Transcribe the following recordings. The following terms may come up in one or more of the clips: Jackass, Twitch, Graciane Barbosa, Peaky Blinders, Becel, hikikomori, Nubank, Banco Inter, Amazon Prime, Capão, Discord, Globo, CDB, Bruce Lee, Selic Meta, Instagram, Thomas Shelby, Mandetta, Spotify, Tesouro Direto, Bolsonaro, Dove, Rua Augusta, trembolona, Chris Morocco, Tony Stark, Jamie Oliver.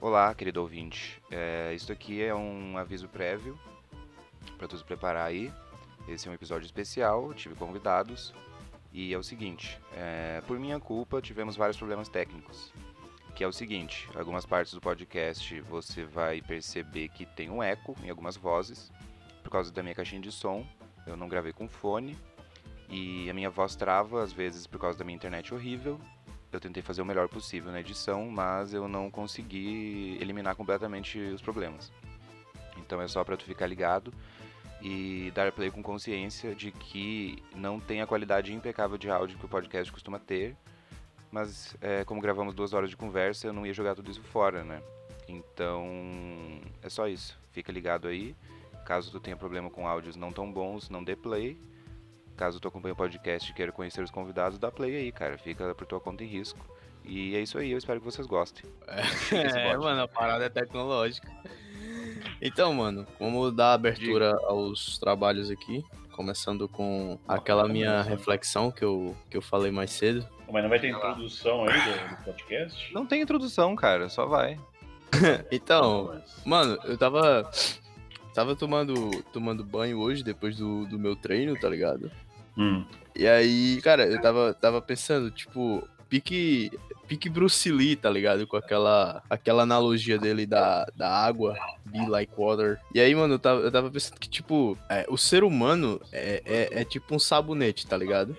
Olá, querido ouvinte. Isso aqui é um aviso prévio para tu se preparar aí. Esse é um episódio especial, tive convidados. E é o seguinte, por minha culpa tivemos vários problemas técnicos. Que é o seguinte, algumas partes do podcast você vai perceber que tem um eco em algumas vozes. Por causa da minha caixinha de som, eu não gravei com fone. E a minha voz trava, às vezes, por causa da minha internet horrível. Eu tentei fazer o melhor possível na edição, mas eu não consegui eliminar completamente os problemas. Então é só pra tu ficar ligado e dar play com consciência de que não tem a qualidade impecável de áudio que o podcast costuma ter, mas como gravamos 2 horas de conversa, eu não ia jogar tudo isso fora, né? Então é só isso, fica ligado aí. Caso tu tenha problema com áudios não tão bons, não dê play. Caso tu acompanhe o podcast e queira conhecer os convidados, dá play aí, cara. Fica por tua conta em risco. E é isso aí, eu espero que vocês gostem. Mano, a parada é tecnológica. Então, mano, vamos dar abertura aos trabalhos aqui. Começando com aquela minha reflexão que eu falei mais cedo. Mas não vai ter introdução aí do podcast? Não tem introdução, cara, só vai. Então, mano, eu tava tomando banho hoje, depois do meu treino, tá ligado? E aí, cara, eu tava pensando, tipo, pique Bruce Lee, tá ligado? Com aquela analogia dele da água, be like water. E aí, mano, eu tava pensando que, tipo, o ser humano é tipo um sabonete, tá ligado?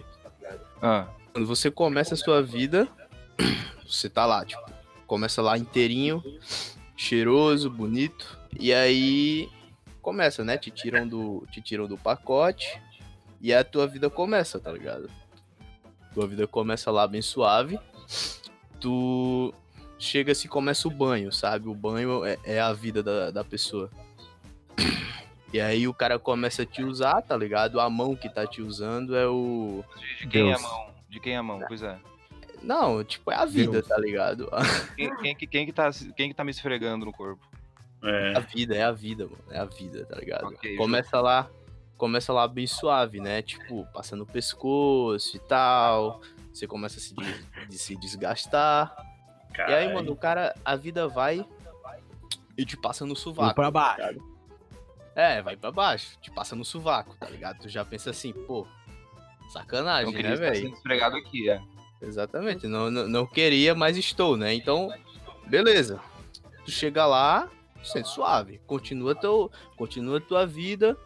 Quando você começa a sua vida, você tá lá, tipo, começa lá inteirinho, cheiroso, bonito. E aí começa, né? Te tiram do pacote e a tua vida começa, tá ligado? Tua vida começa lá bem suave. Tu chega assim, começa o banho, sabe? O banho é a vida da pessoa. E aí o cara começa a te usar, tá ligado? A mão que tá te usando é o... De quem Deus. É a mão? De quem é a mão? Pois é. Não, tipo, é a vida, Deus. Tá ligado? Quem que tá me esfregando no corpo? É a vida, mano. É a vida, tá ligado? Okay, começa lá bem suave, né? Tipo, passando o pescoço e tal. Você começa a se desgastar. Carai. E aí, mano, o cara, a vida vai e te passa no sovaco. Vai pra baixo. Tá, vai pra baixo. Te passa no sovaco, tá ligado? Tu já pensa assim, pô, sacanagem, né, velho? Não queria estar sendo esfregado aqui, Exatamente. Não queria, mas estou, né? Então, beleza. Tu chega lá, sente suave. Continua tua vida.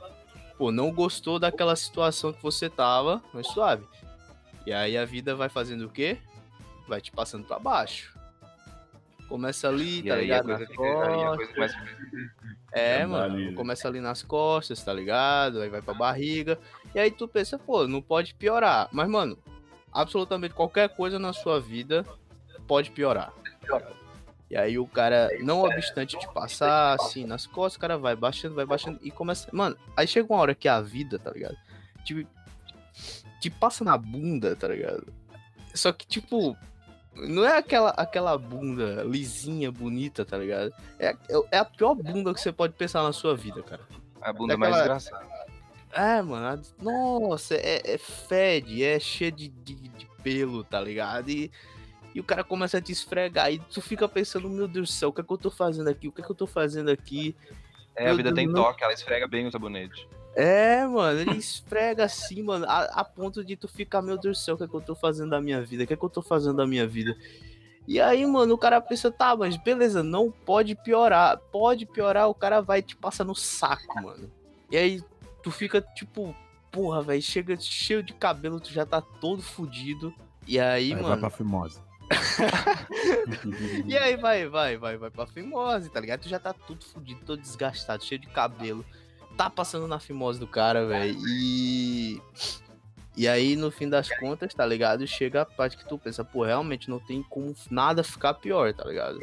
Pô, não gostou daquela situação que você tava, mas suave. E aí a vida vai fazendo o quê? Vai te passando pra baixo. Começa ali, tá ligado? Nas costas. Mano, começa ali nas costas, tá ligado? Aí vai pra barriga. E aí tu pensa, pô, não pode piorar. Mas, mano, absolutamente qualquer coisa na sua vida pode piorar. E aí o cara, não obstante de passar assim nas costas, o cara vai baixando e começa... Mano, aí chega uma hora que a vida, tá ligado? Te passa na bunda, tá ligado? Só que, tipo, não é aquela bunda lisinha, bonita, tá ligado? É a pior bunda que você pode pensar na sua vida, cara. A bunda mais engraçada. Mano, nossa, fede, é cheia de pelo, tá ligado? E o cara começa a te esfregar e tu fica pensando, meu Deus do céu, o que é que eu tô fazendo aqui? A vida Deus, tem toque, ela esfrega bem o sabonete. Mano, ele esfrega assim, mano, a ponto de tu ficar, meu Deus do céu, o que é que eu tô fazendo da minha vida? E aí, mano, o cara pensa, tá, mas beleza, não pode piorar. Pode piorar, o cara vai te passar no saco, mano. E aí tu fica, tipo, porra, velho, chega cheio de cabelo, tu já tá todo fudido. E aí, mano... Vai pra fimose. E aí vai pra fimose, tá ligado? Tu já tá tudo fudido, todo desgastado, cheio de cabelo, tá passando na fimose do cara, velho. E aí, no fim das contas, tá ligado? Chega a parte que tu pensa, pô, realmente não tem como nada ficar pior, tá ligado?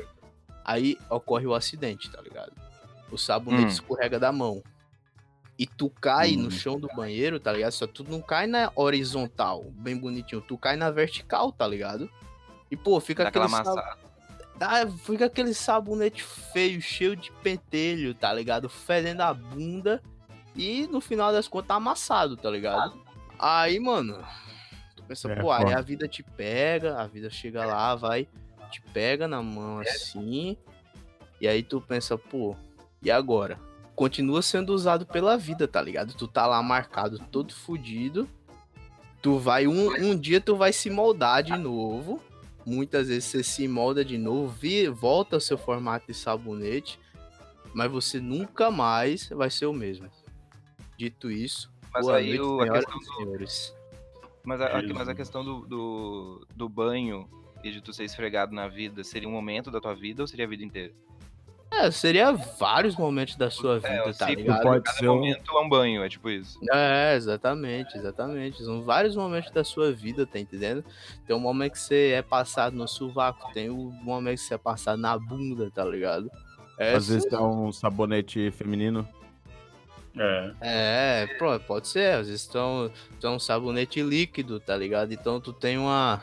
Aí ocorre o acidente, tá ligado? O sabonete escorrega da mão e tu cai no chão do banheiro, tá ligado? Só tu não cai na horizontal, bem bonitinho, tu cai na vertical, tá ligado? E, pô, fica aquele sabonete feio, cheio de pentelho, tá ligado? Fedendo a bunda e, no final das contas, tá amassado, tá ligado? Aí, mano, tu pensa, aí a vida te pega, a vida chega lá, vai, te pega na mão assim, E aí tu pensa, pô, e agora? Continua sendo usado pela vida, tá ligado? Tu tá lá marcado, todo fudido. Tu vai, um dia tu vai se moldar de novo. Muitas vezes você se molda de novo, volta ao seu formato de sabonete. Mas você nunca mais vai ser o mesmo. Dito isso, mas boa aí noite, a questão senhores. Mas a questão do banho e de tu ser esfregado na vida, seria um momento da tua vida ou seria a vida inteira? É, seria vários momentos da sua vida, tá ligado? Cada momento é um banho, é tipo isso. É, exatamente. São vários momentos da sua vida, tá entendendo? Tem um momento que você é passado no sovaco, tem um momento que você é passado na bunda, tá ligado? É, às vezes tá um sabonete feminino. É, pode ser. Às vezes tá um sabonete líquido, tá ligado? Então tu tem uma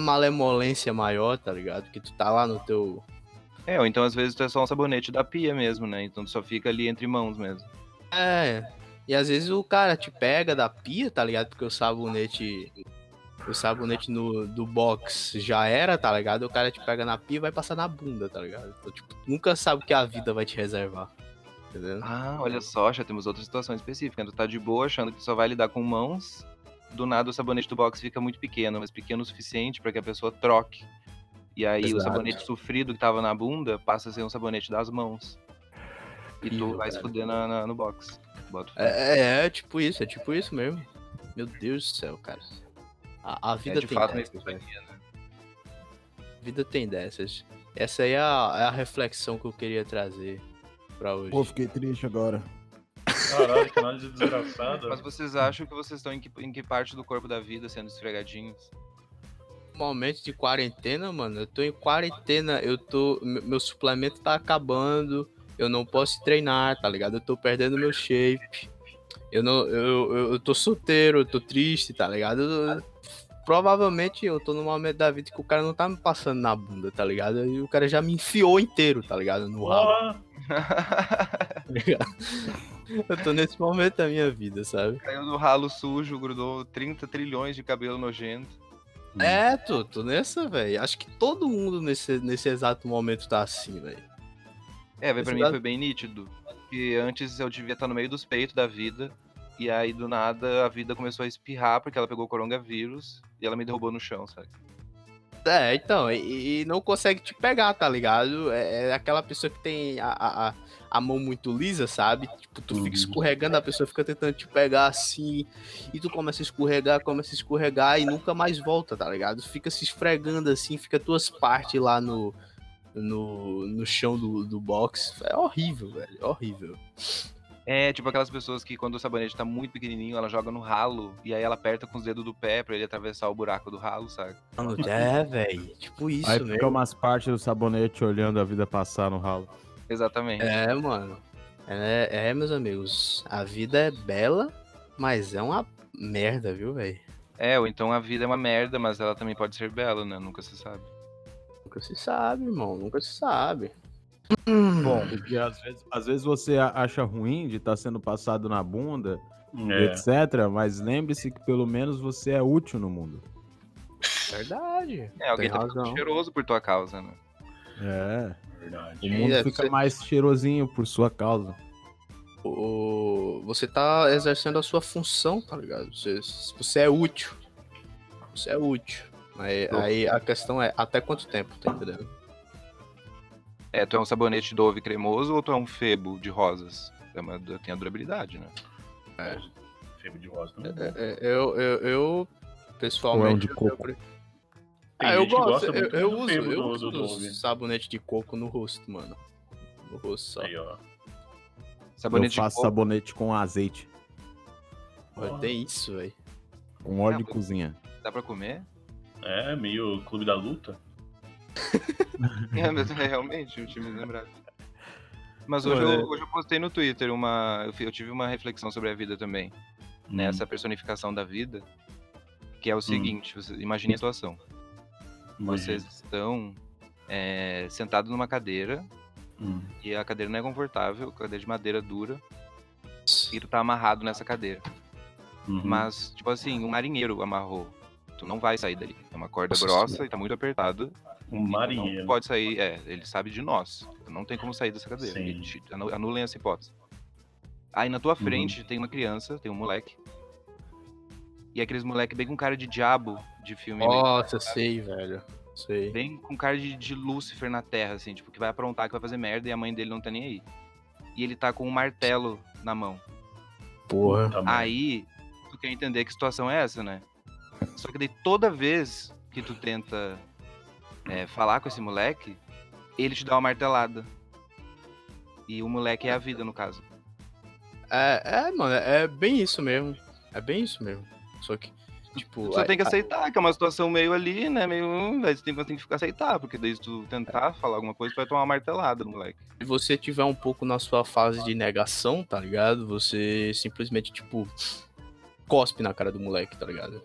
malemolência maior, tá ligado? Que tu tá lá no teu... É, ou então às vezes tu é só um sabonete da pia mesmo, né? Então tu só fica ali entre mãos mesmo. É, e às vezes o cara te pega da pia, tá ligado? Porque o sabonete do box já era, tá ligado? O cara te pega na pia e vai passar na bunda, tá ligado? Então, tipo, nunca sabe o que a vida vai te reservar, entendeu? Ah, olha só, já temos outra situação específica. Tu tá de boa achando que tu só vai lidar com mãos, do nada o sabonete do box fica muito pequeno, mas pequeno o suficiente pra que a pessoa troque. E aí exato. O sabonete sofrido que tava na bunda passa a ser um sabonete das mãos. E tu vai se fuder no box. É tipo isso mesmo. Meu Deus do céu, cara. A vida tem dessas, né? A vida tem dessas. Essa aí é a reflexão que eu queria trazer pra hoje. Pô, fiquei triste agora. Caralho, que análise desgraçada. Mas vocês acham que vocês estão em que parte do corpo da vida sendo esfregadinhos? Momento de quarentena, mano, eu tô em quarentena, meu suplemento tá acabando, eu não posso treinar, tá ligado? Eu tô perdendo meu shape, eu tô solteiro, eu tô triste, tá ligado? Provavelmente eu tô num momento da vida que o cara não tá me passando na bunda, tá ligado? E o cara já me enfiou inteiro, tá ligado? No rabo. Eu tô nesse momento da minha vida, sabe? Caiu no ralo sujo, grudou 30 trilhões de cabelo nojento. É, tô nessa, velho. Acho que todo mundo nesse exato momento tá assim, velho. É, velho, pra mim foi bem nítido. Porque antes eu devia estar no meio dos peitos da vida. E aí, do nada, a vida começou a espirrar porque ela pegou o coronavírus. E ela me derrubou no chão, sabe? É, então, e não consegue te pegar, tá ligado? É aquela pessoa que tem a mão muito lisa, sabe? Tipo, tu fica escorregando, a pessoa fica tentando te pegar assim, e tu começa a escorregar e nunca mais volta, tá ligado? Fica se esfregando assim, fica tuas partes lá no chão do box. É horrível, velho, é horrível. É, tipo aquelas pessoas que quando o sabonete tá muito pequenininho, ela joga no ralo, e aí ela aperta com os dedos do pé pra ele atravessar o buraco do ralo, sabe? É, velho, tipo isso, velho. Aí fica umas partes do sabonete olhando a vida passar no ralo. Exatamente. É, mano. É, meus amigos, a vida é bela, mas é uma merda, viu, velho? É, ou então a vida é uma merda, mas ela também pode ser bela, né? Nunca se sabe. Nunca se sabe, irmão, nunca se sabe. Bom, porque às vezes você acha ruim de estar sendo passado na bunda, etc. Mas lembre-se que pelo menos você é útil no mundo. Verdade. É, alguém tá ficando cheiroso por tua causa, né? É. Verdade. O mundo fica mais cheirosinho por sua causa. Você tá exercendo a sua função, tá ligado? Você é útil. Você é útil. Aí a questão é até quanto tempo, tá entendendo? É, tu é um sabonete Dove cremoso ou tu é um Febo de rosas? Tem a durabilidade, né? É. Febo de rosas também. Eu pessoalmente... Ou é um de coco. Eu gosto, eu uso sabonete de coco no rosto, mano. No rosto só. Aí, ó. Sabonete eu faço sabonete com azeite. Olha, tem isso, velho. Com óleo de cozinha. Dá pra comer? É, meio Clube da Luta. É, mas realmente eu tinha me lembrado. Mas hoje eu postei no Twitter eu tive uma reflexão sobre a vida também, nessa personificação da vida, que é o seguinte: imagine a situação. Vocês estão sentados numa cadeira, e a cadeira não é confortável, cadeira de madeira dura, e tu tá amarrado nessa cadeira. Mas, tipo assim, um marinheiro amarrou. Tu não vai sair dali. É uma corda grossa e tá muito apertada. Um marinheiro. Não pode sair, ele sabe de nós. Não tem como sair dessa cadeira. Anulem essa hipótese. Aí na tua frente tem uma criança, tem um moleque. E aqueles moleque bem com cara de diabo de filme. Nossa, sei, velho. Sei. Bem com cara de Lúcifer na terra, assim, tipo, que vai aprontar, que vai fazer merda e a mãe dele não tá nem aí. E ele tá com um martelo na mão. Porra. Aí, tu quer entender que situação é essa, né? Só que daí toda vez que tu tenta falar com esse moleque, ele te dá uma martelada. E o moleque é a vida, no caso. Mano, é bem isso mesmo. É bem isso mesmo. Só que, tipo... Você tem que aceitar, que é uma situação meio ali, né? Meio... Você tem que ficar aceitar, porque daí se tu tentar falar alguma coisa, tu vai tomar uma martelada, moleque. Se você tiver um pouco na sua fase de negação, tá ligado? Você simplesmente, tipo, cospe na cara do moleque, tá ligado?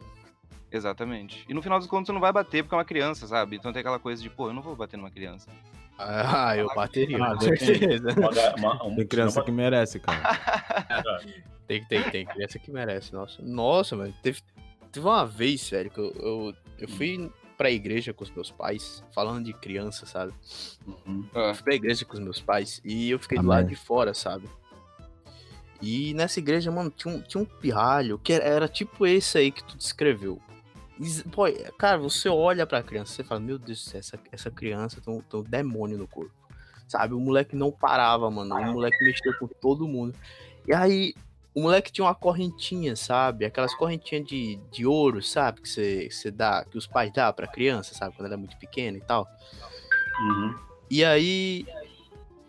Exatamente. E no final dos contos você não vai bater, porque é uma criança, sabe? Então tem aquela coisa de, pô, eu não vou bater numa criança. Ah, eu bateria, com certeza. Tem criança que merece, cara. Tem criança que merece, nossa. Nossa, mano, teve uma vez, velho, que eu fui pra igreja com os meus pais, falando de criança, sabe? Eu fui pra igreja com os meus pais e eu fiquei do lado de fora, sabe? E nessa igreja, mano, tinha um pirralho que era tipo esse aí que tu descreveu. Pô, cara, você olha pra criança, você fala, meu Deus do céu, essa criança tem um demônio no corpo, sabe? O moleque não parava, mano, o moleque mexeu com todo mundo. E aí, o moleque tinha uma correntinha, sabe? Aquelas correntinhas de ouro, sabe? Que você dá, que os pais dão pra criança, sabe? Quando ela é muito pequena e tal. Uhum. E aí,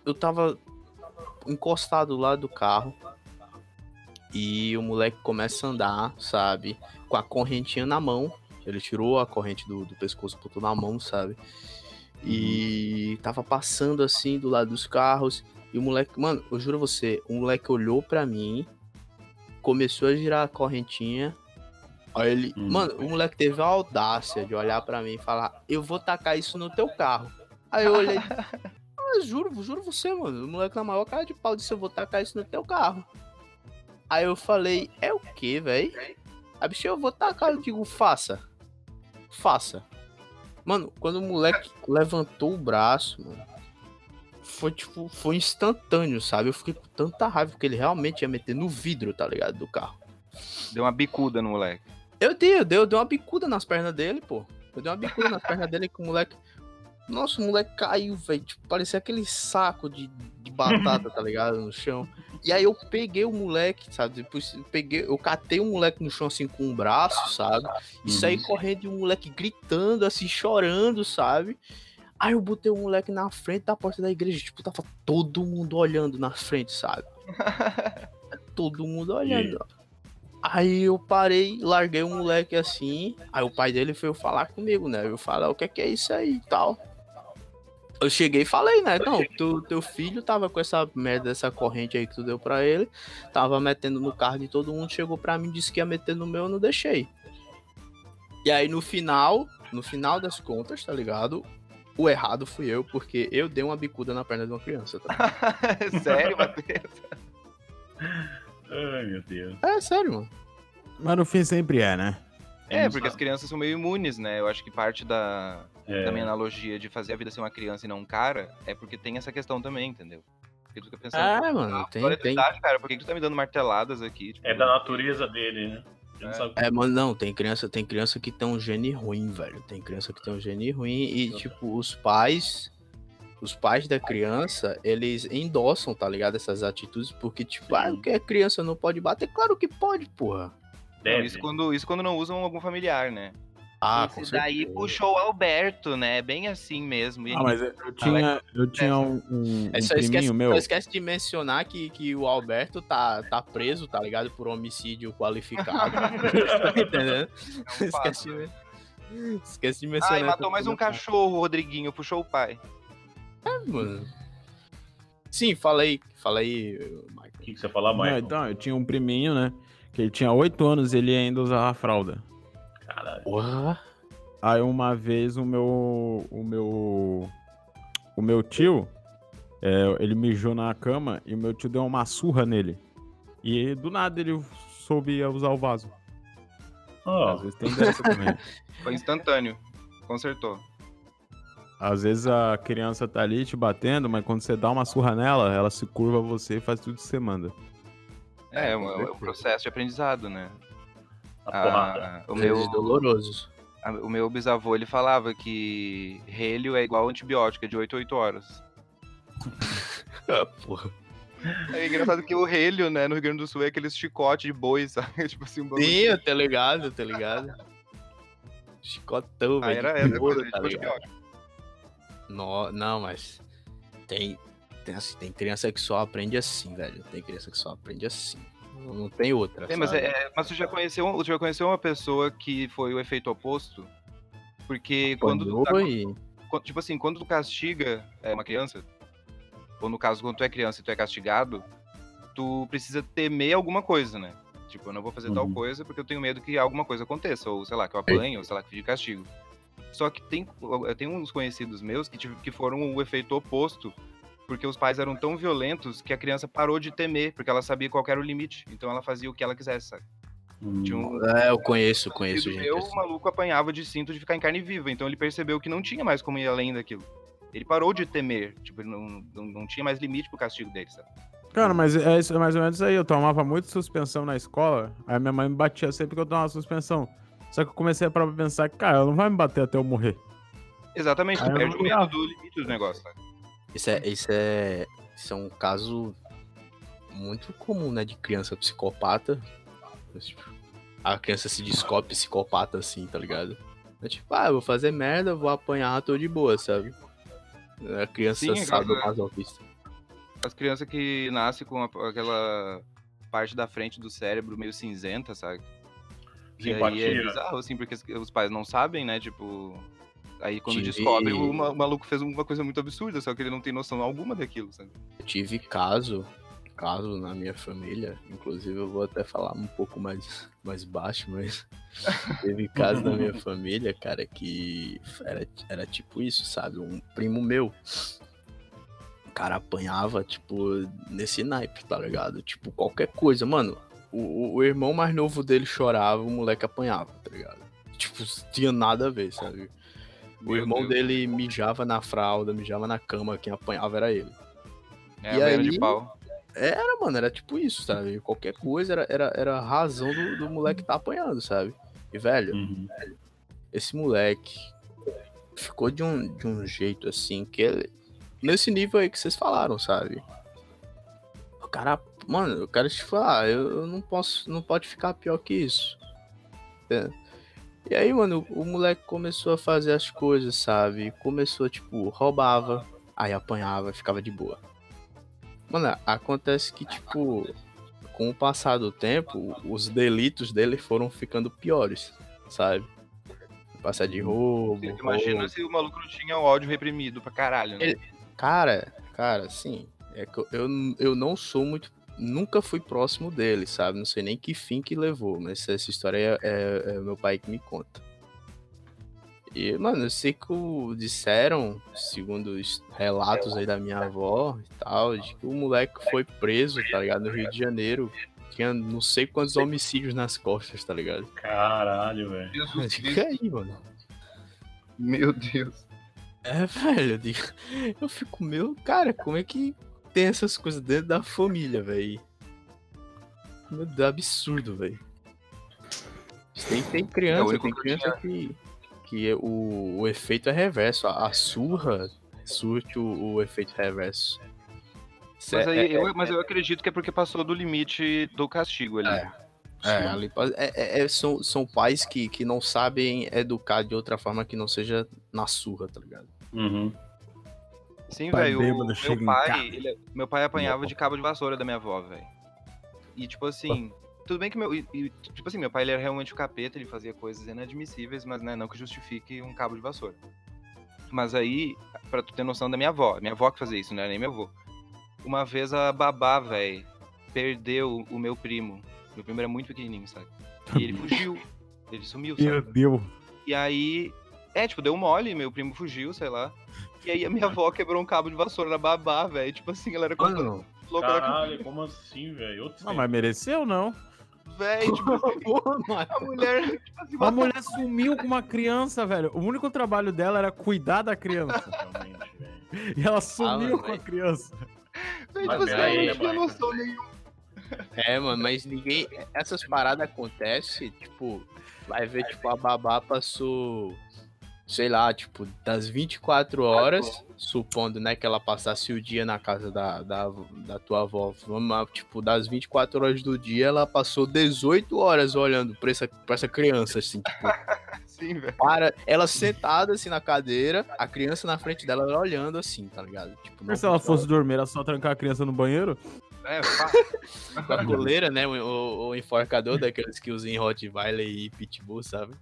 eu tava encostado lá do carro. E o moleque começa a andar, sabe? Com a correntinha na mão. Ele tirou a corrente do pescoço, botou na mão, sabe? E tava passando assim do lado dos carros. E o moleque, mano, eu juro a você, o moleque olhou pra mim, começou a girar a correntinha. Aí ele, mano, o moleque teve a audácia de olhar pra mim e falar: eu vou tacar isso no teu carro. Aí eu olhei, juro você, mano. O moleque na maior cara de pau disse: eu vou tacar isso no teu carro. Aí eu falei, é o que, velho? Aí, bicho, eu vou tacar. Eu digo, faça. Mano, quando o moleque levantou o braço, mano, foi instantâneo, sabe? Eu fiquei com tanta raiva, porque ele realmente ia meter no vidro, tá ligado, do carro. Deu uma bicuda no moleque. Eu dei uma bicuda nas pernas dele, pô. Eu dei uma bicuda nas pernas dele que o moleque... Nossa, o moleque caiu, velho. Tipo, parecia aquele saco de batata, tá ligado? No chão. E aí eu peguei o moleque, sabe? Depois eu catei o moleque no chão, assim, com um braço, sabe? E saí correndo e o moleque gritando, assim, chorando, sabe? Aí eu botei o moleque na frente da porta da igreja. Tipo, tava todo mundo olhando na frente, sabe? Todo mundo olhando, ó. Aí eu parei, larguei o moleque assim. Aí o pai dele foi falar comigo, né? Eu falei, o que é isso aí e tal. Eu cheguei e falei, né? Não, teu filho tava com essa merda, essa corrente aí que tu deu pra ele. Tava metendo no carro de todo mundo. Chegou pra mim, disse que ia meter no meu, eu não deixei. E aí no final das contas, tá ligado? O errado fui eu, porque eu dei uma bicuda na perna de uma criança, tá? Sério, Matheus? Ai, meu Deus. É, sério, mano. Mas no fim sempre é, né? Porque as crianças são meio imunes, né? Eu acho que parte da minha analogia de fazer a vida ser uma criança e não um cara é porque tem essa questão também, entendeu? Porque tu fica pensando... mano, tem. Cara, por que tu tá me dando marteladas aqui? Tipo, da natureza dele, né? Mano, não, tem criança que tem um gene ruim, velho. Tem criança que tem um gene ruim e, tipo, os pais da criança, eles endossam, tá ligado? Essas atitudes, porque, tipo, que a criança não pode bater? Claro que pode, porra. Não, isso quando não usam algum familiar, né? Esse daí puxou o Alberto, né? Bem assim mesmo. E mas eu tinha um priminho meu... Só esquece de mencionar que o Alberto tá preso, tá ligado? Por homicídio qualificado. Tá entendendo? É um fato, esquece de mencionar. Ah, e matou mais um cachorro, o Rodriguinho. Puxou o pai. Mano. Sim, fala aí, Michael. O que você fala, Michael? Então, eu tinha um priminho, né? Que ele tinha 8 anos e ele ainda usava fralda. Caralho. Porra. Aí uma vez o meu tio, ele mijou na cama e o meu tio deu uma surra nele. E do nada ele soube usar o vaso. Às vezes tem dessa também. Foi instantâneo. Consertou. Às vezes a criança tá ali te batendo, mas quando você dá uma surra nela, ela se curva a você e faz tudo que você manda. É, é um processo de aprendizado, né? O meu doloroso. O meu bisavô, ele falava que relho é igual antibiótico, é de 8 a 8 horas. Ah, porra. É engraçado que o relho, né, no Rio Grande do Sul é aquele chicote de boi, sabe? Tipo assim, um bagulho. Sim, tá ligado, tá ligado. Chicotão, velho. Não, mas tem criança que só aprende assim, velho. Tem criança que só aprende assim. Não tem outra. Sim, mas você já conheceu uma pessoa que foi o efeito oposto? Porque quando tu castiga uma criança, ou no caso, quando tu é criança e tu é castigado, tu precisa temer alguma coisa, né? Tipo, eu não vou fazer tal coisa porque eu tenho medo que alguma coisa aconteça, ou sei lá, que eu apanhe, ou sei lá, que fique castigo. Só que eu tenho uns conhecidos meus que foram o efeito oposto, porque os pais eram tão violentos que a criança parou de temer, porque ela sabia qual era o limite, então ela fazia o que ela quisesse, sabe? Eu conheço gente. O maluco apanhava de cinto de ficar em carne viva, então ele percebeu que não tinha mais como ir além daquilo. Ele parou de temer, tipo, ele não tinha mais limite pro castigo dele, sabe? Cara, mas é mais ou menos isso aí, eu tomava muito suspensão na escola, aí minha mãe me batia sempre que eu tomava suspensão. Só que eu comecei a pensar que, cara, ela não vai me bater até eu morrer. Exatamente, tu perde o medo do limite do negócio, sabe? Isso é um caso muito comum, né, de criança psicopata. A criança se descobre psicopata assim, tá ligado? É tipo, eu vou fazer merda, vou apanhar, tô de boa, sabe? A criança sabe o masoquista. As crianças que nascem com aquela parte da frente do cérebro meio cinzenta, sabe? E aí é bizarro, assim, porque os pais não sabem, né, tipo... Aí quando descobre, o maluco fez uma coisa muito absurda, só que ele não tem noção alguma daquilo, sabe? Eu tive caso na minha família, inclusive eu vou até falar um pouco mais baixo, mas teve caso na minha família, cara, que era tipo isso, sabe? Um primo meu, o cara apanhava, tipo, nesse naipe, tá ligado? Tipo, qualquer coisa, mano, o irmão mais novo dele chorava, o moleque apanhava, tá ligado? Tipo, tinha nada a ver, sabe? O irmão dele mijava na fralda, mijava na cama, quem apanhava era ele. E aí, de pau. Era tipo isso, sabe? Qualquer coisa era a razão do moleque tá apanhando, sabe? E, velho, esse moleque ficou de um jeito, assim, que ele... Nesse nível aí que vocês falaram, sabe? O cara... Mano, eu quero te falar, eu não posso... Não pode ficar pior que isso. Entendeu? E aí, mano, o moleque começou a fazer as coisas, sabe? Começou, tipo, roubava, aí apanhava, ficava de boa. Mano, acontece que, tipo, com o passar do tempo, os delitos dele foram ficando piores, sabe? Passar de roubo... Imagina se o maluco não tinha o ódio reprimido pra caralho, né? Cara, sim. É que eu não sou muito... Nunca fui próximo dele, sabe? Não sei nem que fim que levou, mas essa história é meu pai que me conta. E, mano, eu sei que disseram, segundo os relatos aí da minha avó e tal, de que o moleque foi preso, tá ligado? No Rio de Janeiro. Tinha não sei quantos homicídios nas costas, tá ligado? Caralho, velho. Fica aí, mano. Meu Deus. É, velho, eu fico, meu, cara, como é que... Tem essas coisas dentro da família, velho. Meu Deus, absurdo, velho. Tem criança, que o efeito é reverso. A surra surte o efeito reverso. Mas eu acredito que é porque passou do limite do castigo ali. São pais que não sabem educar de outra forma que não seja na surra, tá ligado? Uhum. Sim, velho, meu pai apanhava de cabo de vassoura da minha avó, velho. E, tipo assim, tudo bem que meu pai, ele era realmente o capeta, ele fazia coisas inadmissíveis, mas, né, não que justifique um cabo de vassoura. Mas aí, pra tu ter noção da minha avó que fazia isso, não era nem meu avô. Uma vez a babá, velho, perdeu o meu primo. Meu primo era muito pequenininho, sabe? E ele fugiu, ele sumiu, sabe? Perdeu. E aí... tipo, deu mole, meu primo fugiu, sei lá. E aí a minha avó quebrou um cabo de vassoura na babá, velho. Tipo assim, ela era louca. Caralho, como assim, velho? Mas mereceu, não? velho. Tipo, a mulher sumiu com uma criança, velho. O único trabalho dela era cuidar da criança. Realmente, velho. E ela sumiu com a criança. Véi, tipo, você não tinha noção nenhuma. É, mano, mas ninguém... Essas paradas acontecem, tipo... Vai ver, tipo, a babá passou... Sei lá, tipo, das 24 horas... Supondo, né, que ela passasse o dia na casa da tua avó. Tipo, das 24 horas do dia, ela passou 18 horas olhando pra essa criança, assim, tipo... Sim, velho. Para, ela sentada, assim, na cadeira, a criança na frente dela, ela olhando, assim, tá ligado? Tipo, não, se ela fosse dormir, era só trancar a criança no banheiro? É, com a coleira, né? O enforcador daqueles que usam em Rottweiler e Pitbull, sabe?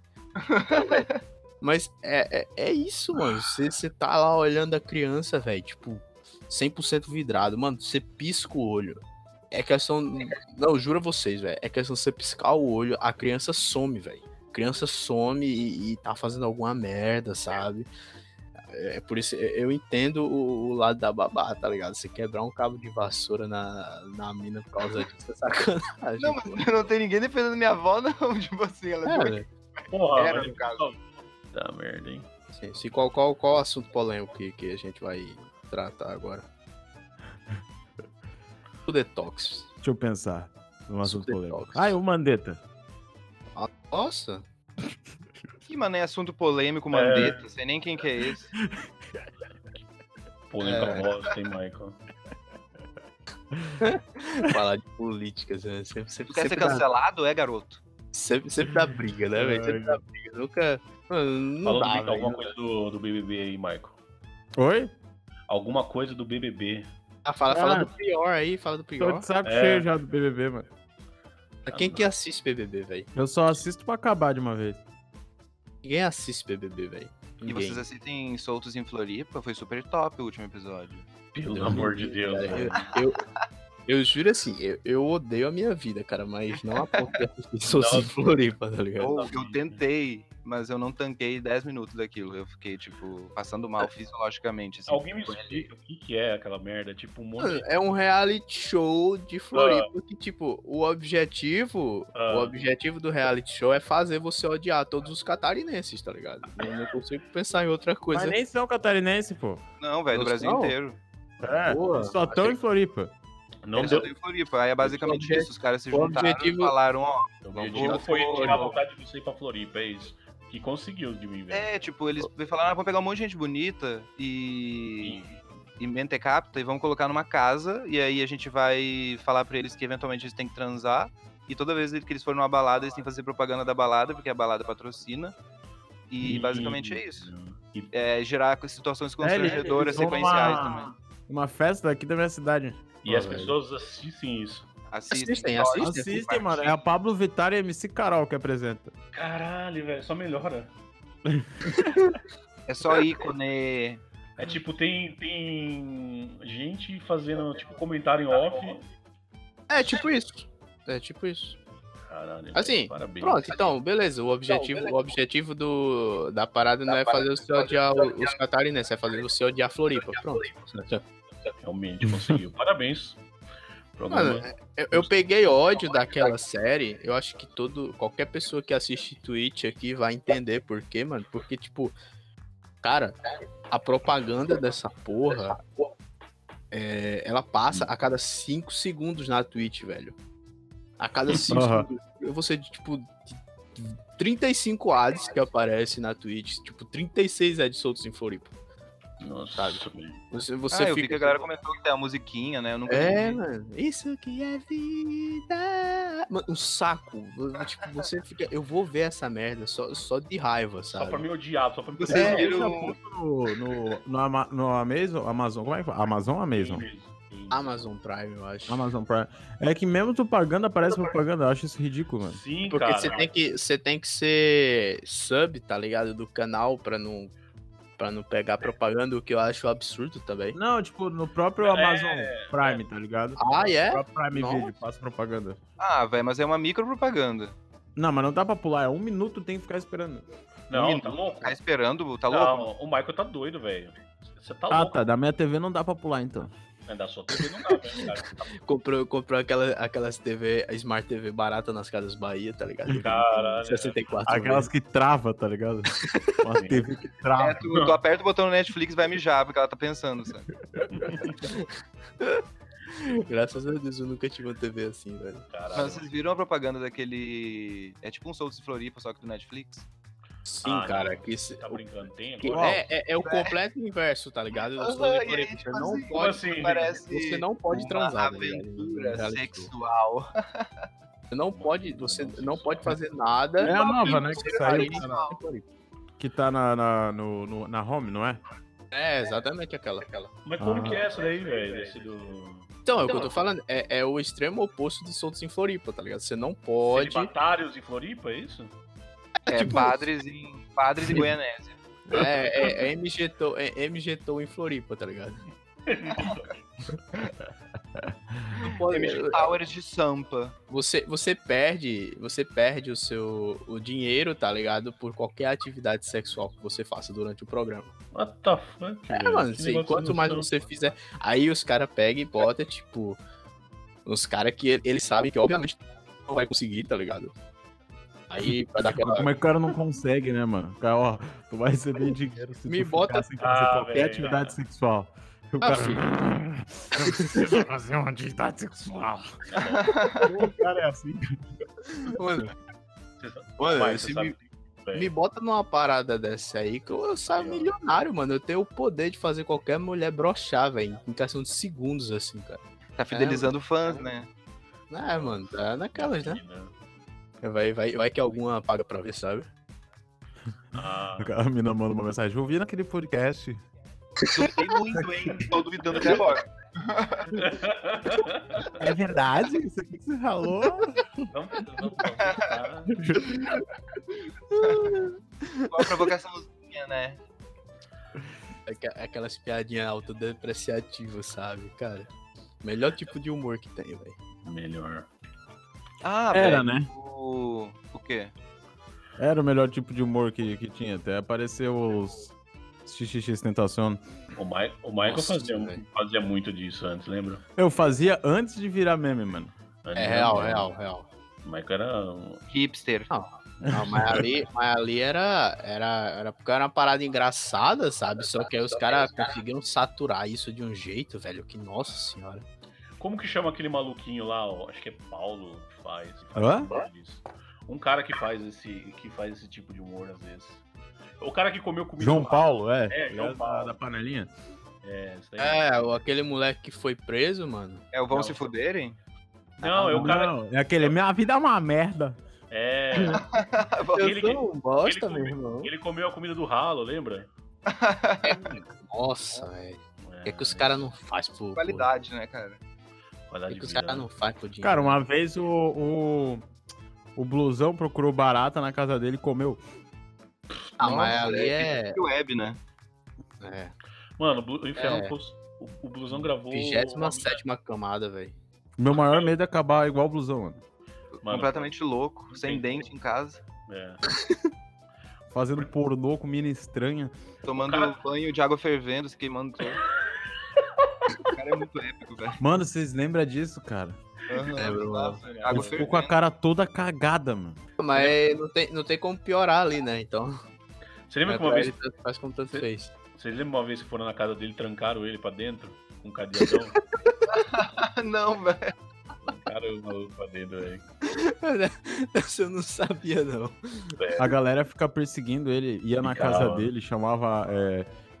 Mas é isso, mano. Você tá lá olhando a criança, velho, tipo, 100% vidrado. Mano, você pisca o olho. É questão... Não, juro a vocês, velho. É questão de você piscar o olho, a criança some, velho. A criança some e tá fazendo alguma merda, sabe? É por isso, eu entendo o lado da babá, tá ligado? Você quebrar um cabo de vassoura na mina por causa disso é sacanagem. Não, mas não tem ninguém defendendo minha avó, não. Tipo assim, ela foi... Porra, era no caso. Tá merda, hein? Sim, se qual assunto polêmico que a gente vai tratar agora? O detox. Deixa eu pensar num assunto polêmico. Ah, o Mandetta. Nossa! Que, mano, é assunto polêmico, Mandetta, sei nem quem que é esse. Polêmica bosta, hein, Michael? Falar de política, né? Sempre quer ser cancelado, garoto? Sempre dá briga, né, velho? Sempre dá briga, nunca... Não dá, velho. Alguma coisa do BBB aí, Michael. Oi? Alguma coisa do BBB. Ah, fala do pior aí, fala do pior. Tô de saco cheio já do BBB, mano. Pra quem que assiste BBB, velho? Eu só assisto pra acabar de uma vez. Ninguém assiste BBB, velho. E vocês assistem Soltos em Floripa? Foi super top o último episódio. Pelo amor de Deus, velho. Eu juro assim, eu odeio a minha vida, cara, mas não a ponto de assistir Soltos em Floripa, tá ligado? Eu tentei, mas eu não tanquei 10 minutos daquilo. Eu fiquei, tipo, passando mal fisiologicamente. Assim, alguém me explica o que é aquela merda? Tipo, um monte... É um reality show de Floripa que, tipo, o objetivo do reality show é fazer você odiar todos os catarinenses, tá ligado? Eu não consigo pensar em outra coisa. Mas nem são catarinenses, pô. Não, velho, do Brasil inteiro. É, boa, só tão em Floripa. Não deu em Floripa, aí é basicamente isso, os caras se juntaram e falaram, ó... O objetivo foi tirar a vontade de você ir pra Floripa, é isso. Que conseguiu de mim, velho. É, tipo, eles falaram, vamos pegar um monte de gente bonita e mentecapta e vamos colocar numa casa, e aí a gente vai falar pra eles que eventualmente eles têm que transar, e toda vez que eles forem numa balada, eles têm que fazer propaganda da balada, porque a balada patrocina, e basicamente é isso. É gerar situações constrangedoras, sequenciais também. Uma festa aqui da minha cidade. E as pessoas assistem isso. Assistem, mano. É a Pablo Vittar e a MC Carol que apresenta. Caralho, velho. Só melhora. É só ícone. É tipo, tem gente fazendo, tipo, comentário em off. É tipo isso. Caralho, assim, parabéns. Pronto, então, beleza. O objetivo da parada não é fazer você odiar os catarinenses, é fazer você odiar a Floripa. Pronto. Realmente conseguiu. Parabéns. Mano, eu peguei ódio daquela série. Eu acho que qualquer pessoa que assiste Twitch aqui vai entender por quê, mano. Porque, tipo, cara, a propaganda dessa porra, ela passa a cada 5 segundos na Twitch, velho. A cada 5 segundos. Eu vou ser, tipo, 35 ads que aparecem na Twitch. Tipo, 36 ads soltos em Floripa. Nossa, você eu vi que a galera comentou que tem a musiquinha, né? Eu nunca vi. Mano, isso que é vida. Mano, um saco. Tipo, você fica. Eu vou ver essa merda só de raiva, sabe? Só pra me odiar, só pra me odiar. Vocês viram no Amazon? Como é que fala? Amazon Prime, eu acho. Amazon Prime. É que mesmo tu pagando, aparece propaganda. Eu acho isso ridículo, mano. Sim, porque cara. Porque você tem que ser sub, tá ligado? Do canal pra não pegar propaganda, o que eu acho absurdo também. Não, tipo, no próprio Amazon Prime, tá ligado? Ah, é? No próprio Prime Video, passa propaganda. Ah, velho, mas é uma micro propaganda. Não, mas não dá pra pular, é um minuto, tem que ficar esperando. Não, tá louco. Ficar esperando, tá louco? Não, o Michael tá doido, velho. Você tá louco. Ah, tá, da minha TV não dá pra pular, então. Da sua TV não dá, velho, cara. Comprou aquelas TV, a Smart TV barata nas Casas Bahia, tá ligado? Caralho. 64. Aquelas que trava, tá ligado? Uma TV que trava. É, tu aperta o botão no Netflix e vai mijar, porque ela tá pensando, sabe? Graças a Deus, eu nunca tive uma TV assim, velho. Caralho. Mas vocês viram a propaganda daquele... É tipo um Soltos em Floripa, só que do Netflix? Sim, cara. Não, que se... Tá brincando, tem? É o completo inverso, tá ligado? Você não pode transar. Aventura, né, sexual. Você não pode fazer nada. É a nova, né? Que saiu. Que tá na home, não é? É, exatamente aquela. Mas como que é essa daí, velho? Esse do... Então, é o que eu tô falando. É o extremo oposto de Soltos em Floripa, tá ligado? Você não pode... Celibatários em Floripa, é isso? É tipo, padres em Goianésia. É MGTOW em Floripa, tá ligado? MG Towers de Sampa. Você perde o dinheiro, tá ligado? Por qualquer atividade sexual que você faça durante o programa. What the fuck? É, mano, assim, quanto mais você fizer... Aí os caras pegam e botam, tipo... Os caras que eles sabem que, obviamente, não vai conseguir, tá ligado? Aí, pra dar aquela... Como é que o cara não consegue, né, mano? O cara, ó, tu vai receber dinheiro se me tu bota... sem fazer qualquer atividade sexual. E o cara... Eu preciso fazer uma atividade sexual. O cara é assim. Mano, se me bota numa parada dessa aí que eu saio milionário, mano. Eu tenho o poder de fazer qualquer mulher brochar, velho. Em questão de segundos, assim, cara. Tá fidelizando fãs, né? É, mano, tá naquelas, né? Vai que alguma paga pra ver, sabe? A mina manda uma mensagem. Eu vi naquele podcast. Duvidei muito, hein? Tô duvidando até agora. É verdade? Isso aqui que você falou? Não. Uma provocaçãozinha, né? Aquelas piadinhas autodepreciativas, sabe, cara? Melhor tipo de humor que tem, velho. Melhor. Ah, era, velho, né? O quê? Era o melhor tipo de humor que tinha, até apareceu os XXX Tentação. O Michael fazia muito disso antes, lembra? Eu fazia antes de virar meme, mano. É real. O Michael era um... hipster. Não, mas ali era porque era uma parada engraçada, sabe? Só que aí os caras conseguiram saturar isso de um jeito, velho, que nossa senhora. Como que chama aquele maluquinho lá, ó? Acho que é Paulo que faz isso. Um cara que faz esse tipo de humor, às vezes. O cara que comeu comida... João Paulo, é João Paulo. Da panelinha. Aquele moleque que foi preso, mano. É o Vão Se Fuderem? Não, é o cara... Não, é aquele... Minha vida é uma merda. É... Eu sou um bosta, meu irmão. Ele comeu a comida do ralo, lembra? Nossa, velho. O que é que os caras não fazem por... Qualidade, né, cara? Que os caras não fazem por dinheiro. Cara, uma vez o Blusão procurou barata na casa dele e comeu. Ah, mas ali é... web, né? É. Mano, o Inferno... O Blusão gravou... 27ª camada, velho. Meu maior medo é acabar igual o Blusão, mano. Completamente louco, sem dente em casa. É. Fazendo pornô com mina estranha. Tomando banho de água fervendo, se queimando todo. O cara é muito épico, velho. Mano, vocês lembram disso, cara? Ele ficou com a cara toda cagada, mano. Mas não tem como piorar ali, né? Então. Você lembra que uma vez. Faz como tanto fez. Vocês lembram uma vez que foram na casa dele e trancaram ele pra dentro? Com um cadeadão? Não, velho. Trancaram o maluco pra dentro, velho. Essa eu não sabia, não. A galera fica perseguindo ele, ia na casa dele, chamava.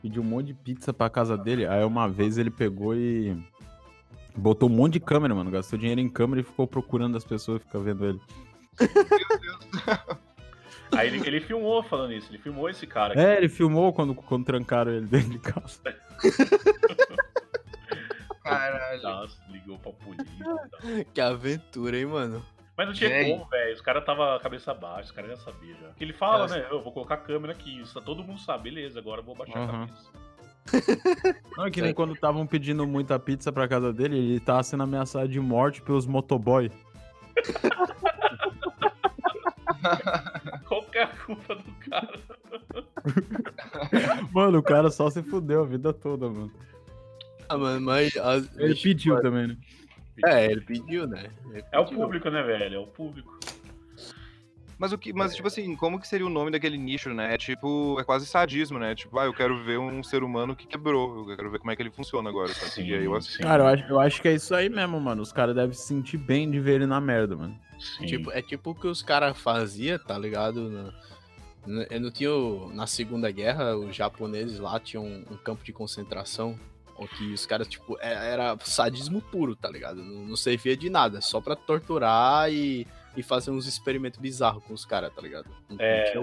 Pediu um monte de pizza pra casa dele. Aí uma vez ele pegou e botou um monte de câmera, mano. Gastou dinheiro em câmera e ficou procurando as pessoas, fica vendo ele. Meu Deus do céu. Aí ele filmou falando isso. Ele filmou esse cara aqui. É, ele filmou quando trancaram ele dentro de casa. Caralho. Nossa, ligou pra polícia. Tá. Que aventura, hein, mano. Mas não tinha como, velho. Os caras tava cabeça baixa, os caras já sabiam já. Porque ele fala, eu vou colocar a câmera aqui, isso todo mundo sabe, beleza, agora eu vou baixar a cabeça. Não, é que nem quando estavam pedindo muita pizza pra casa dele, ele tava sendo ameaçado de morte pelos motoboy. Qual que é a culpa do cara? Mano, o cara só se fudeu a vida toda, mano. Ah, mano, mas... Ele pediu também, né? É, ele pediu, né? Ele pediu. É o público, né, velho? É o público. Mas, tipo assim, como que seria o nome daquele nicho, né? É tipo, é quase sadismo, né? Tipo, ah, eu quero ver um ser humano que quebrou. Eu quero ver como é que ele funciona agora. Sabe? Sim, e aí eu assisto. Cara, eu acho que é isso aí mesmo, mano. Os caras devem se sentir bem de ver ele na merda, mano. Tipo, é tipo o que os caras faziam, tá ligado? Eu não tinha, na Segunda Guerra, os japoneses lá tinham um campo de concentração que os caras, tipo, era sadismo puro, tá ligado? Não servia de nada, só pra torturar e fazer uns experimentos bizarros com os caras, tá ligado? É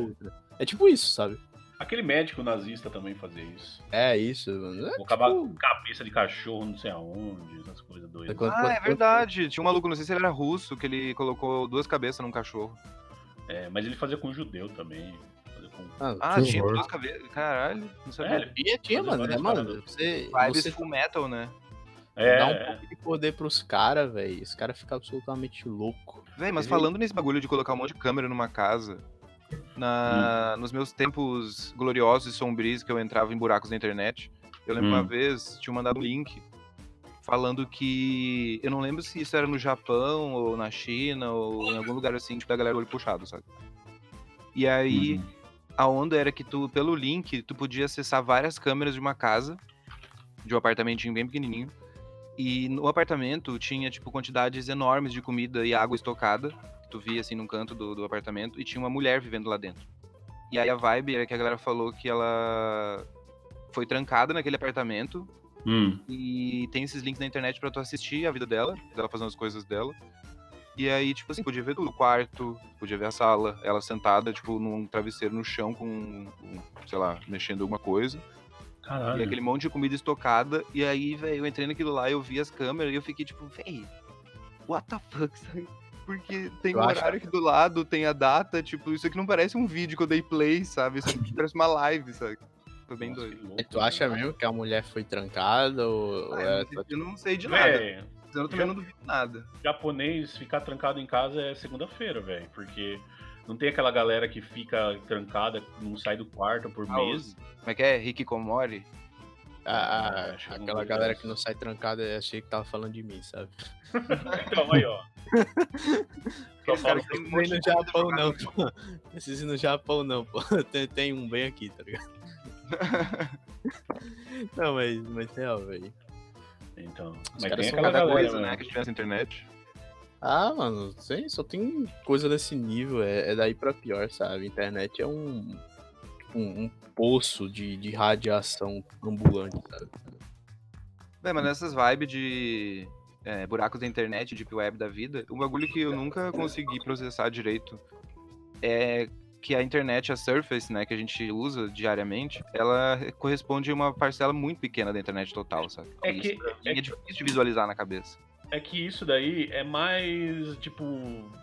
tipo isso, sabe? Aquele médico nazista também fazia isso. É isso, mano. Colocar cabeça de cachorro, não sei aonde, essas coisas doidas. É verdade. Tinha um maluco, não sei se ele era russo, que ele colocou duas cabeças num cachorro. É, mas ele fazia com judeu também. Tinha duas cabeças. Caralho, não sabia. Tinha, mano. É, mano. Você com metal, né? Dá um pouco de poder pros caras, velho. Os caras ficam absolutamente loucos. Véi, mas falando nesse bagulho de colocar um monte de câmera numa casa... Nos meus tempos gloriosos e sombrios que eu entrava em buracos na internet, eu lembro uma vez, tinha mandado um link falando que, eu não lembro se isso era no Japão ou na China ou em algum lugar assim, tipo da galera olho puxado, sabe? E aí a onda era que tu, pelo link, tu podia acessar várias câmeras de uma casa, de um apartamentinho bem pequenininho, e no apartamento tinha tipo quantidades enormes de comida e água estocada. Tu via, assim, num canto do apartamento, e tinha uma mulher vivendo lá dentro. E aí a vibe era que a galera falou que ela foi trancada naquele apartamento, e tem esses links na internet pra tu assistir a vida dela, ela fazendo as coisas dela. E aí, tipo assim, podia ver tudo, o quarto, podia ver a sala, ela sentada, tipo, num travesseiro no chão com sei lá, mexendo alguma coisa. Caralho. E aquele monte de comida estocada, e aí, velho, eu entrei naquilo lá, eu vi as câmeras, e eu fiquei tipo, véi, what the fuck, sabe? Porque tem um horário aqui do lado, tem a data, tipo, isso aqui não parece um vídeo que eu dei play, sabe? Isso aqui parece uma live, sabe? Foi bem doido. Louco, tu acha mesmo que a mulher foi trancada ou... Eu não sei de nada. Eu também não duvido nada. Japonês ficar trancado em casa é segunda-feira, velho, porque não tem aquela galera que fica trancada, não sai do quarto por meses. Como é que é? Hikikomori? Aquela galera que não sai trancada, eu achei que tava falando de mim, sabe? Então, aí, ó. Preciso ir no Japão, não, pô. Tem um bem aqui, tá ligado? Não, mas é, ó, velho. Então, os mas caras tem são cada coisa, galera, né, que tiver na internet. Ah, mano, sim, só tem coisa desse nível. É daí pra pior, sabe? Internet é um poço de radiação ambulante, sabe? Bem, mas nessas vibes de buracos da internet, deep web da vida, um bagulho que eu nunca consegui processar direito é que a internet, a surface, né, que a gente usa diariamente, ela corresponde a uma parcela muito pequena da internet total, sabe? É difícil de visualizar na cabeça. É que isso daí é mais, tipo,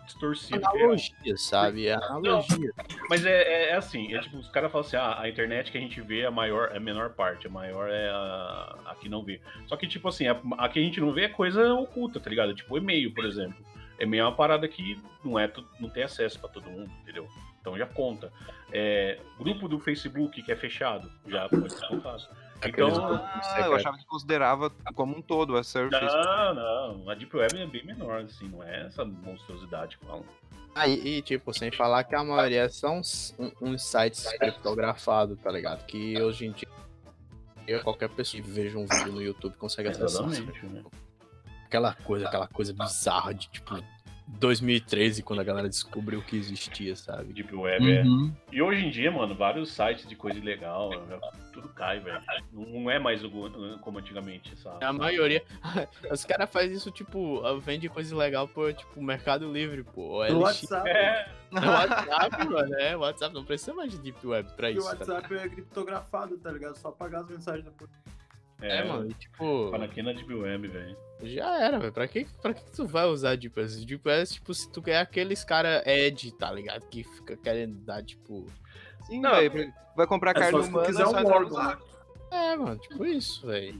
distorcido. Analogia, sabe? É analogia. Não, mas é assim, tipo, os caras falam assim, a internet que a gente vê é a menor parte, a maior é a que não vê. Só que, tipo assim, a que a gente não vê é coisa oculta, tá ligado? Tipo, e-mail, por exemplo. E-mail é uma parada que não tem acesso pra todo mundo, entendeu? Então já conta. Grupo do Facebook que é fechado, já pode ser contado. Então, eu achava que considerava como um todo a surface. Não. A Deep Web é bem menor, assim, não é essa monstruosidade que falam. E tipo, sem falar que a maioria são uns sites criptografados, tá ligado? Que hoje em dia, qualquer pessoa que veja um vídeo no YouTube consegue acessar. Né? Aquela coisa bizarra de, tipo, 2013, quando a galera descobriu que existia, sabe? Deep Web, E hoje em dia, mano, vários sites de coisa ilegal, tudo cai, velho. Não é mais como antigamente, sabe? A maioria. Os caras fazem isso, tipo, vende coisa ilegal por, tipo, Mercado Livre, pô. No WhatsApp. No WhatsApp, mano, é. WhatsApp não precisa mais de Deep Web pra isso. E o WhatsApp é criptografado, tá ligado? Só pagar as mensagens da polícia. Mano, tipo... Fala aqui na Deep Web, velho. Já era, velho. Pra que tu vai usar Deep Web? Deep Web, tipo, se tu quer aqueles cara Ed, tá ligado? Que fica querendo dar, tipo... Sim, velho. Vai comprar carne humana... Se quiser um órgão, né? Mano. Tipo isso, velho.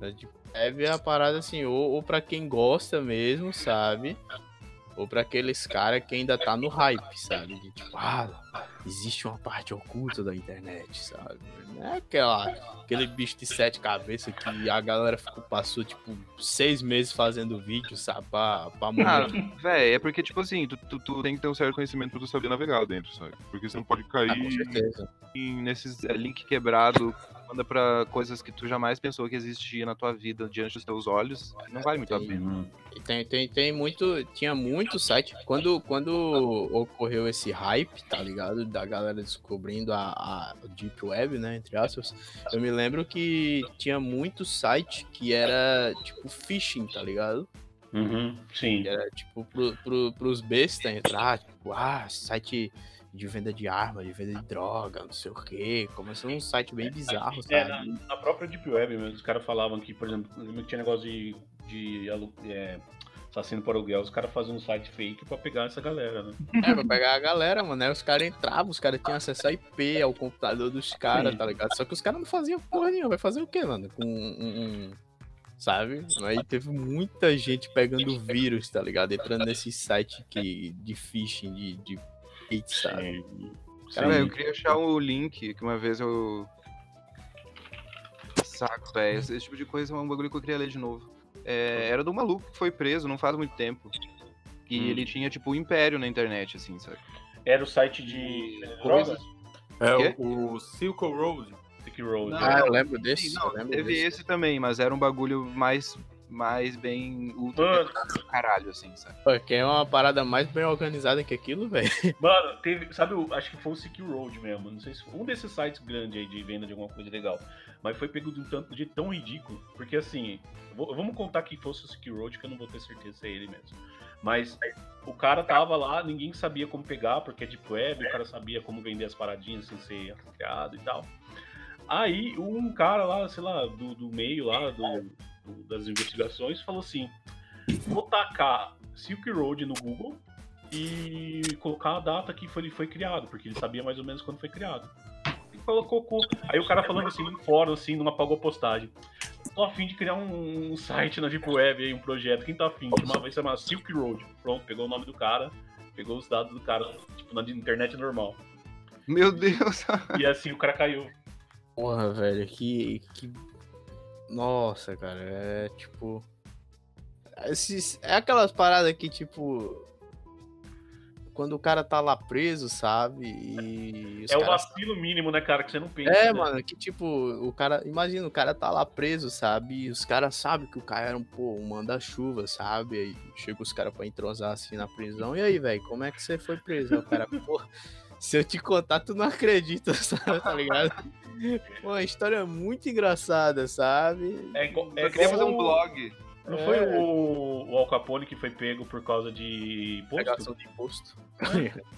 Deep Web é a parada, assim, ou pra quem gosta mesmo, sabe? Ou pra aqueles cara que ainda tá no hype, sabe? Tipo, existe uma parte oculta da internet, sabe? Não é aquele bicho de 7 cabeças que a galera passou, tipo, 6 meses fazendo vídeo, sabe? Pra morrer. Cara, véi, é porque, tipo assim, tu tem que ter um certo conhecimento pra tu saber navegar dentro, sabe? Porque você não pode cair nesses link quebrado, manda pra coisas que tu jamais pensou que existia na tua vida diante dos teus olhos, não vale muito a pena. Tem muito, tinha muito site, quando ocorreu esse hype, tá ligado? Da galera descobrindo a Deep Web, né, entre aspas, eu me lembro que tinha muito site que era, tipo, phishing, tá ligado? Uhum, sim. Que era, tipo, pros bestas entrar, tipo, site de venda de arma, de venda de droga, não sei o quê. Começou um site bem bizarro, sabe? Na própria Deep Web mesmo, os caras falavam que, por exemplo, tinha negócio de assassino por aluguel, os caras faziam um site fake pra pegar essa galera, né? Pra pegar a galera, mano. Aí os caras entravam, os caras tinham acesso a IP ao computador dos caras, tá ligado? Só que os caras não faziam porra nenhuma. Vai fazer o quê, mano? Com sabe? Aí teve muita gente pegando vírus, tá ligado? Entrando nesse site de phishing, de hate, sabe? Cara, eu queria achar o link que uma vez eu... Saco, velho. Esse tipo de coisa é um bagulho que eu queria ler de novo. Era do maluco que foi preso não faz muito tempo. E ele tinha, tipo, um império na internet, assim, sabe? Era o site de drogas? É o Silk Road. Eu lembro desse. Não, eu lembro teve desse. Esse também, mas era um bagulho mais bem ultra caralho, assim, sabe? Porque é uma parada mais bem organizada que aquilo, velho. Mano, teve, sabe, acho que foi o Silk Road mesmo, não sei se foi um desses sites grandes aí de venda de alguma coisa legal, mas foi pego de um tanto de tão ridículo, porque assim, vamos contar que fosse o Silk Road, que eu não vou ter certeza se é ele mesmo, mas o cara tava lá, ninguém sabia como pegar, porque é deep web, o cara sabia como vender as paradinhas sem ser hackeado e tal. Aí um cara lá, sei lá, do meio lá, das investigações, falou assim: vou tacar Silk Road no Google e colocar a data que ele foi criado, porque ele sabia mais ou menos quando foi criado. E colocou. Aí o cara falando assim, fora, assim, não apagou a postagem. Tô a fim de criar um site na Deep Web aí, um projeto. Quem tá a fim? Vai se chamar Silk Road. Pronto, pegou o nome do cara, pegou os dados do cara, tipo, na internet normal. Meu Deus! E assim o cara caiu. Porra, velho, que... Nossa, cara, é tipo... É aquelas paradas que, tipo... Quando o cara tá lá preso, sabe? E é o vacilo mínimo, né, cara, que você não pensa. É, né? Mano, que tipo, o cara... Imagina, o cara tá lá preso, sabe? E os caras sabem que o cara era um manda-chuva, sabe? Aí chega os caras pra entrosar assim na prisão. E aí, velho, como é que você foi preso? Aí o cara, porra... Se eu te contar, tu não acredita, sabe? Tá ligado? Uma história muito engraçada, sabe? Eu queria fazer um blog. Não foi o Al Capone que foi pego por causa de imposto? Pegação de imposto.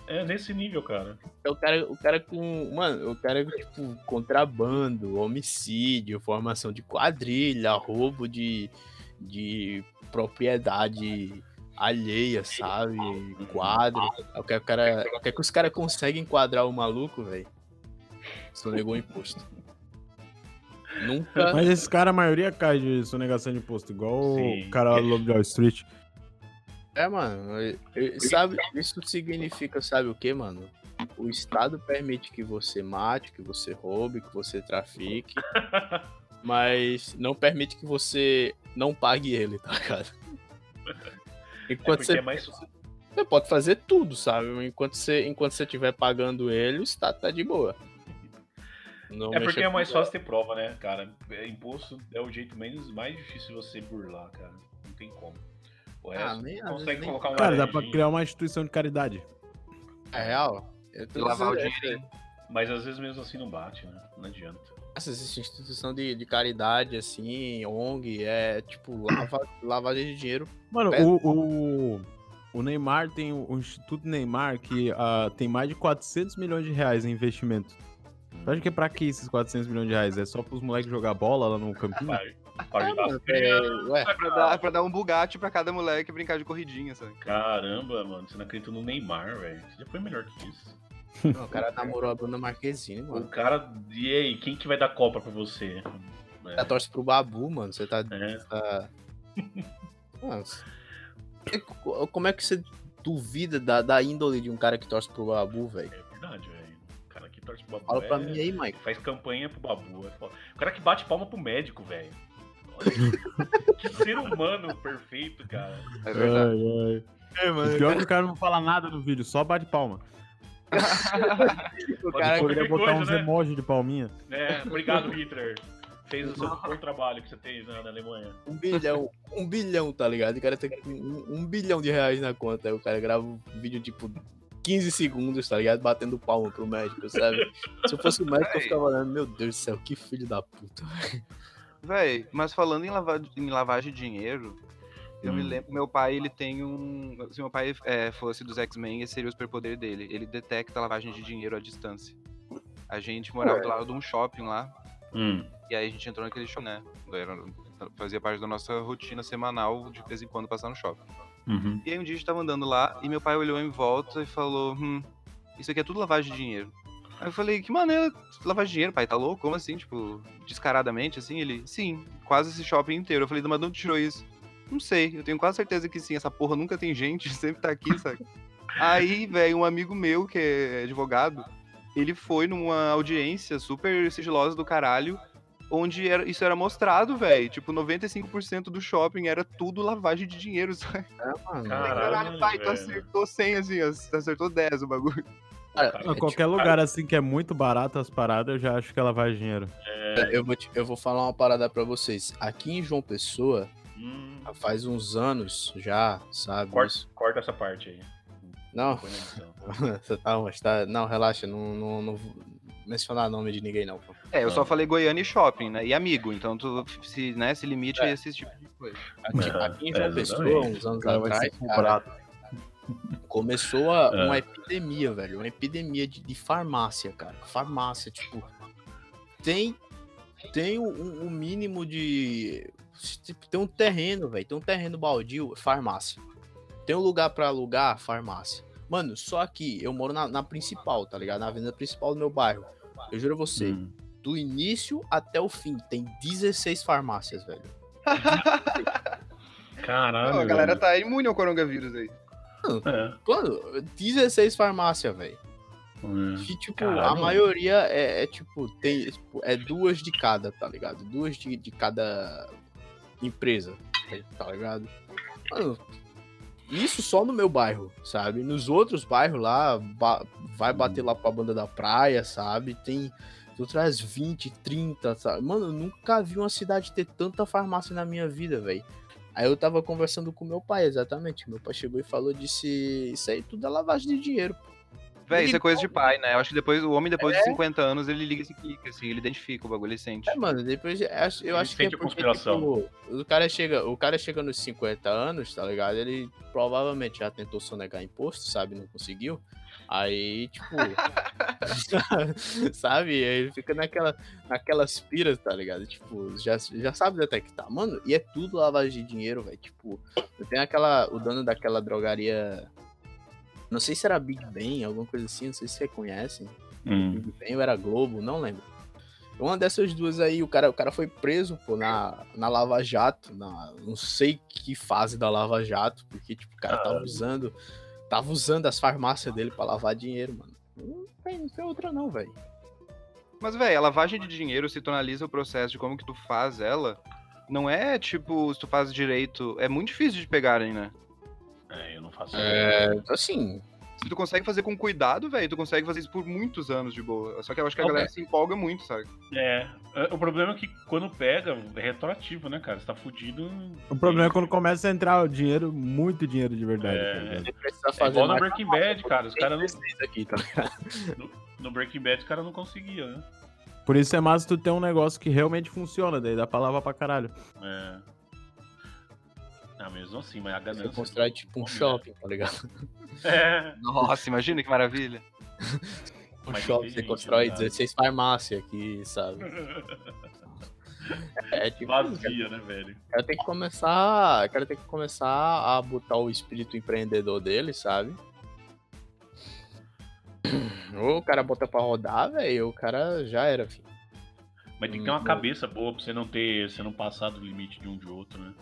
É nesse nível, cara. O cara com... Mano, o cara tipo, contrabando, homicídio, formação de quadrilha, roubo de propriedade... alheia, sabe? Quadro. O que os caras conseguem enquadrar o maluco, velho? Sonegou imposto. Nunca. Mas esses caras, a maioria cai de sonegação de imposto, igual o cara do Wall Street. É, mano. Sabe, isso significa, sabe o que, mano? O Estado permite que você mate, que você roube, que você trafique, mas não permite que você não pague ele, tá, cara? Enquanto você, você pode fazer tudo, sabe? Enquanto você estiver pagando ele, o Estado tá de boa. Não é porque é mais fácil ter prova, né, cara? Imposto é o jeito mais difícil de você burlar, cara. Não tem como. O resto, nem consegue nem colocar uma... Cara, dá pra criar uma instituição de caridade. É real. Lavar o dinheiro. Mas às vezes mesmo assim não bate, né? Não adianta. Essa instituição de caridade, assim, ONG, é tipo lavagem de dinheiro. Mano, o Neymar tem o Instituto Neymar que tem mais de 400 milhões de reais em investimento. Você acha que é pra que esses 400 milhões de reais? É só pros moleques jogar bola lá no campinho? Pra dar um Bugatti pra cada moleque brincar de corridinha, sabe? Caramba, mano, você não acredita no Neymar, velho. Você já foi melhor que isso. Não, o cara namorou a Bruna Marquezine, mano. O cara... E aí, quem que vai dar Copa pra você? Você torce pro Babu, mano. Você tá... Nossa. Como é que você duvida da índole de um cara que torce pro Babu, velho? É verdade, velho. torce pro Babu. Fala pra mim aí, Mike. Faz campanha pro Babu. O cara que bate palma pro médico, velho. Que ser humano perfeito, cara. É verdade. É, mano. O pior é que o cara não fala nada no vídeo, só bate palma. O cara poderia botar coisa, uns emojis de palminha. É, obrigado, Hitler. Fez o seu bom trabalho que você fez na Alemanha. Um bilhão, tá ligado? O cara tem um bilhão de reais na conta. Aí o cara grava um vídeo tipo 15 segundos, tá ligado? Batendo palma pro médico, sabe? Se eu fosse o médico, eu ficava olhando, meu Deus do céu, que filho da puta. Véi, mas falando em lavagem de dinheiro, eu me lembro, meu pai, ele tem um... Se meu pai fosse dos X-Men, esse seria o superpoder dele. Ele detecta lavagem de dinheiro à distância. A gente morava do lado de um shopping lá. E aí a gente entrou naquele shopping, né? Fazia parte da nossa rotina semanal, de vez em quando, passar no shopping. Uhum. E aí um dia a gente tava andando lá, e meu pai olhou em volta e falou, isso aqui é tudo lavagem de dinheiro. Aí eu falei, que maneira, lavagem de dinheiro, pai, tá louco? Como assim? Tipo, descaradamente, assim? Ele, sim, quase esse shopping inteiro. Eu falei, mas de onde tirou isso? Não sei, eu tenho quase certeza que sim, essa porra nunca tem gente, sempre tá aqui, sabe? Aí, velho, um amigo meu, que é advogado, ele foi numa audiência super sigilosa do caralho, onde isso era mostrado, velho. Tipo, 95% do shopping era tudo lavagem de dinheiro, sabe? Caralho, pai, tu acertou 100, assim, tu acertou 10 o bagulho. Cara, qualquer lugar assim que é muito barato as paradas, eu já acho que é lavagem de dinheiro. Eu vou falar uma parada pra vocês. Aqui em João Pessoa, faz uns anos já, sabe? Corta essa parte aí. Não, não, relaxa, não vou mencionar nome de ninguém, não. Eu só falei Goiânia e shopping, né? E amigo, então tu se limite a esse tipo de coisa. Aqui em João Pessoa, uns anos atrás, começou uma epidemia, velho. Uma epidemia de farmácia, cara. Farmácia, tipo, tem um mínimo de... Tem um terreno, velho. Tem um terreno baldio, farmácia. Tem um lugar pra alugar, farmácia. Mano, só que eu moro na principal, tá ligado? Na avenida principal do meu bairro. Eu juro a você, do início até o fim, tem 16 farmácias, velho. Caralho. A galera tá imune ao coronavírus aí. Mano, 16 farmácias, velho. Que, tipo, a maioria tipo, tem... É duas de cada, tá ligado? Duas de cada empresa, tá ligado? Mano... Isso só no meu bairro, sabe? Nos outros bairros lá, vai bater lá pra banda da praia, sabe? Tem outras 20, 30, sabe? Mano, eu nunca vi uma cidade ter tanta farmácia na minha vida, velho. Aí eu tava conversando com meu pai, exatamente. Meu pai chegou e falou, disse, isso aí tudo é lavagem de dinheiro, pô. Véi, isso é coisa de pai, né? Eu acho que depois o homem, depois de 50 anos, ele liga e se clica, assim, ele identifica o bagulho, ele sente. Mano, depois eu acho que é porque, tipo, o cara chega nos 50 anos, tá ligado? Ele provavelmente já tentou sonegar imposto, sabe? Não conseguiu. Aí, tipo, sabe? Ele fica naquelas piras, tá ligado? Tipo, já sabe detectar. Mano, e é tudo lavagem de dinheiro, velho. Tipo, eu tenho o dono daquela drogaria... Não sei se era Big Ben, alguma coisa assim, não sei se vocês conhecem. Big Ben ou era Globo, não lembro. Uma dessas duas aí, o cara foi preso, pô, na Lava Jato, não sei que fase da Lava Jato, porque, tipo, o cara tava usando as farmácias dele pra lavar dinheiro, mano. Não tem outra não, velho. Mas, velho, a lavagem de dinheiro, se tu analisa o processo de como que tu faz ela, não é, tipo, se tu faz direito, é muito difícil de pegarem, né? Eu não faço assim. Se tu consegue fazer com cuidado, velho, tu consegue fazer isso por muitos anos de boa. Só que eu acho que a galera se empolga muito, sabe? O problema é que quando pega, é retroativo, né, cara? Você tá fudido. O problema é quando começa a entrar o dinheiro, muito dinheiro de verdade. Você precisa fazer igual no Breaking Bad, cara. Os caras não. Aqui, tá ligado? No Breaking Bad, os caras não conseguiam, né? Por isso é massa tu ter um negócio que realmente funciona, daí dá pra lavar pra caralho. Ah, mesmo assim, mas a ganância... Você constrói tipo um shopping, tá ligado? Nossa, imagina que maravilha. Um shopping, você constrói 16 farmácias aqui, sabe? Tipo, vazia, né, velho? O cara tem que começar... a botar o espírito empreendedor dele, sabe? Ou o cara bota pra rodar, velho, o cara já era, filho. Mas tem que ter uma cabeça boa pra você não passar do limite de um de outro, né?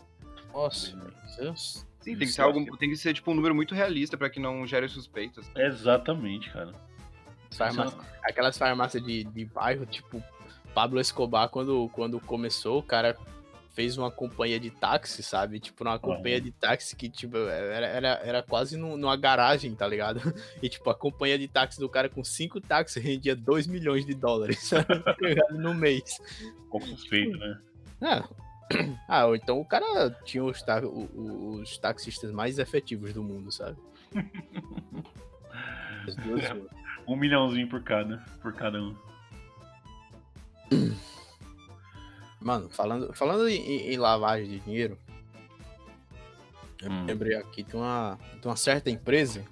Nossa, meu Deus. Sim, tem que ser tipo um número muito realista pra que não gere suspeitas. Exatamente, cara. Aquelas farmácias de bairro, tipo Pablo Escobar, quando começou, o cara fez uma companhia de táxi, sabe? Tipo, uma companhia de táxi que, tipo, era quase numa garagem, tá ligado? E, tipo, a companhia de táxi do cara com 5 táxis rendia 2 milhões de dólares no mês. Um pouco suspeito, né? Ou então o cara tinha os taxistas mais efetivos do mundo, sabe? As duas, $1 milhãozinho por cada um. Mano, falando em lavagem de dinheiro, eu lembrei aqui de uma certa empresa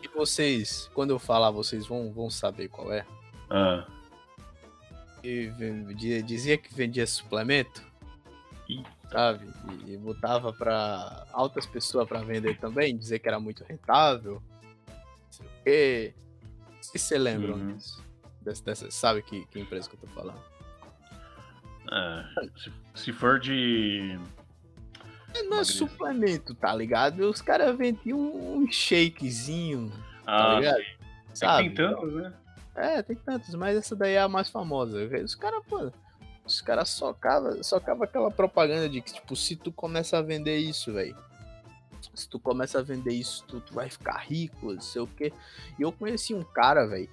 que vocês, quando eu falar, vocês vão saber qual é. E dizia que vendia suplemento, sabe? E botava pra altas pessoas pra vender também, dizer que era muito rentável. E vocês se lembram disso? Sabe que empresa que eu tô falando? Se for de... Não é suplemento, tá ligado? Os caras vendiam um shakezinho, tá ligado? Sabe? Tem tantos, né? Tem tantos, mas essa daí é a mais famosa. Os caras socava aquela propaganda de que, tipo, se tu começa a vender isso, velho. Se tu começa a vender isso, tu vai ficar rico, não sei o quê. E eu conheci um cara, velho.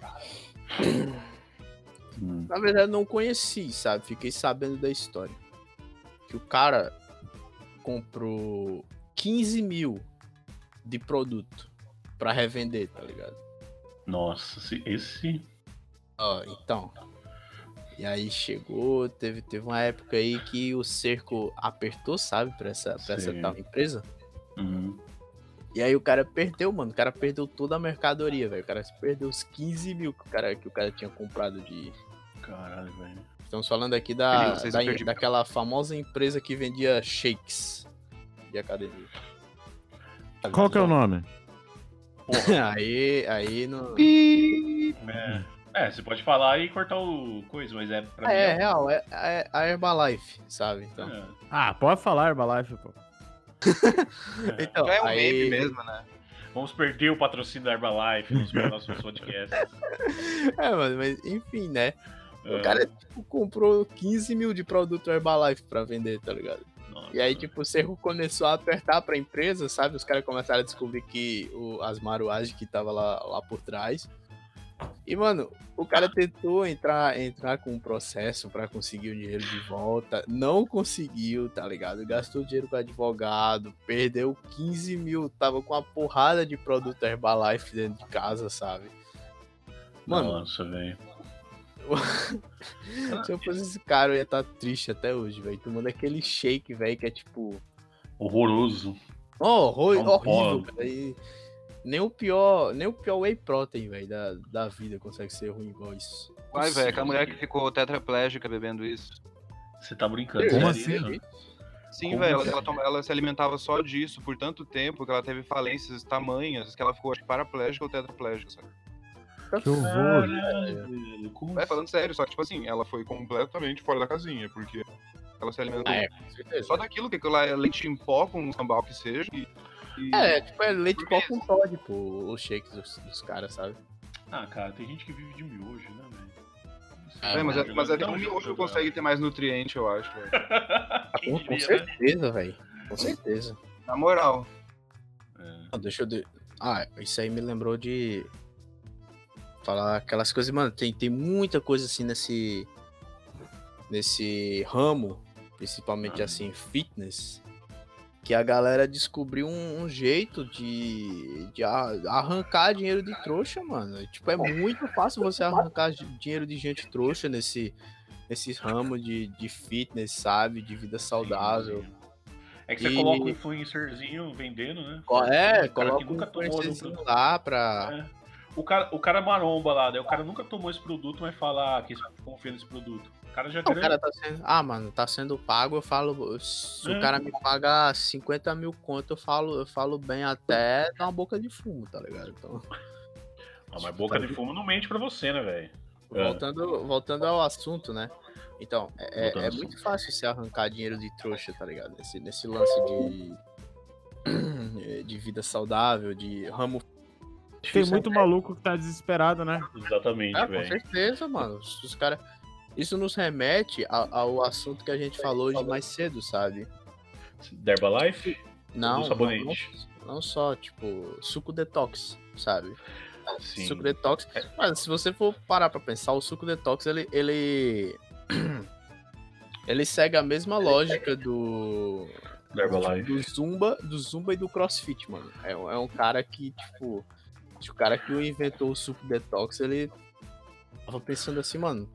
Na verdade, não conheci, sabe? Fiquei sabendo da história. Que o cara comprou 15 mil de produto pra revender, tá ligado? Nossa, esse... então... E aí chegou, teve uma época aí que o cerco apertou, sabe? Pra essa tal empresa. E aí o cara perdeu, mano. O cara perdeu toda a mercadoria, velho. O cara perdeu os 15 mil que o cara tinha comprado de... Caralho, velho. Estamos falando aqui daquela famosa empresa que vendia shakes de academia. Qual que é o nome? Aí não... Você pode falar e cortar o coisa, mas é pra mim... É real, é a Herbalife, sabe? Então. Pode falar Herbalife, pô. Então, é um meme mesmo, né? Vamos perder o patrocínio da Herbalife, vamos perder nossos podcasts. Mano, mas enfim, né? O cara, tipo, comprou 15 mil de produto Herbalife pra vender, tá ligado? Nossa. E aí, tipo, o cerco começou a apertar pra empresa, sabe? Os caras começaram a descobrir que as maruagens que tava lá por trás. E, mano, o cara tentou entrar com um processo pra conseguir o dinheiro de volta, não conseguiu, tá ligado? Gastou dinheiro com advogado, perdeu 15 mil, tava com uma porrada de produto Herbalife dentro de casa, sabe? Mano, nossa, velho. Se eu fosse esse cara, eu ia estar triste até hoje, velho. Tu manda aquele shake, velho, que é tipo... Horroroso. Horrível, velho. Nem o pior whey protein, velho, da vida consegue ser ruim igual isso. Uai, velho, aquela mulher que ficou tetraplégica bebendo isso. Você tá brincando. Como assim? Né? Sim, velho, ela se alimentava só disso por tanto tempo que ela teve falências tamanhas que ela ficou, acho, paraplégica ou tetraplégica, sabe? Que horror, velho. Falando sério, só que, tipo assim, ela foi completamente fora da casinha, porque ela se alimentou só daquilo, que lá é leite em pó com um sambal que seja e... é leite pó com Todd, pô, os shakes dos caras, sabe? Cara, tem gente que vive de miojo, né, velho? Mas até um miojo consegue ter mais nutriente, eu acho, velho. Com certeza, velho. Com certeza. Na moral. Deixa eu... isso aí me lembrou de... Falar aquelas coisas, mano, tem muita coisa assim nesse ramo, principalmente assim, fitness... Que a galera descobriu um jeito de arrancar dinheiro de trouxa, mano. Tipo, é muito fácil você arrancar dinheiro de gente trouxa nesse ramo de fitness, sabe? De vida saudável. É que você coloca um influencerzinho vendendo, né? Coloca um influencerzinho lá pra... O cara maromba lá, né? O cara nunca tomou esse produto, mas fala que confia nesse produto. O cara tá sendo... mano, tá sendo pago, eu falo... Se o cara me pagar 50 mil conto, eu falo bem até dar uma boca de fumo, tá ligado? Então... mas boca de fumo não mente pra você, né, velho? Voltando ao assunto, né? Então, é muito fácil você arrancar dinheiro de trouxa, tá ligado? Nesse lance de vida saudável, de ramo Tem muito maluco que tá desesperado, né? Exatamente, velho. Com certeza, mano. Os caras... Isso nos remete ao assunto que a gente falou de mais cedo, sabe? Da Herbalife? Não, sabonete. Não só, tipo, suco detox, sabe? Sim. Suco detox. Mas se você for parar pra pensar, o suco detox, ele segue a mesma lógica do Herbalife. Do Zumba e do CrossFit, mano. É um cara que, tipo... O cara que inventou o suco detox, ele tava pensando assim, mano...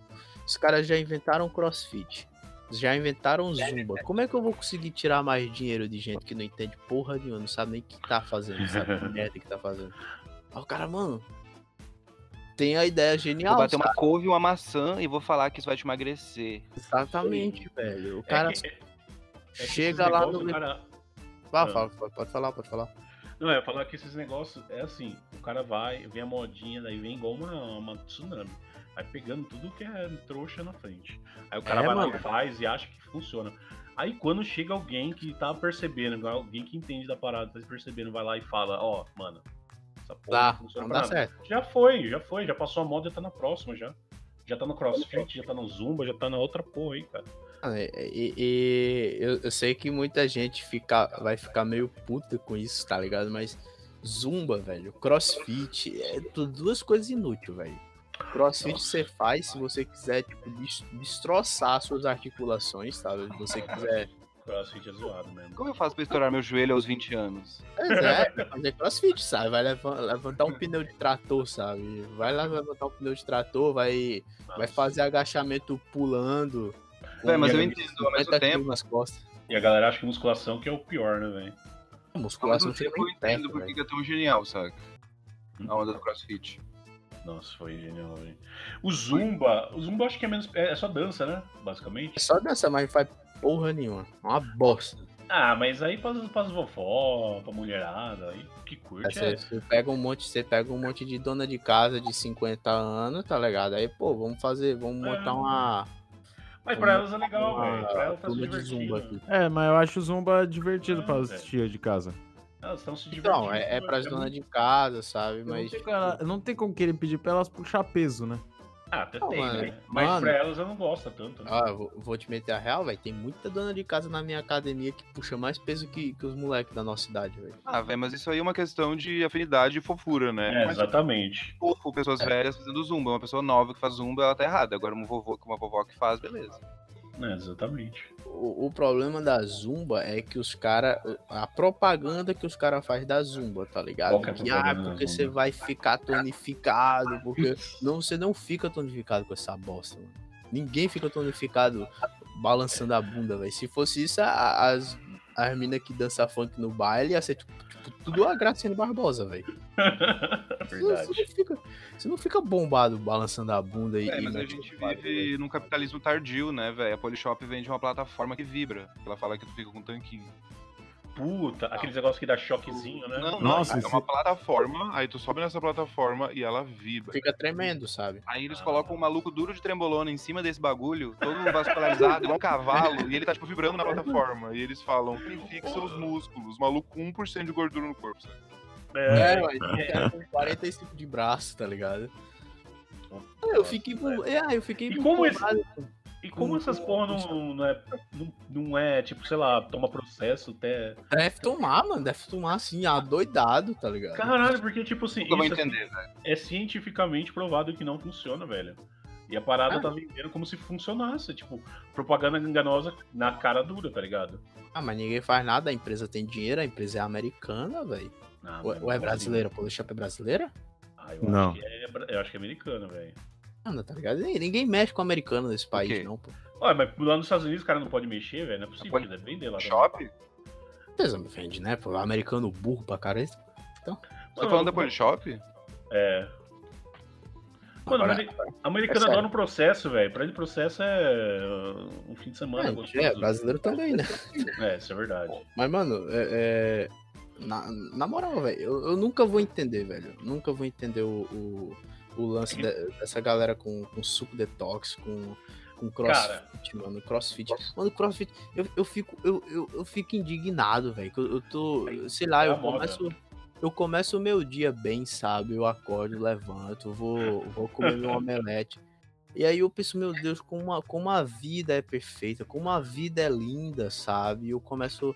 Os caras já inventaram CrossFit, já inventaram Zumba. Como é que eu vou conseguir tirar mais dinheiro de gente que não entende porra nenhuma, não sabe nem o que tá fazendo, não sabe que merda que tá fazendo? Aí o cara, mano, tem a ideia genial. Vou bater uma couve e uma maçã e vou falar que isso vai te emagrecer. Exatamente, velho. O cara chega lá no... Cara... Fala, pode falar. Não, eu ia falar que esses negócios é assim, o cara vai, vem a modinha, daí vem igual uma tsunami. Aí pegando tudo que é trouxa na frente. Aí o cara vai lá e faz e acha que funciona. Aí quando chega alguém que tá percebendo, alguém que entende da parada, tá percebendo, vai lá e fala, ó, mano, essa porra não funciona pra nada. Certo. Já foi, já passou a moda, já tá na próxima, já. Já tá no CrossFit, já tá no Zumba, já tá na outra porra aí, cara. E eu sei que muita gente vai ficar meio puta com isso, tá ligado? Mas Zumba, velho, CrossFit, é duas coisas inúteis, velho. CrossFit você faz se você quiser, tipo, destroçar suas articulações, sabe? Se você quiser... CrossFit é zoado mesmo. Como eu faço pra estourar meu joelho aos 20 anos? É, fazer CrossFit, sabe? Vai levantar um pneu de trator, sabe? Vai lá levantar um pneu de trator, vai fazer agachamento pulando. É, mas eu entendo, ao mesmo tempo... Nas costas. E a galera acha que musculação que é o pior, né, velho? Musculação que é o entendo porque é tão genial, sabe? A onda do CrossFit. Nossa, foi genial, hein? O Zumba acho que é menos... É só dança, né? Basicamente. É só dança, mas não faz porra nenhuma. Uma bosta. Ah, mas aí pras vovó, pra mulherada, aí que curte é isso. Você pega um monte de dona de casa de 50 anos, tá ligado? Aí, pô, vamos montar uma... Mas pra elas é legal, velho. Pra elas tá se divertindo. É, mas eu acho o Zumba divertido pra assistir de casa. Elas estão se divertindo. Então, é pras donas de casa, sabe? Mas não tem como querer pedir pra elas puxar peso, né? Ah, até tem, né? Mas pra elas eu não gosto tanto. Né? Ah, eu vou te meter a real, velho. Tem muita dona de casa na minha academia que puxa mais peso que os moleques da nossa idade, velho. Ah, velho, mas isso aí é uma questão de afinidade e fofura, né? É, exatamente. Fofo, pessoas velhas fazendo Zumba. Uma pessoa nova que faz Zumba, ela tá errada. Agora uma vovó que faz, beleza. É, exatamente. O problema da Zumba é que os caras... A propaganda que os caras fazem da Zumba, tá ligado? Porque você vai ficar tonificado, porque... Não, você não fica tonificado com essa bosta, mano. Ninguém fica tonificado balançando a bunda, velho. Se fosse isso, as minas que dançam funk no baile ia ser tipo, tudo a Graciane Barbosa, velho. Verdade. Você não fica bombado balançando a bunda e... mas a gente vive num capitalismo tardio, né, velho? A Polishop vende uma plataforma que vibra. Ela fala que tu fica com um tanquinho. Puta, aqueles negócios que dá choquezinho, né? Não, nossa, é uma plataforma, aí tu sobe nessa plataforma e ela vibra. Fica tremendo, sabe? Aí eles colocam um maluco duro de trembolona em cima desse bagulho, todo vascularizado, igual um cavalo, e ele tá, tipo, vibrando na plataforma. E eles falam, fixa os músculos, maluco com 1% de gordura no corpo, sabe? É, com 45 de braço, tá ligado? Eu fiquei empolgado. E como essas porra não é, tipo, sei lá, toma processo até... Deve tomar, assim, adoidado, tá ligado? Caralho, porque, tipo, assim, isso entender, né? É cientificamente provado que não funciona, velho. E a parada tá vendendo como se funcionasse, tipo, propaganda enganosa na cara dura, tá ligado? Ah, mas ninguém faz nada, a empresa tem dinheiro, a empresa é americana, velho. Ou é brasileira? A Polishop é brasileira? Ah, eu acho que é americana, velho. Não, tá ligado? Ninguém mexe com o americano nesse país, okay. Não, pô. Olha, mas lá nos Estados Unidos o cara não pode mexer, velho. Não é possível, deve vender lá. Polishop? Não vende, né? Pô, americano burro pra caralho. Então. Você tá falando da Polishop? É. Mano, americano adora um processo, velho. Pra ele, processo é um fim de semana. Brasileiro também, né? É, isso é verdade. Mas, mano, na moral, velho, eu nunca vou entender, velho. Nunca vou entender o lance dessa galera com suco detox, com CrossFit, cara. Mano, CrossFit. Eu fico indignado, velho. Eu tô, sei lá, eu começo eu começo o meu dia bem, sabe? Eu acordo, levanto, vou comer meu omelete. E aí eu penso, meu Deus, como a vida é perfeita, como a vida é linda, sabe? Eu começo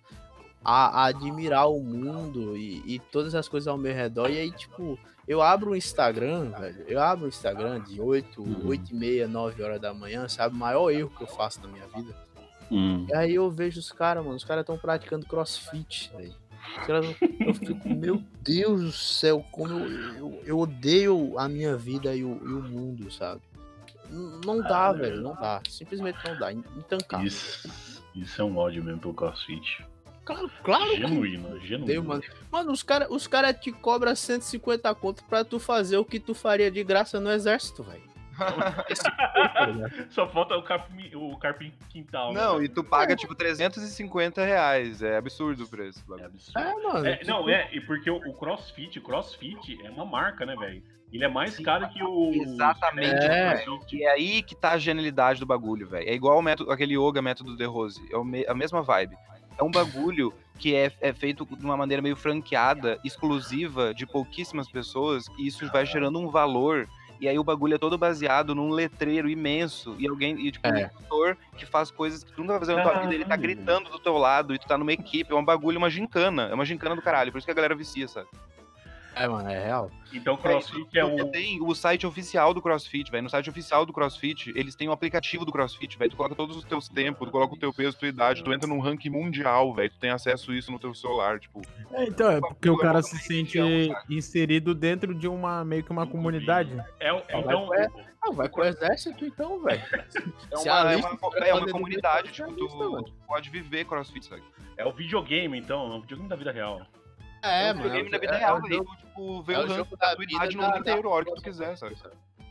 a admirar o mundo e todas as coisas ao meu redor. E aí, tipo, eu abro o Instagram, velho. Eu abro o Instagram de 8h30, 9 horas da manhã, sabe? O maior erro que eu faço na minha vida. E aí eu vejo os caras, mano. Os caras estão praticando crossfit, velho. Eu fico, meu Deus do céu, como eu odeio a minha vida e o mundo, sabe? Não dá, velho, não dá. Simplesmente não dá, intancável. Isso é um ódio mesmo pro CrossFit. Claro. Genuíno. Deus, mano, os cara te cobram 150 conto pra tu fazer o que tu faria de graça no exército, velho. Só falta o carpim quintal. Não, né? E tu paga tipo R$350. É absurdo o preço. É absurdo. É, mano. É, tipo... Não, e porque o CrossFit, é uma marca, né, velho? Ele é mais caro que o... Exatamente. É. E é aí que tá a genialidade do bagulho, velho. É igual aquele yoga método de Rose. É a mesma vibe. É um bagulho que é feito de uma maneira meio franqueada, exclusiva, de pouquíssimas pessoas, e isso vai gerando um valor... E aí o bagulho é todo baseado num letreiro imenso. E alguém, um instrutor que faz coisas que tu nunca vai fazer na tua vida, ele tá gritando do teu lado e tu tá numa equipe. É um bagulho, uma gincana. É uma gincana do caralho. Por isso que a galera vicia, sabe? É, mano, é real. Então o CrossFit Tem o site oficial do CrossFit, velho. No site oficial do CrossFit, eles têm um aplicativo do CrossFit, velho. Tu coloca todos os teus tempos, tu coloca o teu peso, tua idade, tu entra num ranking mundial, velho. Tu tem acesso a isso no teu celular, tipo... Então, é porque o cara se sente inserido dentro de uma, meio que uma comunidade. Vai pro exército, então, velho. É uma comunidade, tipo, tu pode viver CrossFit, sabe? É o videogame, então, é o videogame da vida real. É, mano. O game da vida real, velho. Tipo, vê o jogo da habilidade no inteiro, a hora que tu quiser, sabe?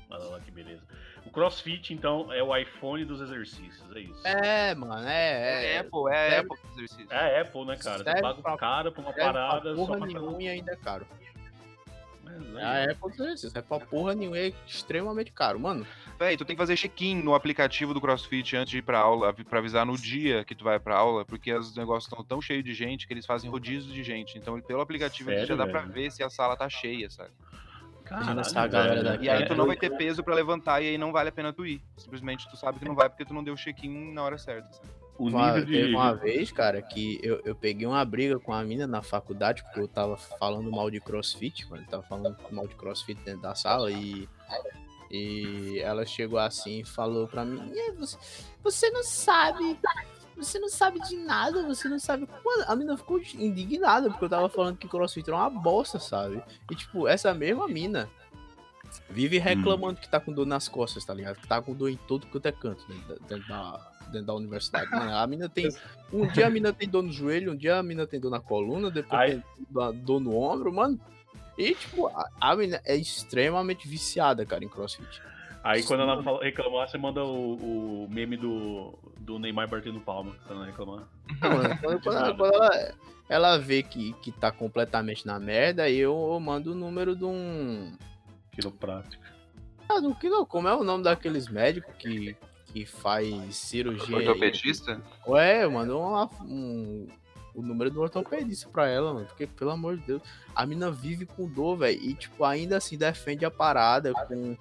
Olha lá que beleza. O CrossFit, então, é o iPhone dos exercícios, é isso? É, mano, é. É Apple dos exercícios. É Apple, né, cara? Tu paga o cara pra uma parada. Porra nenhuma e ainda é caro. É Apple dos exercícios. É pra porra nenhuma e é extremamente caro, mano. Véi, tu tem que fazer check-in no aplicativo do CrossFit antes de ir pra aula, pra avisar no dia que tu vai pra aula, porque os negócios estão tão cheios de gente que eles fazem rodízio de gente. Então, pelo aplicativo, já dá pra ver se a sala tá cheia, sabe? Caralho, e aí tu não vai ter peso pra levantar e aí não vale a pena tu ir. Simplesmente tu sabe que não vai porque tu não deu o check-in na hora certa, sabe? Teve uma vez, cara, que eu peguei uma briga com a mina na faculdade, porque eu tava falando mal de CrossFit, mano. Tava falando mal de CrossFit dentro da sala e ela chegou assim e falou pra mim: você não sabe de nada, você não sabe... Mano, a mina ficou indignada, porque eu tava falando que CrossFit era uma bosta, sabe? E tipo, essa mesma mina vive reclamando que tá com dor nas costas, tá ligado? Que tá com dor em todo quanto é canto, né? Dentro da universidade, mano. A mina tem... Um dia a mina tem dor no joelho, um dia a mina tem dor na coluna, depois tem dor no ombro, mano. E, tipo, a mina é extremamente viciada, cara, em CrossFit. Aí, quando ela reclamar, você manda o meme do Neymar batendo palma, pra ela reclamar. Não, quando ela vê que tá completamente na merda, eu mando o número de um... Quiroprático. Como é o nome daqueles médicos que faz cirurgia... Ortopedista? Ué, eu mando o número do ortopedista pra ela, mano. Porque, pelo amor de Deus, a mina vive com dor, velho. E, tipo, ainda assim defende a parada com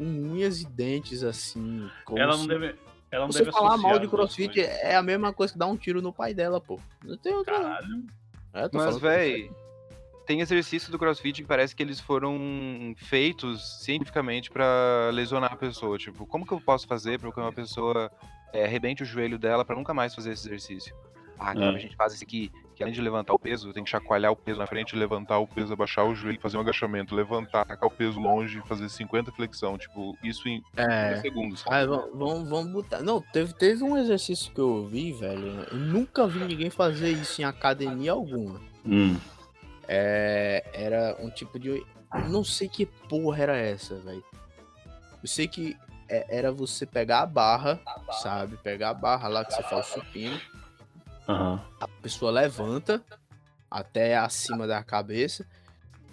unhas e dentes, assim. Ela não deve falar mal de CrossFit é a mesma coisa que dar um tiro no pai dela, pô. Não tem outra... Caralho. Mas, velho... Tem exercício do CrossFit que parece que eles foram feitos cientificamente pra lesionar a pessoa. Tipo, como que eu posso fazer pra que uma pessoa arrebente o joelho dela pra nunca mais fazer esse exercício? A gente faz isso aqui, que além de levantar o peso, tem que chacoalhar o peso na frente, levantar o peso, abaixar o joelho, fazer um agachamento, levantar, tacar o peso longe, fazer 50 flexão. Tipo, isso em 30 segundos. Vamos botar... Não, teve um exercício que eu vi, velho. Eu nunca vi ninguém fazer isso em academia alguma. Era um tipo de... Não sei que porra era essa, velho. Eu sei que era você pegar a barra, sabe? Pegar a barra lá que você faz o supino. A pessoa levanta até acima da cabeça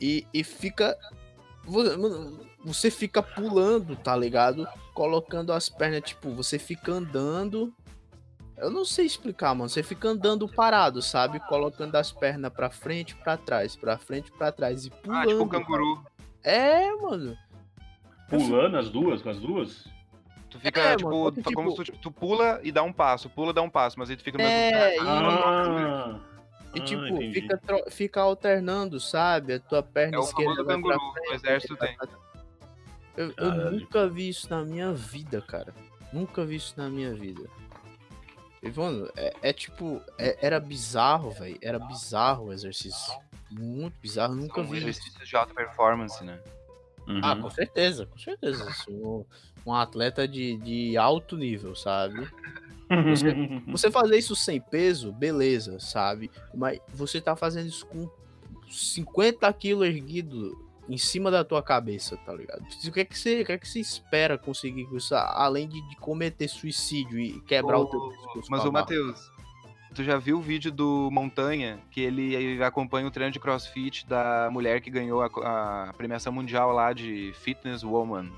e fica... Você fica pulando, tá ligado? Colocando as pernas, tipo, você fica andando... Eu não sei explicar, mano. Você fica andando parado, sabe? Colocando as pernas pra frente, pra trás, pra frente, pra trás e pulando. Ah, tipo canguru. É, mano. Pulando as duas, com as duas? Tu fica, é, tipo, mano, porque, como tipo... tu pula e dá um passo, mas aí tu fica no mesmo lugar. E tipo, fica alternando, sabe? A tua perna esquerda vai pra frente. O exército tem. Eu nunca vi isso na minha vida, cara. E, mano, era bizarro, velho. Era bizarro o exercício. Muito bizarro, nunca vi. Um exercício de alta performance, né? Uhum. Ah, com certeza, Eu sou um atleta de alto nível, sabe? Você fazer isso sem peso, beleza, sabe? Mas você tá fazendo isso com 50 quilos erguido em cima da tua cabeça, tá ligado? O que é que você espera conseguir com isso, além de cometer suicídio e quebrar o teu pescoço? Mas, Matheus, tu já viu o vídeo do Montanha, que ele acompanha o treino de crossfit da mulher que ganhou a premiação mundial lá de Fitness Woman?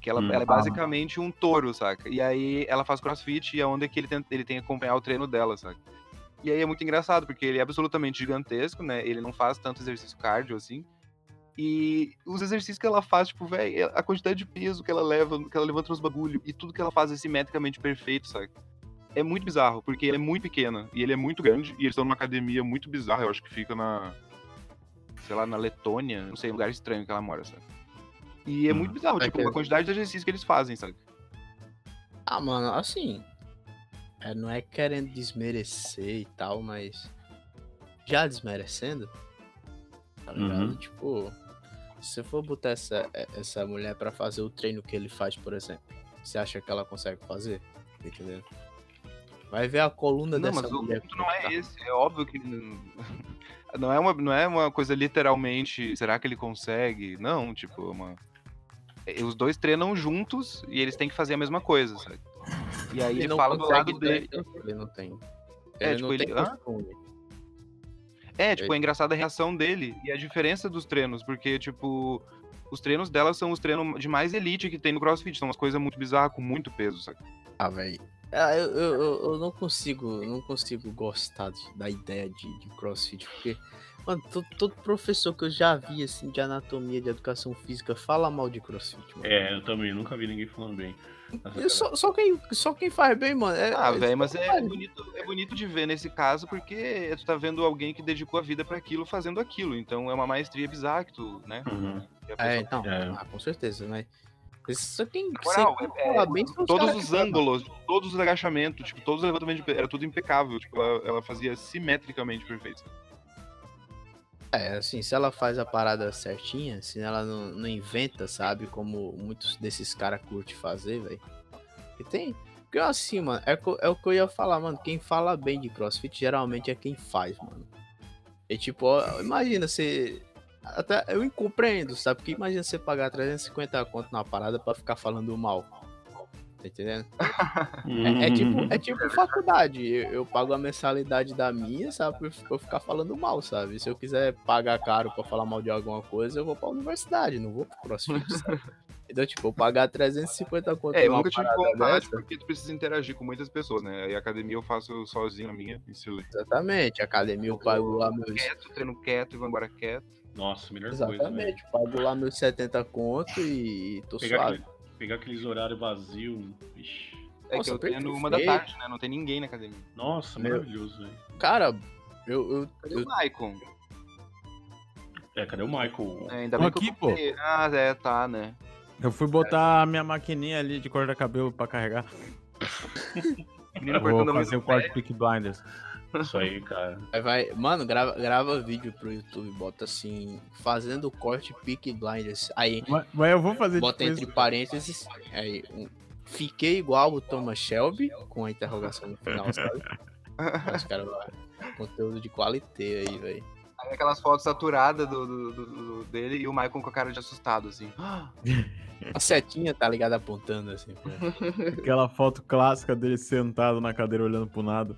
Que ela é basicamente um touro, saca? E aí ela faz crossfit e é onde que ele tem que acompanhar o treino dela, saca? E aí é muito engraçado, porque ele é absolutamente gigantesco, né? Ele não faz tanto exercício cardio, assim. E os exercícios que ela faz, tipo, velho, a quantidade de peso que ela leva, que ela levanta nos bagulho, e tudo que ela faz é simetricamente perfeito, saca? É muito bizarro, porque ela é muito pequena, e ele é muito grande, e eles estão numa academia muito bizarra, eu acho que fica na... sei lá, na Letônia, não sei, um lugar estranho que ela mora, saca? E é muito bizarro, tipo, a quantidade de exercícios que eles fazem, sabe? Ah, mano, assim... não é querendo desmerecer e tal, mas... já desmerecendo? Tá ligado? Uhum. Tipo... se você for botar essa mulher pra fazer o treino que ele faz, por exemplo... você acha que ela consegue fazer? Entendeu? Vai ver a coluna dessa mulher. Não, mas o não é esse. É óbvio que... não é uma coisa literalmente... será que ele consegue? Não, tipo... os dois treinam juntos e eles têm que fazer a mesma coisa, sabe? E aí ele fala do lado dele. Ele não tem. É engraçada a reação dele e a diferença dos treinos, porque, tipo, os treinos dela são os treinos de mais elite que tem no CrossFit, são umas coisas muito bizarras, com muito peso, sabe? Ah, velho. Eu não consigo gostar da ideia de CrossFit, porque... mano, todo professor que eu já vi, assim, de anatomia, de educação física, fala mal de crossfit, mano. É, eu também, nunca vi ninguém falando bem. Só quem faz bem, mano. Velho, mas é bonito de ver nesse caso, porque tu tá vendo alguém que dedicou a vida pra aquilo, fazendo aquilo. Então é uma maestria bizarra que tu, né? Uhum. Com certeza, mas... só tem todos os ângulos, todos os agachamentos, tipo, todos os levantamentos, era tudo impecável. Tipo, ela fazia simetricamente perfeito. Assim, se ela faz a parada certinha, se ela não inventa, sabe, como muitos desses caras curtem fazer, velho. Porque assim, mano, é o que eu ia falar, mano, quem fala bem de CrossFit geralmente é quem faz, mano. E tipo, ó, imagina você... até eu incompreendo, sabe, porque imagina você pagar 350 conto na parada pra ficar falando mal. Tá entendendo? É tipo faculdade. Eu pago a mensalidade da minha, sabe? Pra eu ficar falando mal, sabe? Se eu quiser pagar caro pra falar mal de alguma coisa, eu vou pra universidade, não vou pro CrossFit, sabe? Então, tipo, eu pagar 350 conto eu nunca tive vontade, porque tu precisa interagir com muitas pessoas, né? E a academia eu faço sozinho na minha, em silêncio. Exatamente, a academia eu pago lá meus... treino quieto, vou embora quieto. Nossa, melhor coisa, exatamente, pago lá meus 70 conto e tô suave. Pegar aqueles horários vazios, vixi. Nossa, que eu treino 1 da tarde, né? Não tem ninguém na academia. Nossa, maravilhoso, velho. Cara, cadê o Michael? Cadê o Michael? Ainda bem aqui, pô. Tá, né? Eu fui botar a minha maquininha ali de cortar cabelo pra carregar. Vou fazer o corte Peaky Blinders. Isso aí, cara. Mano, grava vídeo pro YouTube, bota assim, fazendo o corte Peaky Blinders. Aí, mas eu vou fazer bota entre parênteses, aí, fiquei igual o Thomas Shelby, com a interrogação no final, sabe? Mas, cara, conteúdo de qualité aí, velho. Aí aquelas fotos saturadas dele e o Michael com a cara de assustado, assim. A setinha, tá ligado, apontando, assim. Aquela foto clássica dele sentado na cadeira olhando pro nada.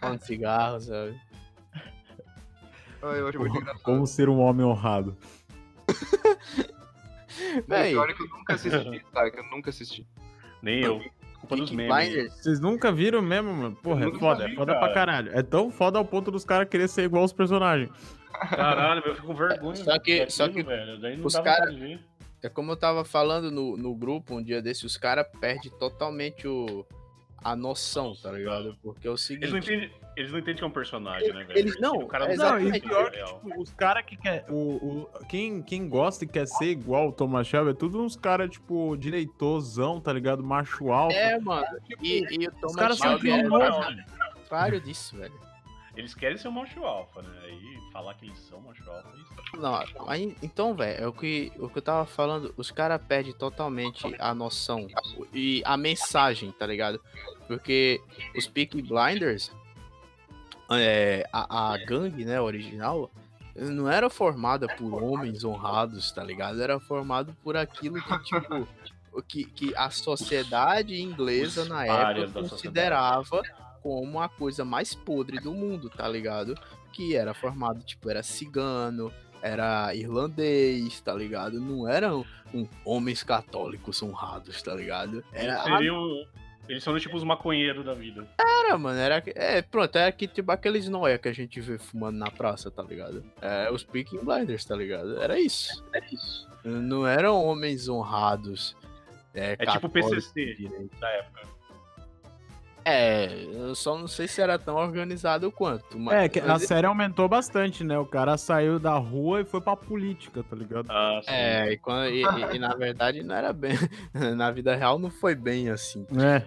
Falando cigarro, sabe? Eu acho muito engraçado. Como ser um homem honrado. Pior é que eu nunca assisti, tá? Nem eu. Culpa dos memes. Vocês nunca viram mesmo, mano? Porra, é foda pra caralho. É tão foda ao ponto dos caras querer ser igual aos personagens. Caralho, eu fico com vergonha. Só que velho, daí não os caras... É como eu tava falando no grupo um dia desse, os caras perdem totalmente a noção, tá ligado? Porque é o seguinte... Eles não entendem que é um personagem, né, velho? Eles não, cara exatamente. E pior que, tipo, os caras que quer... Quem gosta e quer ser igual ao Thomas Shelby é tudo uns caras, tipo, direitosão, tá ligado? Macho alto. É, mano. Tipo, e o Thomas Shelby é contrário disso, velho. Eles querem ser um macho alfa, né? Aí falar que eles são macho alfa... Não, aí, então, velho, é o que eu tava falando, os caras perdem totalmente a noção e a mensagem, tá ligado? Porque os Peaky Blinders, a gangue, né, original, não era formada por homens honrados, tá ligado? Era formada por aquilo que, tipo, que a sociedade inglesa, na época, considerava... como a coisa mais podre do mundo, tá ligado? Que era formado, tipo, era cigano, era irlandês, tá ligado? Não eram homens católicos honrados, tá ligado? Eles são, tipo, os maconheiros da vida. Era, mano, era que, tipo, aqueles noia que a gente vê fumando na praça, tá ligado? É, os Peaky Blinders, tá ligado? Era isso. Não eram homens honrados, tipo o PCC direito. Da época. Eu só não sei se era tão organizado quanto. Mas... É, que a série aumentou bastante, né? O cara saiu da rua e foi pra política, tá ligado? Ah, sim. E na verdade não era bem... Na vida real não foi bem assim. É.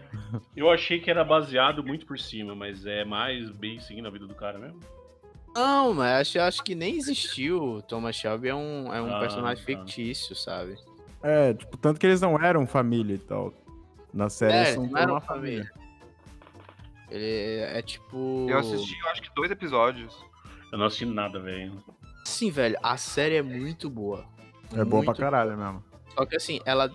Eu achei que era baseado muito por cima, mas é mais bem seguindo a vida do cara mesmo? Não, mas acho que nem existiu. Thomas Shelby é um personagem fictício, sabe? É, tipo, tanto que eles não eram família e tal. Na série eles não eram uma família. Ele é tipo... Eu assisti, eu acho que 2 episódios. Eu não assisti nada, velho. Sim, velho, a série é muito boa. É boa pra caralho mesmo. Só que assim, ela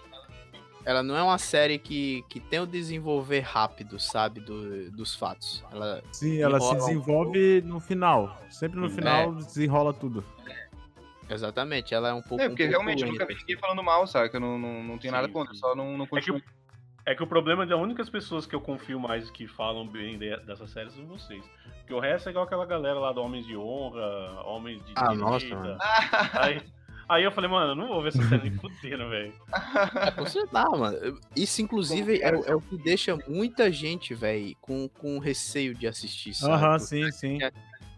não é uma série que tem o desenvolver rápido, sabe, dos fatos. Ela se desenvolve no final. Sempre no final desenrola tudo. Exatamente, ela é um pouco... É, porque realmente eu nunca fiquei falando mal, sabe, que eu não tenho nada contra, só não continuo... É que o problema é que as únicas pessoas que eu confio mais que falam bem dessa série são vocês. Porque o resto é igual aquela galera lá do Homens de Honra, Homens de Direita. Nossa, mano. Aí eu falei, mano, eu não vou ver essa série nem fudendo, velho. Não, mano. Isso, inclusive, é o que deixa muita gente, velho, com receio de assistir, sabe? Aham, sim.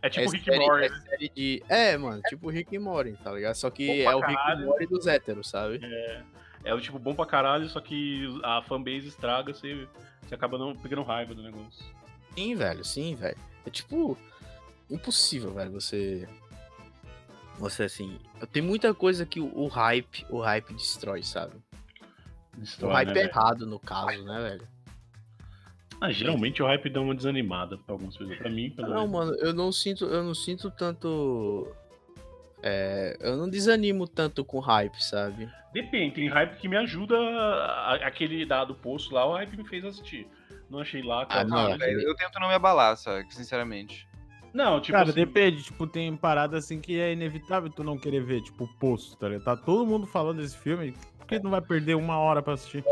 É tipo Rick and Morty. Mano, tipo Rick and Morty, tá ligado? Só que é o Rick and Morty dos héteros, sabe? É. É o tipo bom pra caralho, só que a fanbase estraga, você acaba não pegando raiva do negócio. Sim, velho. É tipo impossível, velho, você assim, tem muita coisa que o hype destrói, sabe? Destrói, o hype, né, errado no caso, né, velho? Ah, geralmente o hype dá uma desanimada pra algumas pessoas, pra mim, pelo menos. Não, mano, eu não sinto tanto... eu não desanimo tanto com hype, sabe? Depende, tem hype que me ajuda, aquele dado posto lá, o hype me fez assistir. Não achei lá... Eu tento não me abalar, sabe? Sinceramente. Não, tipo... Cara, assim... depende, tipo, tem parada assim que é inevitável tu não querer ver, tipo, o posto, tá ligado? Tá todo mundo falando desse filme, por que tu não vai perder 1 hora pra assistir?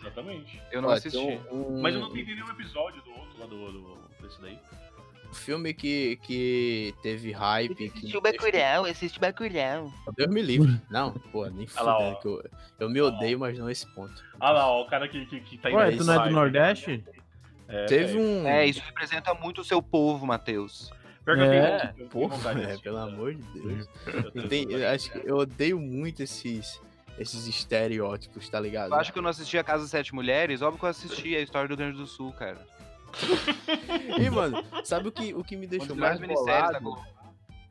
Exatamente. Eu não assisti. Mas eu não entendi nenhum episódio do outro lá, desse daí. Filme que teve hype. Assiste Bacurau. Deus me livre. Não, pô, nem fudendo que eu me odeio, mas não esse ponto. Ah lá, ó, o cara que tá indo. Ué, tu não é do Nordeste? Teve um... isso representa muito o seu povo, Matheus. Pelo amor de Deus. Acho que eu odeio muito esses estereótipos, tá ligado? Eu acho que eu não assisti a Casa das 7 Mulheres, óbvio que eu assisti a história do Rio Grande do Sul, cara. E, mano, sabe o que me deixou mais bolado?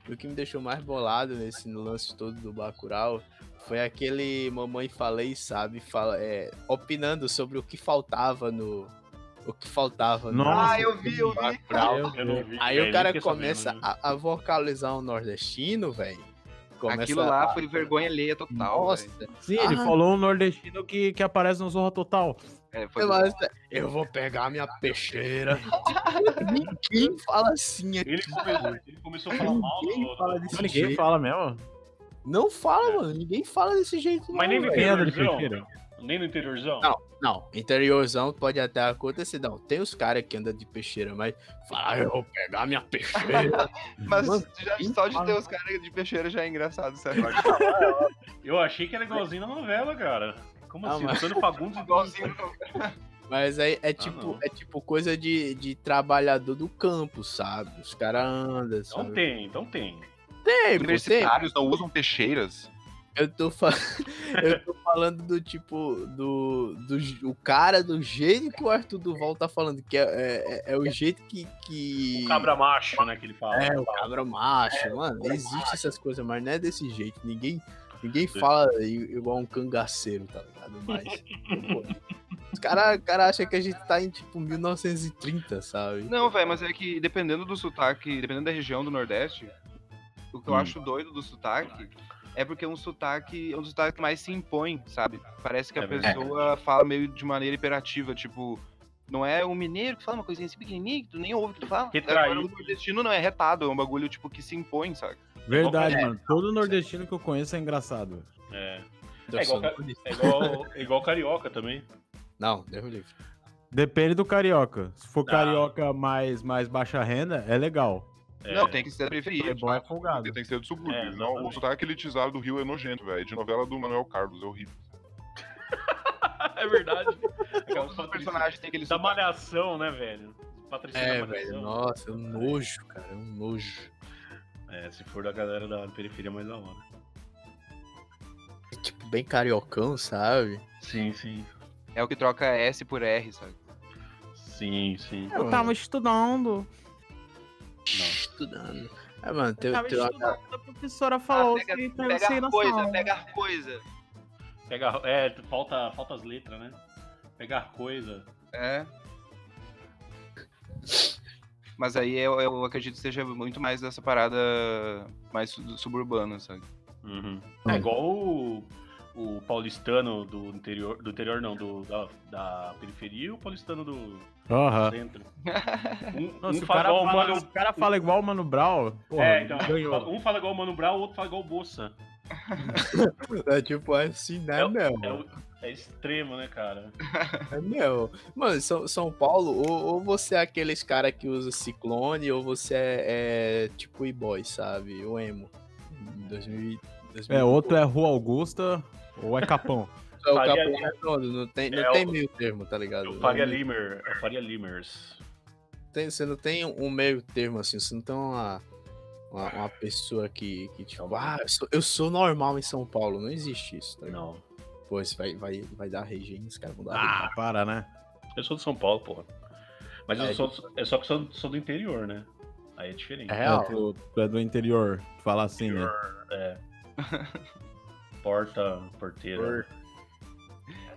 O que me deixou mais bolado nesse lance todo do Bacurau foi aquele Mamãe Falei, sabe? Opinando sobre o que faltava no... O que faltava no... Ah, eu vi. Bacurau. Aí o cara começa a vocalizar um nordestino, velho. Aquilo lá foi vergonha alheia total. Nossa. Véio. Sim, ele falou um nordestino que aparece no Zorra Total. Eu vou pegar minha peixeira. Ninguém fala assim aqui. Ele começou a falar mal. Ninguém fala mesmo. Não fala, mano. Ninguém fala desse jeito. Mas nem me entendo de peixeira. Nem no interiorzão? Não, não. Interiorzão pode até acontecer. Não, tem os caras que andam de peixeira, mas fala, eu vou pegar minha peixeira. Mas mano, já, só de ter os caras de peixeira já é engraçado, certo? Eu achei que era igualzinho na novela, cara. Como não, assim? Mas... Todo Fagundes igualzinho. Mas aí é tipo coisa de trabalhador do campo, sabe? Os caras andam, sabe? Então tem. Tem, universitários não usam peixeiras? Eu tô falando do tipo, o cara, do jeito que o Arthur Duval tá falando, que é o jeito que... O cabra macho, né, que ele fala. É, o cabra macho, mano, existe essas coisas, mas não é desse jeito, ninguém fala igual um cangaceiro, tá ligado? Mas, pô, os cara acham que a gente tá em, tipo, 1930, sabe? Não, velho, mas é que, dependendo do sotaque, dependendo da região do Nordeste, o que eu acho doido do sotaque... É porque é um sotaque que mais se impõe, sabe? Parece que a pessoa fala meio de maneira hiperativa, tipo... Não é um mineiro que fala uma coisinha assim pequenininha, que tu nem ouve o que tu fala. Agora, o nordestino não é retado, é um bagulho, tipo, que se impõe, sabe? Verdade, mano. Todo nordestino que eu conheço é engraçado. É. É igual carioca também. Não, Deus livre. Depende do carioca. Se for carioca mais baixa renda, é legal. Não, tem que ser da periferia. Tem que ser do subúrbio. Não, o sotaque elitizado do Rio é nojento, velho. De novela do Manuel Carlos, é horrível. É verdade. Os personagens têm aquele sotaque. Da Malhação, né, velho? Patricina da Malhação. Velho, nossa, é um nojo, cara. É um nojo. É, se for da galera da periferia, mais da hora. É tipo, bem cariocão, sabe? Sim, sim. É o que troca S por R, sabe? Sim, sim. Eu tava estudando... Estudando. É, mano, a professora falou assim, pegar coisa. Falta as letras, né? Pegar coisa. É. Mas aí eu acredito que seja muito mais dessa parada mais suburbana, sabe? Uhum. É igual o paulistano do interior não, da periferia e o paulistano do centro. Nossa, o cara fala igual o Mano Brown. Porra, então, um fala igual o Mano Brown, o outro fala igual o Bossa. É tipo assim, né, é extremo, né, cara? É meu. Mano, São Paulo, ou você é aqueles cara que usa ciclone, ou você é tipo e-boy, sabe? O emo. 2000, outro é Rua Augusta ou é Capão. É o Faria Capão redondo, não tem meio termo, tá ligado? O Faria Limer, o Faria Limers. Você não tem um meio termo, assim, você não tem uma pessoa que tipo, eu sou normal em São Paulo, não existe isso, tá ligado? Não. Pô, isso vai dar regime, os caras vão dar regime. Para, né? Eu sou de São Paulo, porra. Mas eu sou do interior, né? Aí é diferente. É real. Tu é do interior, falar assim, interior, né? Porta, porteira.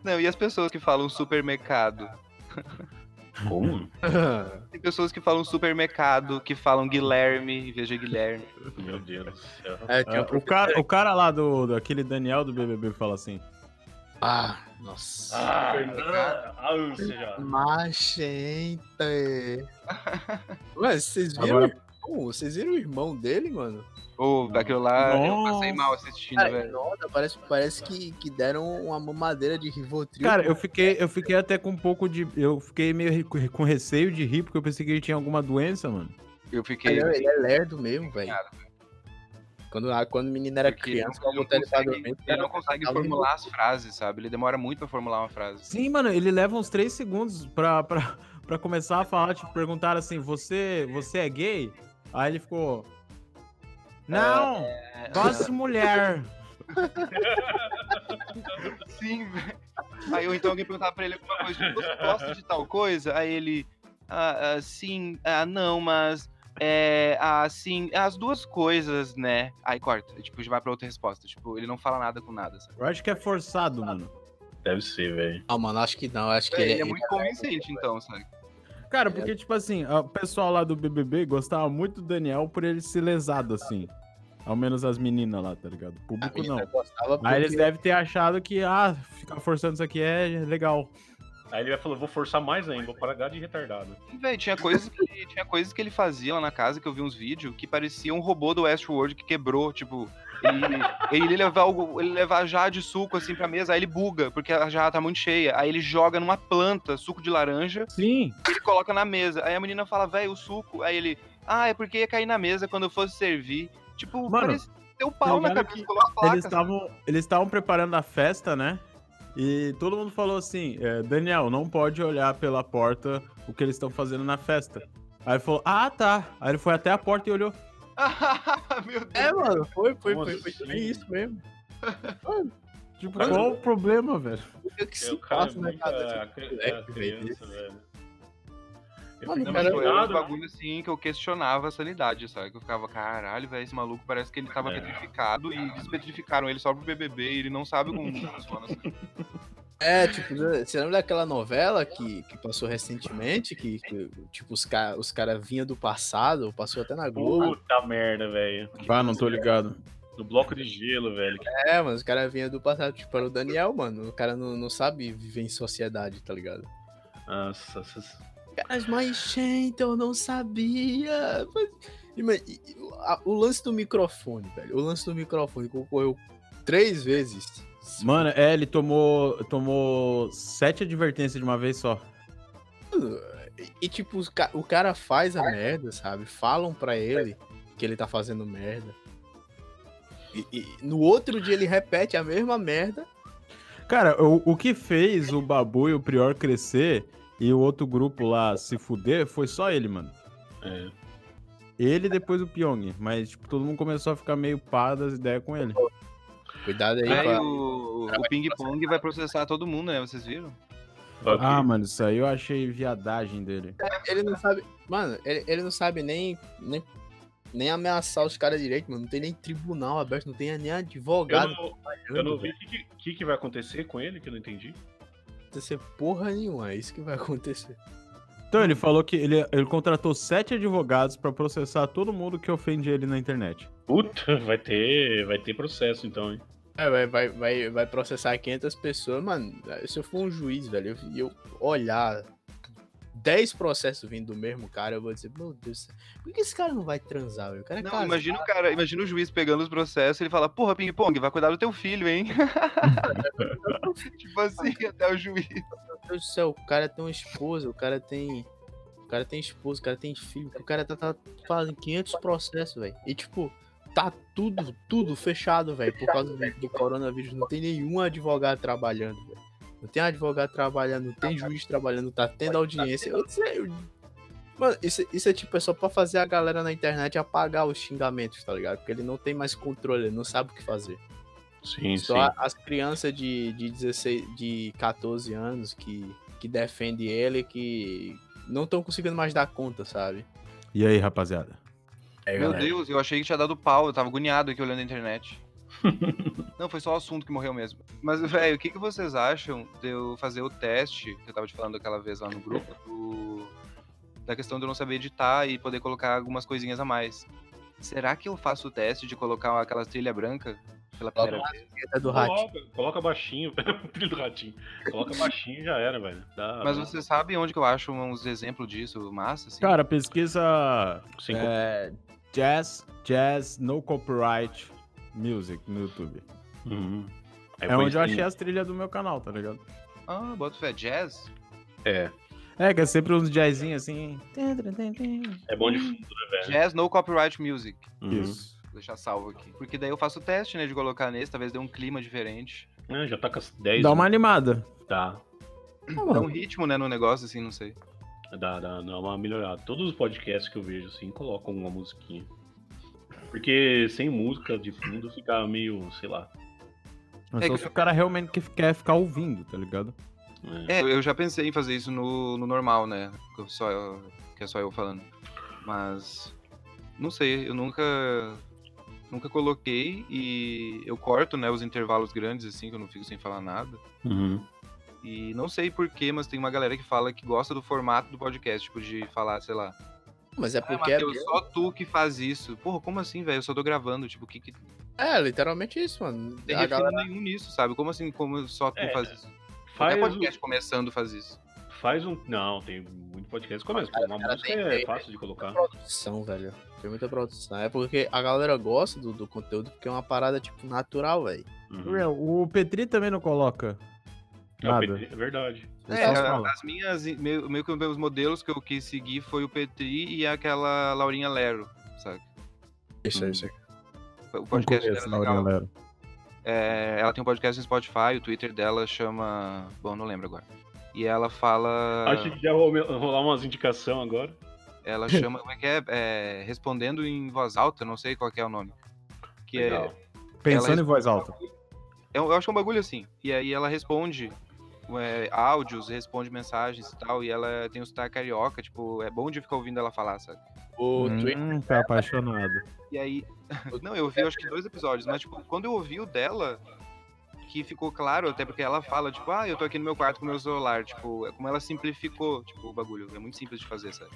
Não, e as pessoas que falam supermercado? Como? Tem pessoas que falam supermercado, que falam Guilherme, veja Guilherme. Meu Deus do céu. O cara lá daquele Daniel do BBB fala assim. Ah, nossa. Machente. Ué, vocês viram? Agora... Vocês viram o irmão dele, mano? Daquilo lá, nossa. Eu passei mal assistindo, cara, velho. Nossa, parece que deram uma mamadeira de Rivotril. Cara, eu fiquei até com um pouco de... Eu fiquei meio com receio de rir, porque eu pensei que ele tinha alguma doença, mano. Eu fiquei... Ele é lerdo mesmo, velho. Quando o menino era criança, ele não consegue formular as frases, sabe? Ele demora muito pra formular uma frase. Sim, mano, ele leva uns 3 segundos pra começar a falar, tipo, perguntaram assim, você é gay? Aí ele ficou... Não, gosto de mulher. Sim, velho. Aí ou então alguém perguntava pra ele alguma coisa, tipo, você gosta de tal coisa? Aí ele, sim, não, mas, sim, as duas coisas, né? Aí corta, tipo, já vai pra outra resposta, tipo, ele não fala nada com nada, sabe? Eu acho que é forçado, mano. Deve ser, velho. Ah, mano, acho que não, acho que ele é muito convincente, então, sabe? Cara, porque, tipo assim, o pessoal lá do BBB gostava muito do Daniel por ele ser lesado, assim. Ao menos as meninas lá, tá ligado? O público não. Aí eles devem ter achado que, ficar forçando isso aqui é legal. Aí ele vai falar, vou forçar mais ainda, vou parar de retardado. Véi, tinha coisas que ele fazia lá na casa, que eu vi uns vídeos, que parecia um robô do Westworld que quebrou, tipo... E ele leva jarra de suco assim pra mesa, aí ele buga, porque a jarra tá muito cheia. Aí ele joga numa planta suco de laranja. Sim. Ele coloca na mesa. Aí a menina fala, velho, o suco. Aí ele, é porque ia cair na mesa quando eu fosse servir. Tipo, mano, parece ter um pau na cabeça, colocou a placa. Eles estavam preparando a festa, né? E todo mundo falou assim, Daniel, não pode olhar pela porta o que eles estão fazendo na festa. Aí ele falou, tá. Aí ele foi até a porta e olhou. Meu Deus. Mano, foi isso mesmo. Mano, tipo, qual o problema, velho? Que se passa na casa de criança, velho. Era um bagulho assim que eu questionava a sanidade, sabe? Que eu ficava, caralho, velho, esse maluco parece que ele tava petrificado e despetrificaram ele só pro BBB e ele não sabe como funciona as coisas. Tipo, você lembra daquela novela que passou recentemente, que tipo, os caras vinham do passado, passou até na Globo. Puta merda, velho. Não tô ligado. No bloco de gelo, velho. Mano, os caras vinham do passado, tipo, era o Daniel, mano, o cara não sabe viver em sociedade, tá ligado? Nossa. Mas, gente, eu não sabia. Mas, o lance do microfone, velho. O lance do microfone ocorreu 3 vezes. Mano, ele tomou 7 advertências de uma vez só. E tipo, o cara faz a merda, sabe? Falam pra ele que ele tá fazendo merda. E no outro dia ele repete a mesma merda. Cara, o que fez o Babu e o Prior crescer... E o outro grupo lá se fuder, foi só ele, mano. Ele e depois o Pyong. Mas, tipo, todo mundo começou a ficar meio pá das ideias com ele. Cuidado aí, cara. O Ping Pong vai processar todo mundo, né? Vocês viram? Mano, isso aí eu achei viadagem dele. Ele não sabe... Mano, ele não sabe nem ameaçar os caras direito, mano. Não tem nem tribunal aberto, não tem nem advogado. Eu não vi o que vai acontecer com ele, que eu não entendi. Acontecer porra nenhuma, é isso que vai acontecer. Então ele falou que ele contratou 7 advogados pra processar todo mundo que ofende ele na internet. Puta, vai ter processo então, hein? Vai processar 500 pessoas, mano. Se eu for um juiz, velho, e eu olhar 10 processos vindo do mesmo cara, eu vou dizer, meu Deus, por que esse cara não vai transar, velho? O cara é casado. Imagina o juiz pegando os processos e ele fala, porra, Ping Pong, vai cuidar do teu filho, hein? Tipo assim, até o juiz. Meu Deus do céu, o cara tem uma esposa, o cara tem esposa, o cara tem filho, o cara tá fazendo 500 processos, velho. E tipo, tá tudo fechado, velho, por causa do coronavírus. Não tem nenhum advogado trabalhando, velho. Não tem advogado trabalhando, não tem juiz trabalhando, tá tendo audiência. Eu sei. Mano, isso é tipo, é só pra fazer a galera na internet apagar os xingamentos, tá ligado? Porque ele não tem mais controle, ele não sabe o que fazer. Sim, só sim. As crianças de 16, de 14 anos que defendem ele, que não estão conseguindo mais dar conta, sabe? E aí, rapaziada? Meu Deus, eu achei que tinha dado pau, eu tava agoniado aqui olhando a internet. Não, foi só o assunto que morreu mesmo. Mas, velho, o que vocês acham de eu fazer o teste, que eu tava te falando aquela vez lá no grupo, da questão de eu não saber editar e poder colocar algumas coisinhas a mais? Será que eu faço o teste de colocar aquelas trilha branca pela primeira vez? Coloca baixinho, trilha do ratinho. Coloca baixinho e já era, velho. Mas vocês sabem onde que eu acho uns exemplos disso massa? Assim? Cara, pesquisa jazz no copyright music no YouTube. É onde eu achei as trilhas do meu canal, tá ligado? Bota fé, jazz? Que é sempre uns jazzinhos assim. É bom de fundo, né, velho? Jazz no copyright music. Isso. Vou deixar salvo aqui. Porque daí eu faço o teste, né, de colocar nesse, talvez dê um clima diferente. Já tá com as 10. Dá uma animada. Tá. Dá um ritmo, né, no negócio, assim, não sei. Dá uma melhorada. Todos os podcasts que eu vejo, assim, colocam uma musiquinha. Porque sem música de fundo fica meio, sei lá. Mas só se o cara realmente quer ficar ouvindo, tá ligado? Eu já pensei em fazer isso no normal, né? Que é só eu falando. Mas, não sei, eu nunca coloquei e eu corto, né, os intervalos grandes, assim, que eu não fico sem falar nada. E não sei porquê, mas tem uma galera que fala que gosta do formato do podcast, tipo, de falar, sei lá... Mas é porque... Mateus, só tu que faz isso. Porra, como assim, velho? Eu só tô gravando, tipo, o que... literalmente isso, mano. Não tem refino nenhum nisso, sabe? Como assim, como só tu faz isso? Até podcast começando faz isso. Não, tem muito podcast começa. Cara, uma música é fácil de colocar. Tem muita produção, velho. Tem muita produção. É porque a galera gosta do conteúdo, porque é uma parada, tipo, natural, velho. Uhum. O Petri também não coloca. Nada. É, o Petri, é verdade. As minhas, meio que os modelos que eu quis seguir foi o Petri e aquela Laurinha Lero, sabe? Isso aí. O podcast dela é legal. Laurinha Lero. É, ela tem um podcast no Spotify, o Twitter dela chama... Bom, não lembro agora. E ela fala... Acho que já vou rolar umas indicações agora. Ela chama... Como é que é? Respondendo em voz alta, não sei qual que é o nome. Que legal. Pensando em voz alta. Eu acho que é um bagulho assim. E aí ela responde áudios, responde mensagens e tal. E ela tem um sotaque carioca, tipo... É bom de ficar ouvindo ela falar, sabe? O Twitter tá apaixonado. E aí... Não, eu ouvi acho que 2 episódios, mas tipo, quando eu ouvi o dela... que ficou claro, até porque ela fala, tipo, eu tô aqui no meu quarto com o meu celular, tipo, é como ela simplificou, tipo, o bagulho, é muito simples de fazer, sabe?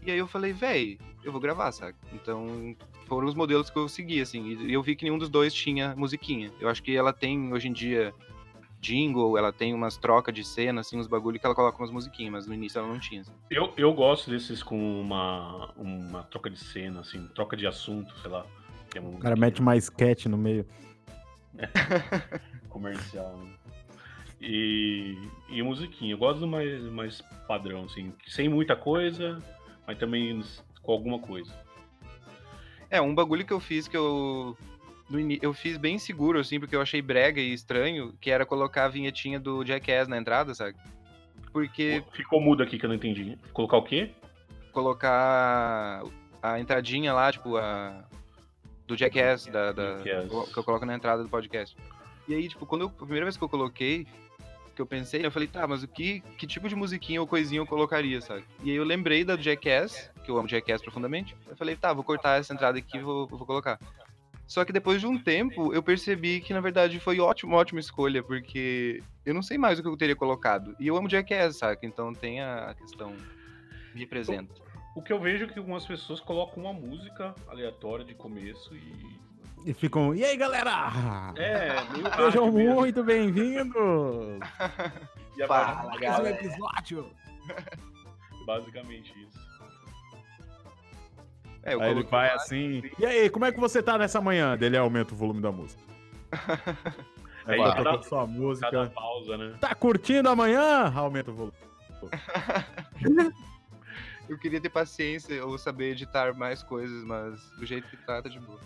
E aí eu falei, véi, eu vou gravar, sabe? Então, foram os modelos que eu segui, assim, e eu vi que nenhum dos dois tinha musiquinha. Eu acho que ela tem, hoje em dia, jingle, ela tem umas trocas de cena, assim, uns bagulhos que ela coloca umas musiquinhas, mas no início ela não tinha, assim. Eu gosto desses com uma troca de cena, assim, troca de assunto, sei lá. É um... O cara mete uma sketch no meio. Comercial, né? E musiquinha, eu gosto do mais padrão, assim, sem muita coisa, mas também com alguma coisa. É, um bagulho que eu fiz, eu fiz bem seguro, assim, porque eu achei brega e estranho, que era colocar a vinhetinha do Jackass na entrada, sabe? Porque... Ficou mudo aqui que eu não entendi. Colocar o quê? Colocar a entradinha lá, tipo, a... do Jackass, Jackass. Que eu coloco na entrada do podcast. E aí, tipo, a primeira vez que eu coloquei, que eu pensei, eu falei, tá, mas que tipo de musiquinha ou coisinha eu colocaria, sabe? E aí eu lembrei da Jackass, que eu amo Jackass profundamente, eu falei, tá, vou cortar essa entrada aqui e vou colocar. Só que depois de um tempo, eu percebi que, na verdade, foi ótima escolha, porque eu não sei mais o que eu teria colocado. E eu amo Jackass, sabe? Então tem a questão, me representa. O que eu vejo é que algumas pessoas colocam uma música aleatória de começo e ficam, e aí, galera? Sejam muito bem-vindos! Fala, galera! Episódio. Basicamente isso. Aí ele vai assim, e aí, como é que você tá nessa manhã? Ele aumenta o volume da música. Aí tá tocando sua música. Cada pausa, né? Tá curtindo amanhã? Aumenta o volume. Eu queria ter paciência ou saber editar mais coisas, mas do jeito que tá de boa.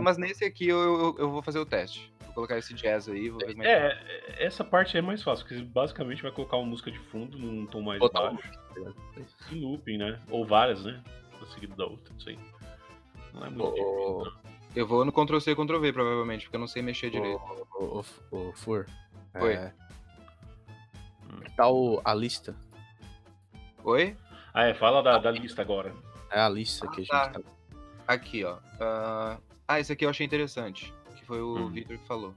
Mas nesse aqui eu vou fazer o teste. Vou colocar esse jazz aí. Vou ver como é, essa parte é mais fácil, porque basicamente vai colocar uma música de fundo num tom mais baixo. E looping, né? Ou várias, né? Uma seguida da outra, não sei. Não é muito difícil. Eu vou no Ctrl-C e Ctrl-V, provavelmente, porque eu não sei mexer direito. Fur. Oi. Tá a lista. Oi? Fala da lista agora. É a lista que a gente tá... Aqui, ó. Esse aqui eu achei interessante. Que foi o Victor que falou.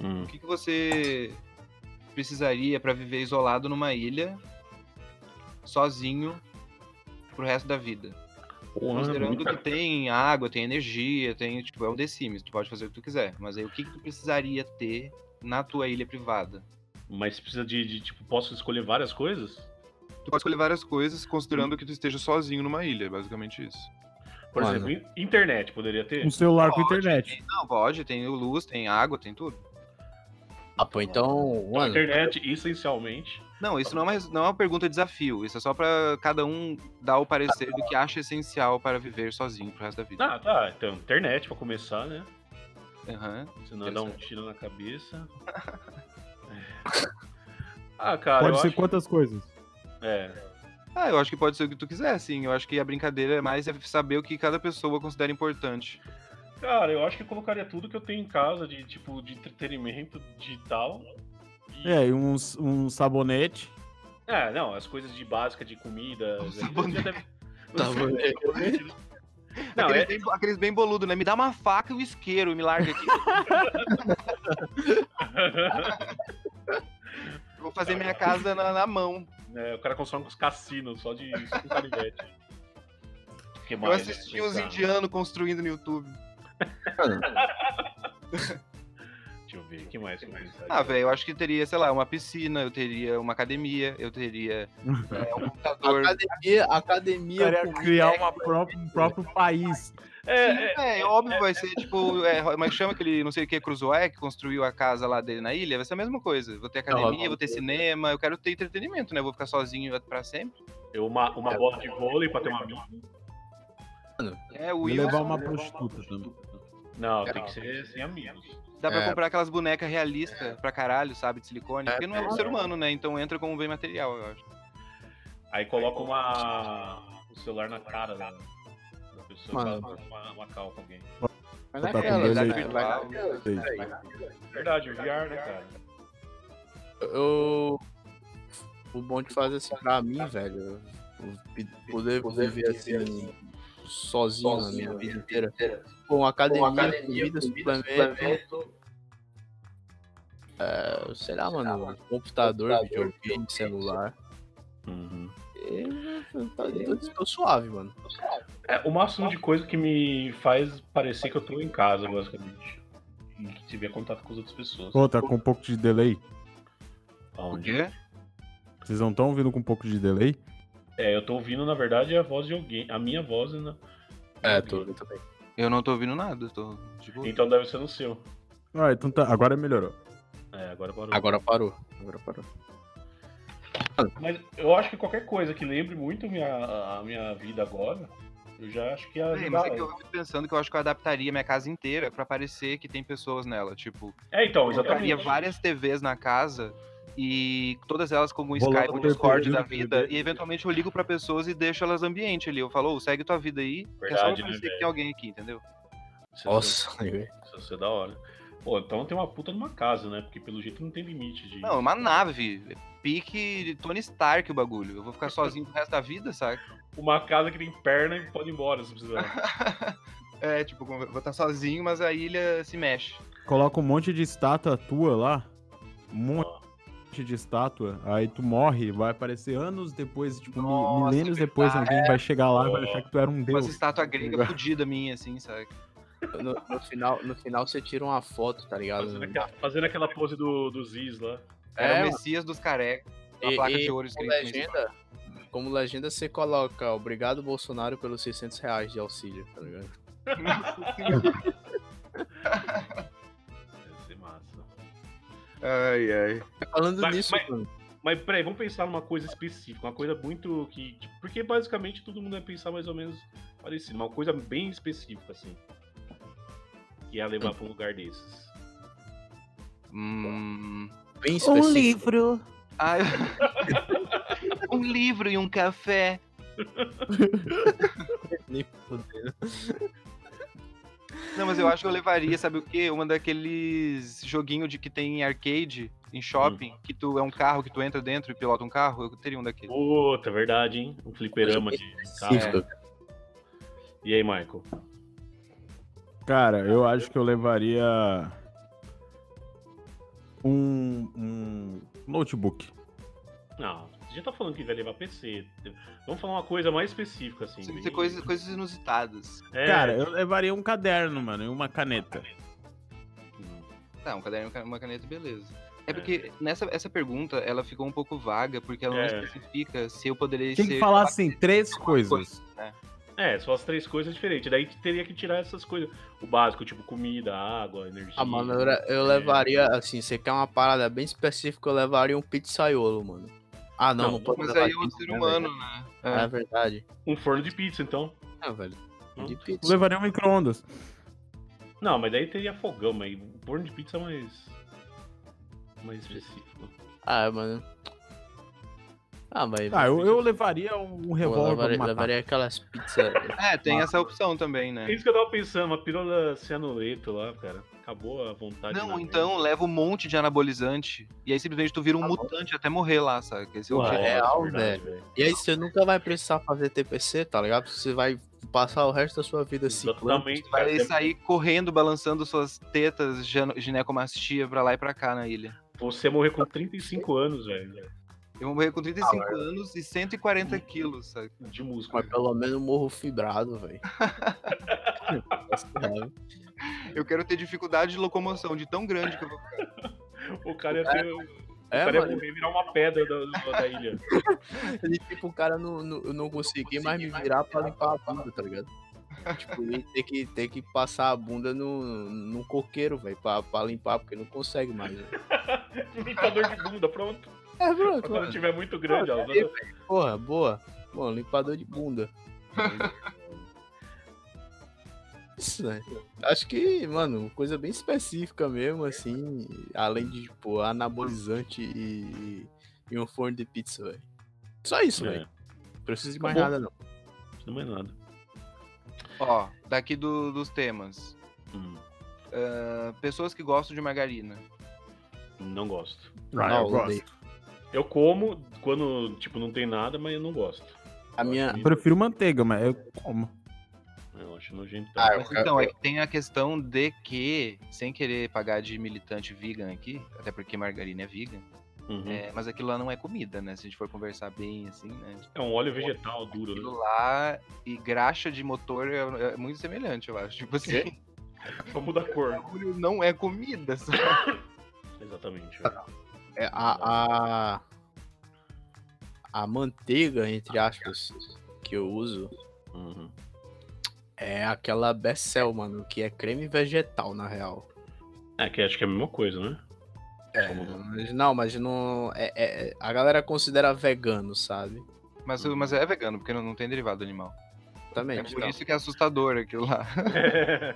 O que você precisaria pra viver isolado numa ilha, sozinho, pro resto da vida? Considerando que tem água, tem energia, tem... Tipo, é um The Sims, tu pode fazer o que tu quiser. Mas aí, o que tu precisaria ter na tua ilha privada? Mas precisa de tipo, posso escolher várias coisas? Tu pode escolher várias coisas, considerando que tu esteja sozinho numa ilha. É basicamente isso. Por exemplo, internet poderia ter? Um celular com internet. Não, pode, tem luz, tem água, tem tudo. Pô, então internet, essencialmente. Não, isso não é uma pergunta de desafio. Isso é só pra cada um dar o parecer do que acha essencial para viver sozinho pro resto da vida. Tá. Então, internet pra começar, né? Senão dá um tiro na cabeça. Cara, pode ser quantas coisas? Eu acho que pode ser o que tu quiser, sim. Eu acho que a brincadeira é mais saber o que cada pessoa considera importante. Cara, eu acho que eu colocaria tudo que eu tenho em casa de, tipo, de entretenimento digital. E um sabonete. Não, as coisas de básica, de comida... Sabonete. Sabonete. Não, aqueles bem boludo, né? Me dá uma faca e um isqueiro e me larga aqui. Vou fazer minha casa na mão. O cara constrói uns cassinos só de canivete. Eu assisti uns indianos construindo no YouTube. Deixa eu ver. O que mais? Ah, velho, eu acho que teria, sei lá, uma piscina, eu teria uma academia, eu teria um computador. Academia eu criar um próprio país. É óbvio, vai ser tipo, mas chama aquele, não sei o que, Cruzoé, que construiu a casa lá dele na ilha, vai ser a mesma coisa. Vou ter academia, vou ter cinema, eu quero ter entretenimento, né? Eu vou ficar sozinho pra sempre. Eu uma bola de vôlei pra ter uma amiga. Vou levar uma prostituta também. Não, tem que ser sem amigos. Dá pra comprar aquelas bonecas realistas pra caralho, sabe, de silicone, porque não é um ser humano, né? Então entra como bem material, eu acho. Aí coloca o celular na cara da pessoa, uma calça com alguém. Mas naquela. Verdade, o VR, né, cara? O bom de fazer assim pra mim, velho, poder viver assim sozinho na minha vida inteira. Com academia, comida, suplemento. Será, mano? Computador, videogame, celular. Uhum. Tô suave, mano. O máximo de coisa que me faz parecer que eu tô em casa, basicamente. E que tiver contato com as outras pessoas. Pô, tá com um pouco de delay. Onde? O quê? Vocês não estão ouvindo com um pouco de delay? Eu tô ouvindo, na verdade, a voz de alguém. A minha voz, né? Tô ouvindo também. Eu não tô ouvindo nada, tipo... Então deve ser no seu. Ah, então tá. Agora melhorou. Agora parou. Mas eu acho que qualquer coisa que lembre muito a minha vida agora, eu já acho que ia ajudar. Mas é que eu tô pensando que eu acho que eu adaptaria minha casa inteira pra parecer que tem pessoas nela, tipo... Então, exatamente. Eu colocaria várias TVs na casa... E todas elas como o Skype, o Discord da vida. E eventualmente eu ligo pra pessoas e deixo elas ambiente ali. Eu falo, segue tua vida aí. Verdade, que é só pra você que tem alguém aqui, entendeu? Nossa, isso é da hora. Pô, então tem uma puta numa casa, né? Porque pelo jeito não tem limite de... Não, é uma nave. Pique de Tony Stark o bagulho. Eu vou ficar sozinho pro resto da vida, saca? Uma casa que tem perna e pode ir embora se precisar. Vou estar sozinho, mas a ilha se mexe. Coloca um monte de estátua tua lá. De estátua, aí tu morre, vai aparecer anos depois, tipo, nossa, milênios depois, alguém vai chegar lá e vai achar que tu era um deus. Uma estátua grega fodida minha, assim, sabe? No final você tira uma foto, tá ligado? Fazendo aquela pose do Ziz lá. Era o Messias dos Carecas, a placa de ouro escrita. Como legenda você coloca, obrigado Bolsonaro pelos R$600 de auxílio, tá ligado? Deve ser massa. Ai, ai. Mas peraí, vamos pensar numa coisa específica, uma coisa muito que... Porque basicamente todo mundo vai pensar mais ou menos parecido, uma coisa bem específica, assim. Que é levar pra um lugar desses. Bem específico. Um livro. Um livro e um café. Nem fudendo. Não, mas eu acho que eu levaria, sabe o quê? Uma daqueles joguinhos de que tem em arcade, em shopping, que tu é um carro que tu entra dentro e pilota um carro, eu teria um daqueles. Puta, verdade, hein? Um fliperama de carro. E aí, Michael? Cara, eu acho que eu levaria um notebook. Não. Você já tá falando que vai levar PC. Vamos falar uma coisa mais específica, assim. Tem que ser coisas inusitadas. Cara, eu levaria um caderno, mano, e uma caneta. Tá, um caderno e uma caneta, beleza. É porque essa pergunta, ela ficou um pouco vaga, porque ela não especifica se eu poderia ser... Tem que falar, assim, três coisas. Né? Só as três coisas diferentes. Daí teria que tirar essas coisas. O básico, tipo comida, água, energia... Ah, mano, eu levaria, assim, você quer uma parada bem específica, eu levaria um pizzaiolo, mano. Ah, não pode. Mas aí é um ser humano, né? É verdade. Um forno de pizza, então. Ah, velho. De pizza. Eu levaria um micro-ondas. Não, mas daí teria fogão, mas o forno de pizza é mais específico. Ah, mano. Ah, mas... Ah, eu levaria um revólver pra matar. Eu levaria aquelas pizzas... tem essa opção também, né? É isso que eu tava pensando, uma pílula cianureto lá, cara. Acabou a vontade. Não, então leva um monte de anabolizante e aí simplesmente tu vira um mutante até morrer lá, sabe? Esse é o real, velho. E aí você nunca vai precisar fazer TPC, tá ligado? Você vai passar o resto da sua vida assim. Você vai sair correndo, balançando suas tetas ginecomastia pra lá e pra cá na ilha. Você morrer com 35 anos, velho. Eu vou morrer com 35 anos e 140 quilos, sabe? De músculo. Mas pelo menos eu morro fibrado, velho. Eu quero ter dificuldade de locomoção, de tão grande que eu vou ficar. O cara ia ter... O cara ia morrer, virar uma pedra da ilha. Ele, tipo, o cara não consegui mais me virar pra limpar a bunda, tá ligado? Tipo, ele tem que passar a bunda no coqueiro, velho, pra limpar, porque não consegue mais. Limpador de bunda, pronto. É, pronto. Quando mano. Tiver muito grande, ó. Aí, porra, boa. Bom, limpador de bunda. Isso, né? Acho que, mano, coisa bem específica mesmo, assim, além de, tipo, anabolizante e um forno de pizza, velho. Só isso, velho. Não preciso de mais nada, não. Não preciso de mais nada. Ó, daqui dos temas. Pessoas que gostam de margarina. Não gosto. Não, eu gosto. Eu como quando, tipo, não tem nada, mas eu não gosto. Eu prefiro manteiga, mas eu como. Eu acho nojento. Então, é que tem a questão de que, sem querer pagar de militante vegan aqui, até porque margarina é vegan, mas aquilo lá não é comida, né? Se a gente for conversar bem, assim, né? É um óleo vegetal duro, aquilo, né? Lá e graxa de motor é muito semelhante, eu acho. Tipo assim... Só muda a cor. O óleo não é comida, sabe? Exatamente. É, a manteiga, entre aspas, que eu uso... É aquela Becel, mano, que é creme vegetal, na real. É, que acho que é a mesma coisa, né? É, mas não... a galera considera vegano, sabe? Mas é vegano, porque não tem derivado animal. Também. É por isso que é assustador aquilo lá. É.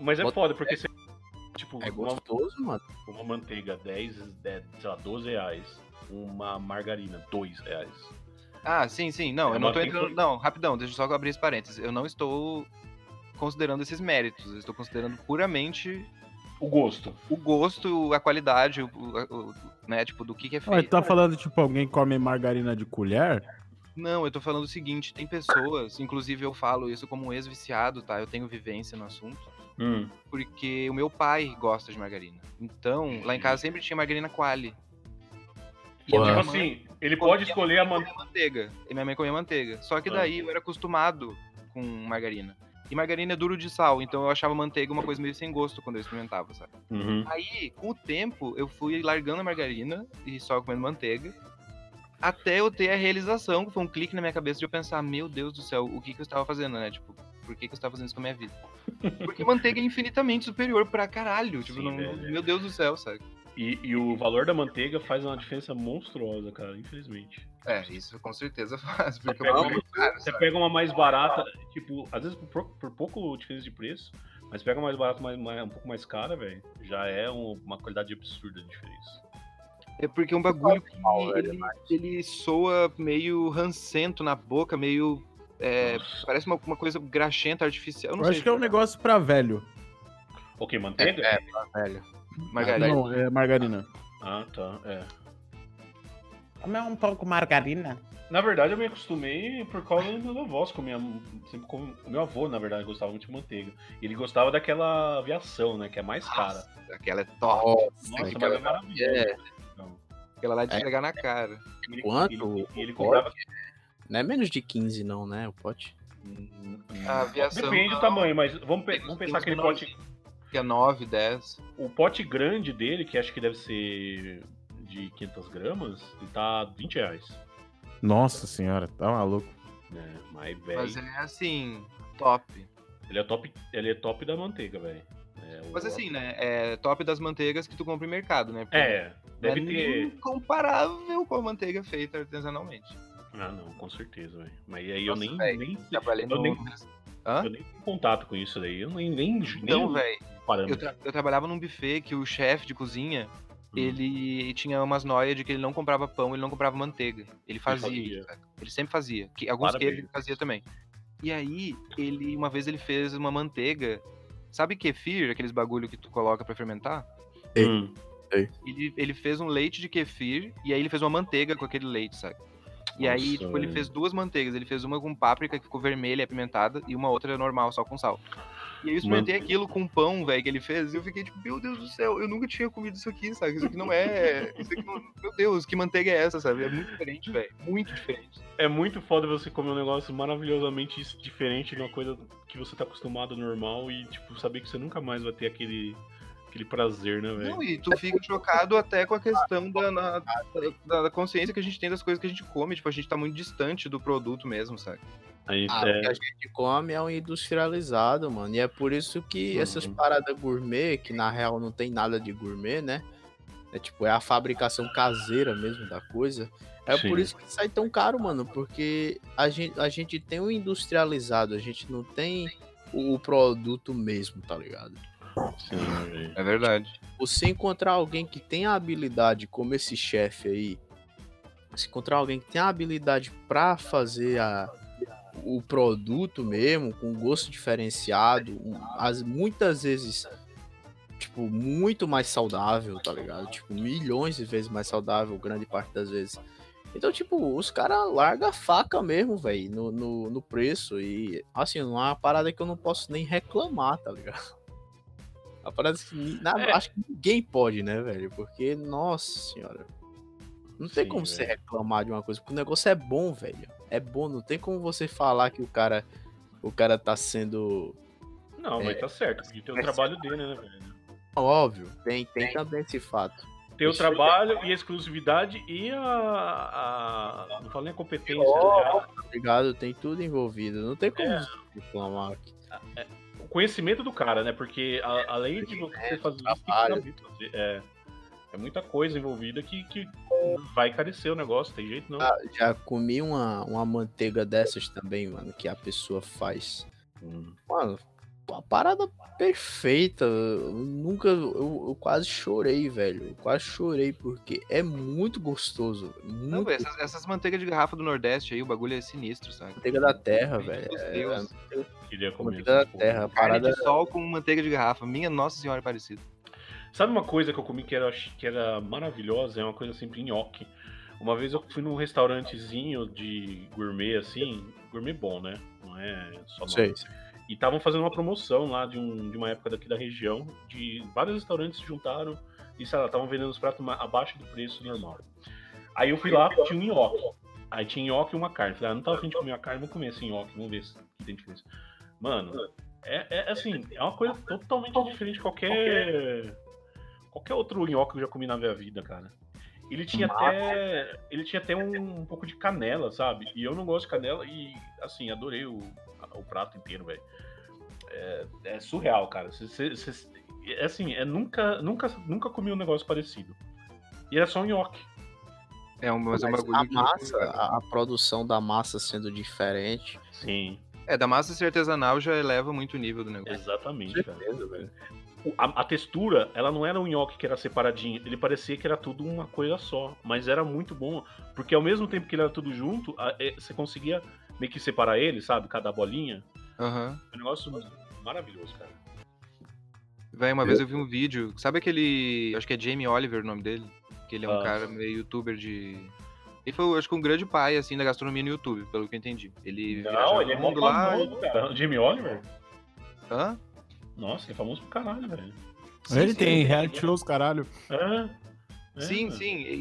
Mas é foda, porque você... Tipo, é gostoso, mano. Uma manteiga, 10, sei lá, R$12. Uma margarina, R$2. Ah, sim. Não, eu não tô entrando... Não, rapidão, deixa eu só abrir esse parênteses. Eu não estou considerando esses méritos. Eu estou considerando puramente... O gosto, a qualidade, né, tipo, do que é feito. Você tá falando, tipo, alguém come margarina de colher? Não, eu tô falando o seguinte, tem pessoas... Inclusive, eu falo isso como um ex-viciado, tá? Eu tenho vivência no assunto. Porque o meu pai gosta de margarina. Então, lá em casa sempre tinha margarina Quali. Tipo assim... Ele pode escolher a manteiga. E minha mãe comia manteiga. Só que daí eu era acostumado com margarina. E margarina é duro de sal, então eu achava manteiga uma coisa meio sem gosto quando eu experimentava, sabe? Aí, com o tempo, eu fui largando a margarina e só comendo manteiga. Até eu ter a realização, que foi um clique na minha cabeça de eu pensar, meu Deus do céu, o que eu estava fazendo, né? Tipo, por que eu estava fazendo isso com a minha vida? Porque manteiga é infinitamente superior pra caralho. Tipo, sim, meu Deus do céu, sabe? E o valor da manteiga faz uma diferença monstruosa, cara, infelizmente. É, isso com certeza faz. Porque você pega uma mais barata, tipo, às vezes por pouco diferença de preço, mas pega uma mais barata, um pouco mais cara, velho, já é uma qualidade absurda de diferença. É porque é um bagulho que ele soa meio rancento na boca, meio... parece uma coisa graxenta, artificial. Eu acho que é um negócio pra velho. Ok, manteiga? É, pra velho. Margarina. Não, é margarina. Ah, tá, é. Como é um pão com margarina? Na verdade, eu me acostumei por causa dos meus avós. O meu avô, na verdade, gostava muito de manteiga. Ele gostava daquela aviação, né? Que é mais cara. Aquela é top. Nossa, aquela é maravilhosa. É. Então, aquela lá de chegar na cara. Quanto? Ele comprava... Não é menos de 15, não, né? O pote. A aviação... Depende do tamanho, mas vamos pensar que ele pode... Que é 9, 10. O pote grande dele, que acho que deve ser de 500 gramas, ele tá R$20. Nossa senhora, tá maluco. É, mas ele é assim, top. Ele é top da manteiga, velho. Mas assim, né, é top das manteigas que tu compra em mercado, né? Porque deve ter... incomparável com a manteiga feita artesanalmente. Ah, não, com certeza, velho. Mas aí nossa, eu nem tenho contato com isso daí, eu nem Então, velho, eu trabalhava num buffet que o chefe de cozinha, ele tinha umas noias de que ele não comprava pão, ele não comprava manteiga. Ele fazia, ele sempre fazia. Alguns queijos ele fazia também. E aí, uma vez ele fez uma manteiga, sabe kefir, aqueles bagulho que tu coloca pra fermentar? Ele fez um leite de kefir, e aí ele fez uma manteiga com aquele leite, sabe? E nossa, aí, tipo, ele fez duas manteigas. Ele fez uma com páprica, que ficou vermelha e apimentada, e uma outra normal, só com sal. E aí eu experimentei aquilo com pão, velho, que ele fez, e eu fiquei tipo, meu Deus do céu, eu nunca tinha comido isso aqui, sabe? Isso aqui não é... Isso aqui não... Meu Deus, que manteiga é essa, sabe? É muito diferente, velho. Muito diferente. É muito foda você comer um negócio maravilhosamente diferente de uma coisa que você tá acostumado, normal, e, tipo, saber que você nunca mais vai ter aquele prazer, né, velho? Não, e tu fica chocado até com a questão da consciência que a gente tem das coisas que a gente come, tipo, a gente tá muito distante do produto mesmo, sabe? O que a gente come é um industrializado, mano. E é por isso que essas paradas gourmet, que na real não tem nada de gourmet, né? É tipo, é a fabricação caseira mesmo da coisa. É Sim. por isso que sai tão caro, mano. Porque a gente tem o industrializado, a gente não tem o produto mesmo, tá ligado? Sim, é verdade. Você encontrar alguém que tem a habilidade, como esse chefe aí, se encontrar alguém que tem a habilidade pra fazer o produto mesmo, com gosto diferenciado, muitas vezes, tipo, muito mais saudável, tá ligado? Tipo, milhões de vezes mais saudável, grande parte das vezes. Então, tipo, os caras largam a faca mesmo, velho, no preço. E, assim, não é uma parada que eu não posso nem reclamar, tá ligado? A parada que, acho que ninguém pode, né, velho? Porque, nossa senhora, não tem como você reclamar de uma coisa, porque o negócio é bom, velho. É bom, não tem como você falar que o cara tá sendo... Não, mas tá certo, porque tem o trabalho dele, né, velho? Óbvio, tem também esse fato. Tem o trabalho e a exclusividade e a não falo nem a competência. Obrigado, tem tudo envolvido, não tem como reclamar aqui. O conhecimento do cara, né, porque além de você fazer isso, tem que fazer... É muita coisa envolvida que vai carecer o negócio, tem jeito não. Já comi uma manteiga dessas também, mano, que a pessoa faz. Mano, uma parada perfeita. Eu quase chorei, velho. Eu quase chorei, porque é muito gostoso. Muito... Não, velho, essas manteigas de garrafa do Nordeste aí, o bagulho é sinistro, sabe? Manteiga da terra, velho. Eu queria comer manteiga da terra. Carne de sol com manteiga de garrafa. Minha Nossa Senhora, é parecido. Sabe uma coisa que eu comi que era maravilhosa? É uma coisa assim, nhoque. Uma vez eu fui num restaurantezinho de gourmet, assim, gourmet bom, né? Não é só sei. E estavam fazendo uma promoção lá de uma época daqui da região, de vários restaurantes se juntaram e, sei lá, estavam vendendo os pratos abaixo do preço normal. Aí eu fui lá, tinha um nhoque. Aí tinha nhoque e uma carne. Falei, não tava a fim de comer a carne, vou comer esse nhoque, vamos ver se tem diferença. Mano, assim, é uma coisa totalmente diferente de qualquer outro nhoque que eu já comi na minha vida, cara. Ele tinha até um pouco de canela, sabe? E eu não gosto de canela e, assim, adorei o prato inteiro, velho. É surreal, cara. Assim, nunca comi um negócio parecido. E era só um nhoque. Mas é um bagulho. A massa, a produção da massa sendo diferente. Sim. Da massa ser artesanal já eleva muito o nível do negócio. Exatamente, cara. Velho. A textura, ela não era um nhoque que era separadinho, ele parecia que era tudo uma coisa só, mas era muito bom, porque ao mesmo tempo que ele era tudo junto, você conseguia meio que separar ele, sabe? Cada bolinha. Uhum. É um negócio maravilhoso, cara. Véi, uma vez eu vi um vídeo, sabe aquele... Acho que é Jamie Oliver o nome dele, que ele é um cara meio youtuber de... Ele foi, acho que, um grande pai, assim, da gastronomia no YouTube, pelo que eu entendi. Ele é mó famoso, cara. Jamie Oliver? Hã? Nossa, ele é famoso pro caralho, velho. Ele tem reality shows, caralho. Sim.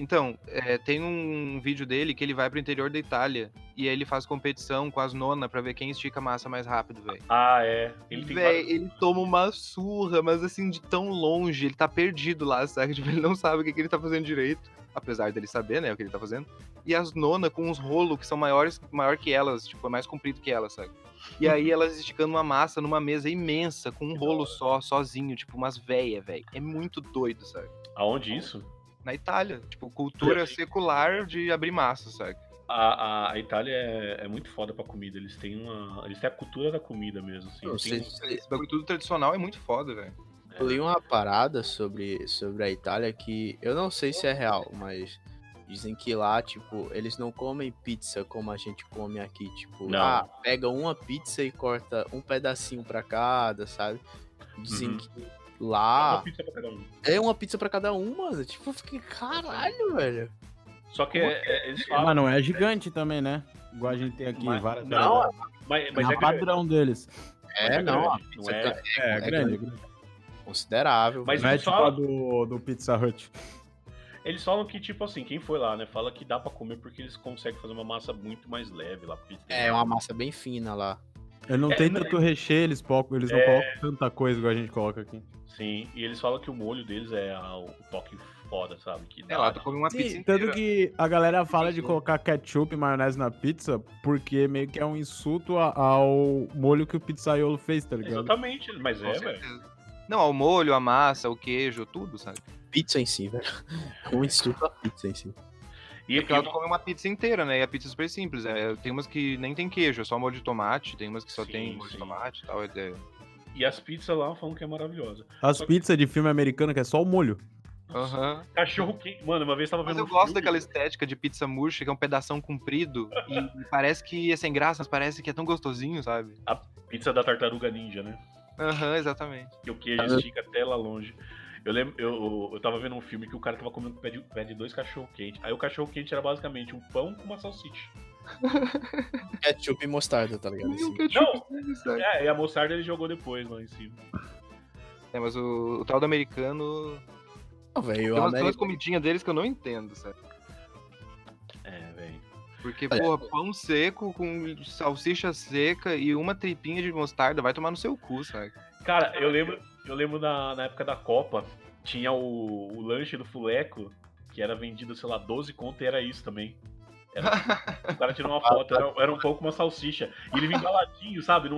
Então, tem um vídeo dele que ele vai pro interior da Itália e aí ele faz competição com as nonas pra ver quem estica a massa mais rápido, velho. Ele toma uma surra, mas assim, de tão longe, ele tá perdido lá, sabe? Tipo, ele não sabe o que ele tá fazendo direito. Apesar dele saber, né, o que ele tá fazendo. E as nonas com uns rolos que são maior que elas, tipo, é mais comprido que elas, sabe? E aí elas esticando uma massa numa mesa imensa, com um rolo sozinho, tipo, umas véia, velho. É muito doido, sabe? Aonde isso? Na Itália. Tipo, cultura secular de abrir massa, sabe? A Itália é muito foda pra comida. Eles têm a cultura da comida mesmo, assim. Esse bagulho tudo tradicional é muito foda, velho. Eu li uma parada sobre a Itália que eu não sei se é real, mas dizem que lá, tipo, eles não comem pizza como a gente come aqui, tipo, lá pega uma pizza e corta um pedacinho pra cada, sabe? Dizem que lá... É uma pizza pra cada um, mano. Tipo, eu fiquei, caralho, velho. Só que eles falam... Mas não é gigante também, né? Igual a gente tem aqui. Não, mas é padrão deles. É, não. É grande. Considerável. Mas não é tipo a do Pizza Hut. Eles falam que, tipo assim, quem foi lá, né, fala que dá pra comer porque eles conseguem fazer uma massa muito mais leve lá. É, uma massa bem fina lá. Ele não tem tanto recheio, eles não colocam tanta coisa igual a gente coloca aqui. Sim, e eles falam que o molho deles é o toque foda, sabe? Que dá, lá, tu come uma pizza inteira. Tanto que a galera fala de colocar ketchup e maionese na pizza porque meio que é um insulto ao molho que o pizzaiolo fez, tá ligado? Exatamente, mas com velho. Não, ao molho, a massa, o queijo, tudo, sabe? Pizza em si, velho. Um insulto à pizza em si. E é porque ela come uma pizza inteira, né? E a pizza é super simples. É, tem umas que nem tem queijo, é só molho de tomate. Tem umas que só tem molho de tomate e tal. E as pizzas lá falam que é maravilhosa. As pizzas de filme americano que é só o molho. Uhum. Cachorro quente. Mano, uma vez tava vendo. Mas eu gosto daquela estética de pizza murcha, que é um pedação comprido. E parece que é sem graça, mas parece que é tão gostosinho, sabe? A pizza da tartaruga ninja, né? Aham, exatamente. E o queijo estica até lá longe. Eu tava vendo um filme que o cara tava comendo pé de 2 cachorro-quente. Aí o cachorro-quente era basicamente um pão com uma salsicha. Ketchup e mostarda, tá ligado? Não, e a mostarda ele jogou depois lá em cima. É, mas o tal do americano... Não, velho, tem umas comidinhas deles que eu não entendo, sabe? É, velho. Porque, porra, pão seco com salsicha seca e uma tripinha de mostarda vai tomar no seu cu, sabe? Cara, eu lembro na época da Copa, tinha o lanche do Fuleco, que era vendido, sei lá, 12 conto, e era isso também. O cara tirou uma foto, era um pouco uma salsicha. E ele vinha embaladinho, sabe?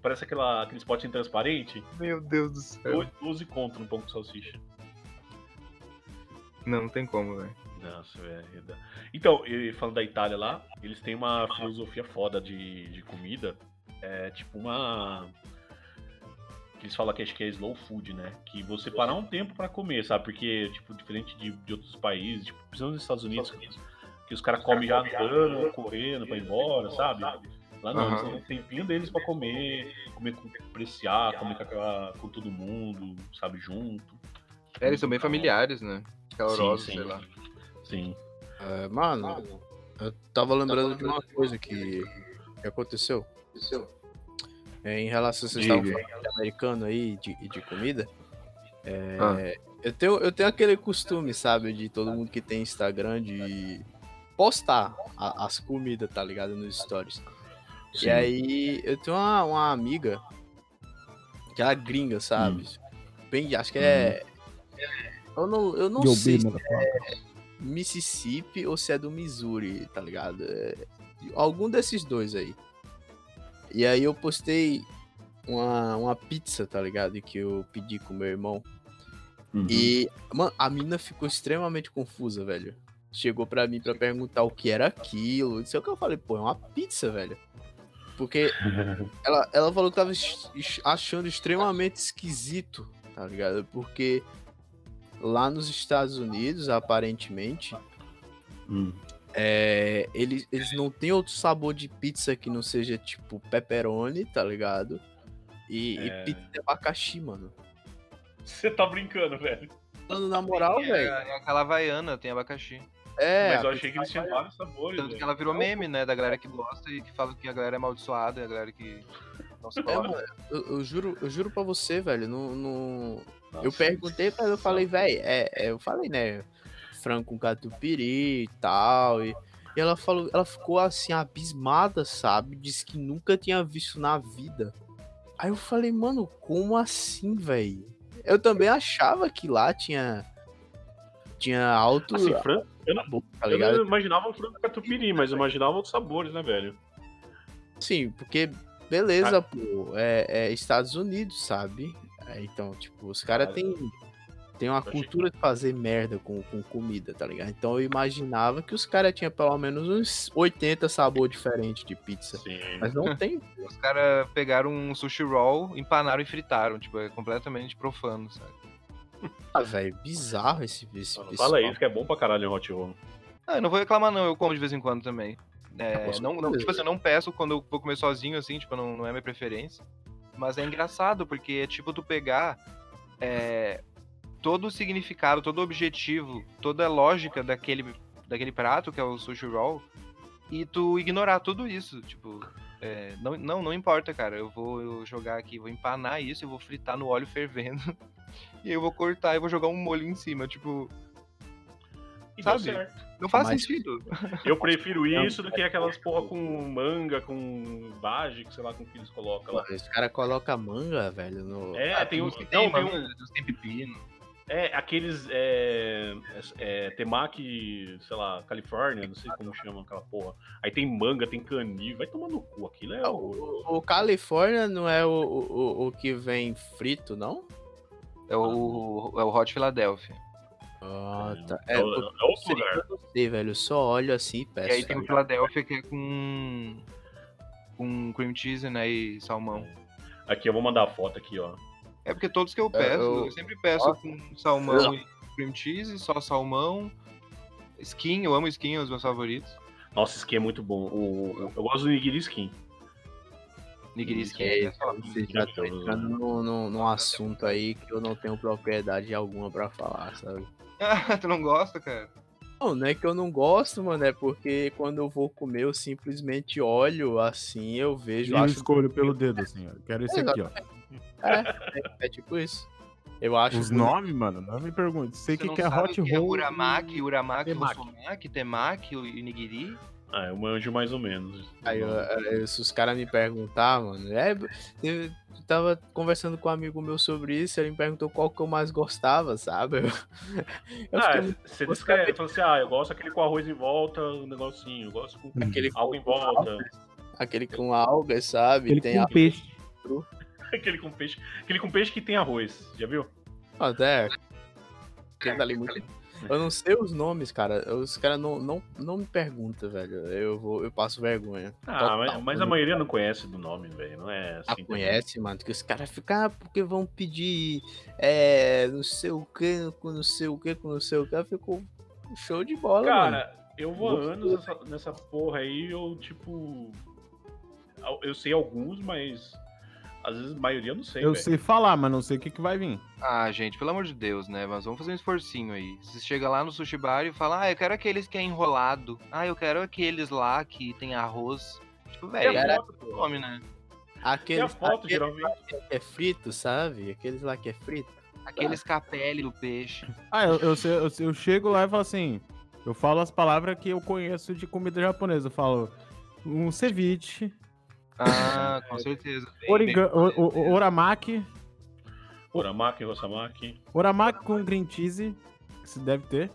Parece aqueles potinhos transparentes. Meu Deus do céu. 12 conto num pão com salsicha. Não tem como, velho. Nossa, velho. Então, falando da Itália lá, eles têm uma filosofia foda de comida. É tipo uma... que eles falam que acho que é slow food, né? Que você parar um tempo pra comer, sabe? Porque, tipo, diferente de outros países, tipo, principalmente nos Estados Unidos, que os caras comem já andando, correndo pra ir embora, sabe? Lá não, eles têm um tempinho deles pra comer com apreciar, comer com todo mundo, sabe? Junto. É, eles são bem familiares, né? Calorosos, sei lá. Sim. É, mano, eu tava lembrando de uma coisa que aconteceu. Em relação, vocês estavam falando de americano aí, de comida, eu tenho aquele costume, sabe, de todo mundo que tem Instagram de postar as comidas, tá ligado, nos stories. Sim. E aí, eu tenho uma amiga, que é gringa, sabe, bem, acho que é, eu não sei se é Mississippi ou se é do Missouri, tá ligado, algum desses dois aí. E aí eu postei uma pizza, tá ligado? Que eu pedi com meu irmão. E, mano, a mina ficou extremamente confusa, velho. Chegou pra mim pra perguntar o que era aquilo. Isso é o que eu falei, pô, é uma pizza, velho. Porque ela falou que tava achando extremamente esquisito, tá ligado? Porque lá nos Estados Unidos, aparentemente... Eles não tem outro sabor de pizza que não seja tipo pepperoni, tá ligado? E pizza de abacaxi, mano. Você tá brincando, velho. Na moral, velho. É aquela havaiana, tem abacaxi. É. Mas eu achei que eles tinham vários sabores. Tanto que ela virou meme, né? Da galera que gosta e que fala que a galera é amaldiçoada, a galera que não se gosta. Mano, eu juro pra você, velho. Não... Eu perguntei, mas eu falei, velho. Eu falei, né? Frango com catupiry e tal, e ela ficou assim abismada, sabe, disse que nunca tinha visto na vida. Aí eu falei, mano, como assim, velho? Eu também achava que lá tinha alto assim, eu não imaginava um frango com catupiry, mas eu imaginava outros sabores, né, velho? Sim, porque beleza, pô, é Estados Unidos, sabe? Então, tipo, os caras tem uma cultura de fazer merda com comida, tá ligado? Então eu imaginava que os caras tinham pelo menos uns 80 sabores diferentes de pizza. Sim. Mas não tem. Os caras pegaram um sushi roll, empanaram e fritaram. Tipo, é completamente profano, sabe? Ah, velho, bizarro esse não fala isso, que é bom pra caralho o hot roll. Ah, eu não vou reclamar não, eu como de vez em quando também. Não, tipo assim, eu não peço quando eu vou comer sozinho, assim, tipo, não é minha preferência. Mas é engraçado, porque é tipo tu pegar... todo o significado, todo o objetivo, toda a lógica daquele prato, que é o sushi roll, e tu ignorar tudo isso, tipo, Não importa, cara, eu vou jogar aqui, vou empanar isso, eu vou fritar no óleo fervendo, e eu vou cortar e vou jogar um molho em cima, tipo... E sabe? Deu certo. Não faz sentido. Eu prefiro isso do que aquelas porra com manga, com baje, sei lá, com o que eles colocam lá. Os caras colocam manga, velho, no... tem uns que tem pepino. Aqueles temaki, sei lá, Califórnia, não sei como chamam aquela porra. Aí tem manga, tem canil, vai tomar no cu aquilo. O Califórnia não é o que vem frito, não? É o Hot Philadelphia. Ah, tá. É outro lugar. Eu sei, velho, só olho assim e peço. E aí tem o Philadelphia que é com cream cheese, né, e salmão. Aqui, eu vou mandar a foto aqui, ó. É porque todos que eu peço, eu sempre peço com salmão e cream cheese, só salmão, skin, eu amo skin, é um dos meus favoritos. Nossa, skin é muito bom. Eu gosto do nigiri skin. Nigiri skin. Você já tá entrando num assunto aí que eu não tenho propriedade alguma pra falar, sabe? Ah, tu não gosta, cara? Não é que eu não gosto, mano, é porque quando eu vou comer, eu simplesmente olho assim, eu vejo... Eu escolho pelo dedo, assim, ó. Quero esse aqui, ó. É tipo isso. Eu acho os nomes, mano, não me pergunte. Sei o que é hot roll. É uramaki, musumaki, temaki, nigiri. Eu manjo mais ou menos. Aí, se os caras me perguntar, mano... eu tava conversando com um amigo meu sobre isso, ele me perguntou qual que eu mais gostava, sabe? Você descreve, falou assim, eu gosto aquele com arroz em volta, um negocinho, eu gosto com algo em volta. Aquele com algas, sabe? Aquele com peixe. Aquele com peixe que tem arroz, já viu? Até. Eu não sei os nomes, cara. Os caras não me perguntam, velho. Eu passo vergonha. Mas a maioria não conhece do nome, velho. Não é assim. Conhece, mano. Porque os caras ficam, porque vão pedir não sei o que, com não sei o que, com não sei o que. Ficou show de bola, cara, mano. Cara, eu vou anos nessa porra aí. Eu, tipo. Eu sei alguns, mas. Às vezes a maioria eu não sei, sei falar, mas não sei o que vai vir. Ah, gente, pelo amor de Deus, né? Mas vamos fazer um esforcinho aí. Você chega lá no sushi bar e fala, eu quero aqueles que é enrolado. Eu quero aqueles lá que tem arroz. Tipo, velho, era nome, né? Aqueles é frito, sabe? Aqueles lá que é frito. Aqueles com a pele do peixe. Eu chego lá e falo assim, eu falo as palavras que eu conheço de comida japonesa. Eu falo um ceviche... com certeza. Oramaki. Oramaki, rosamaki. Oramaki com green cheese, que se deve ter.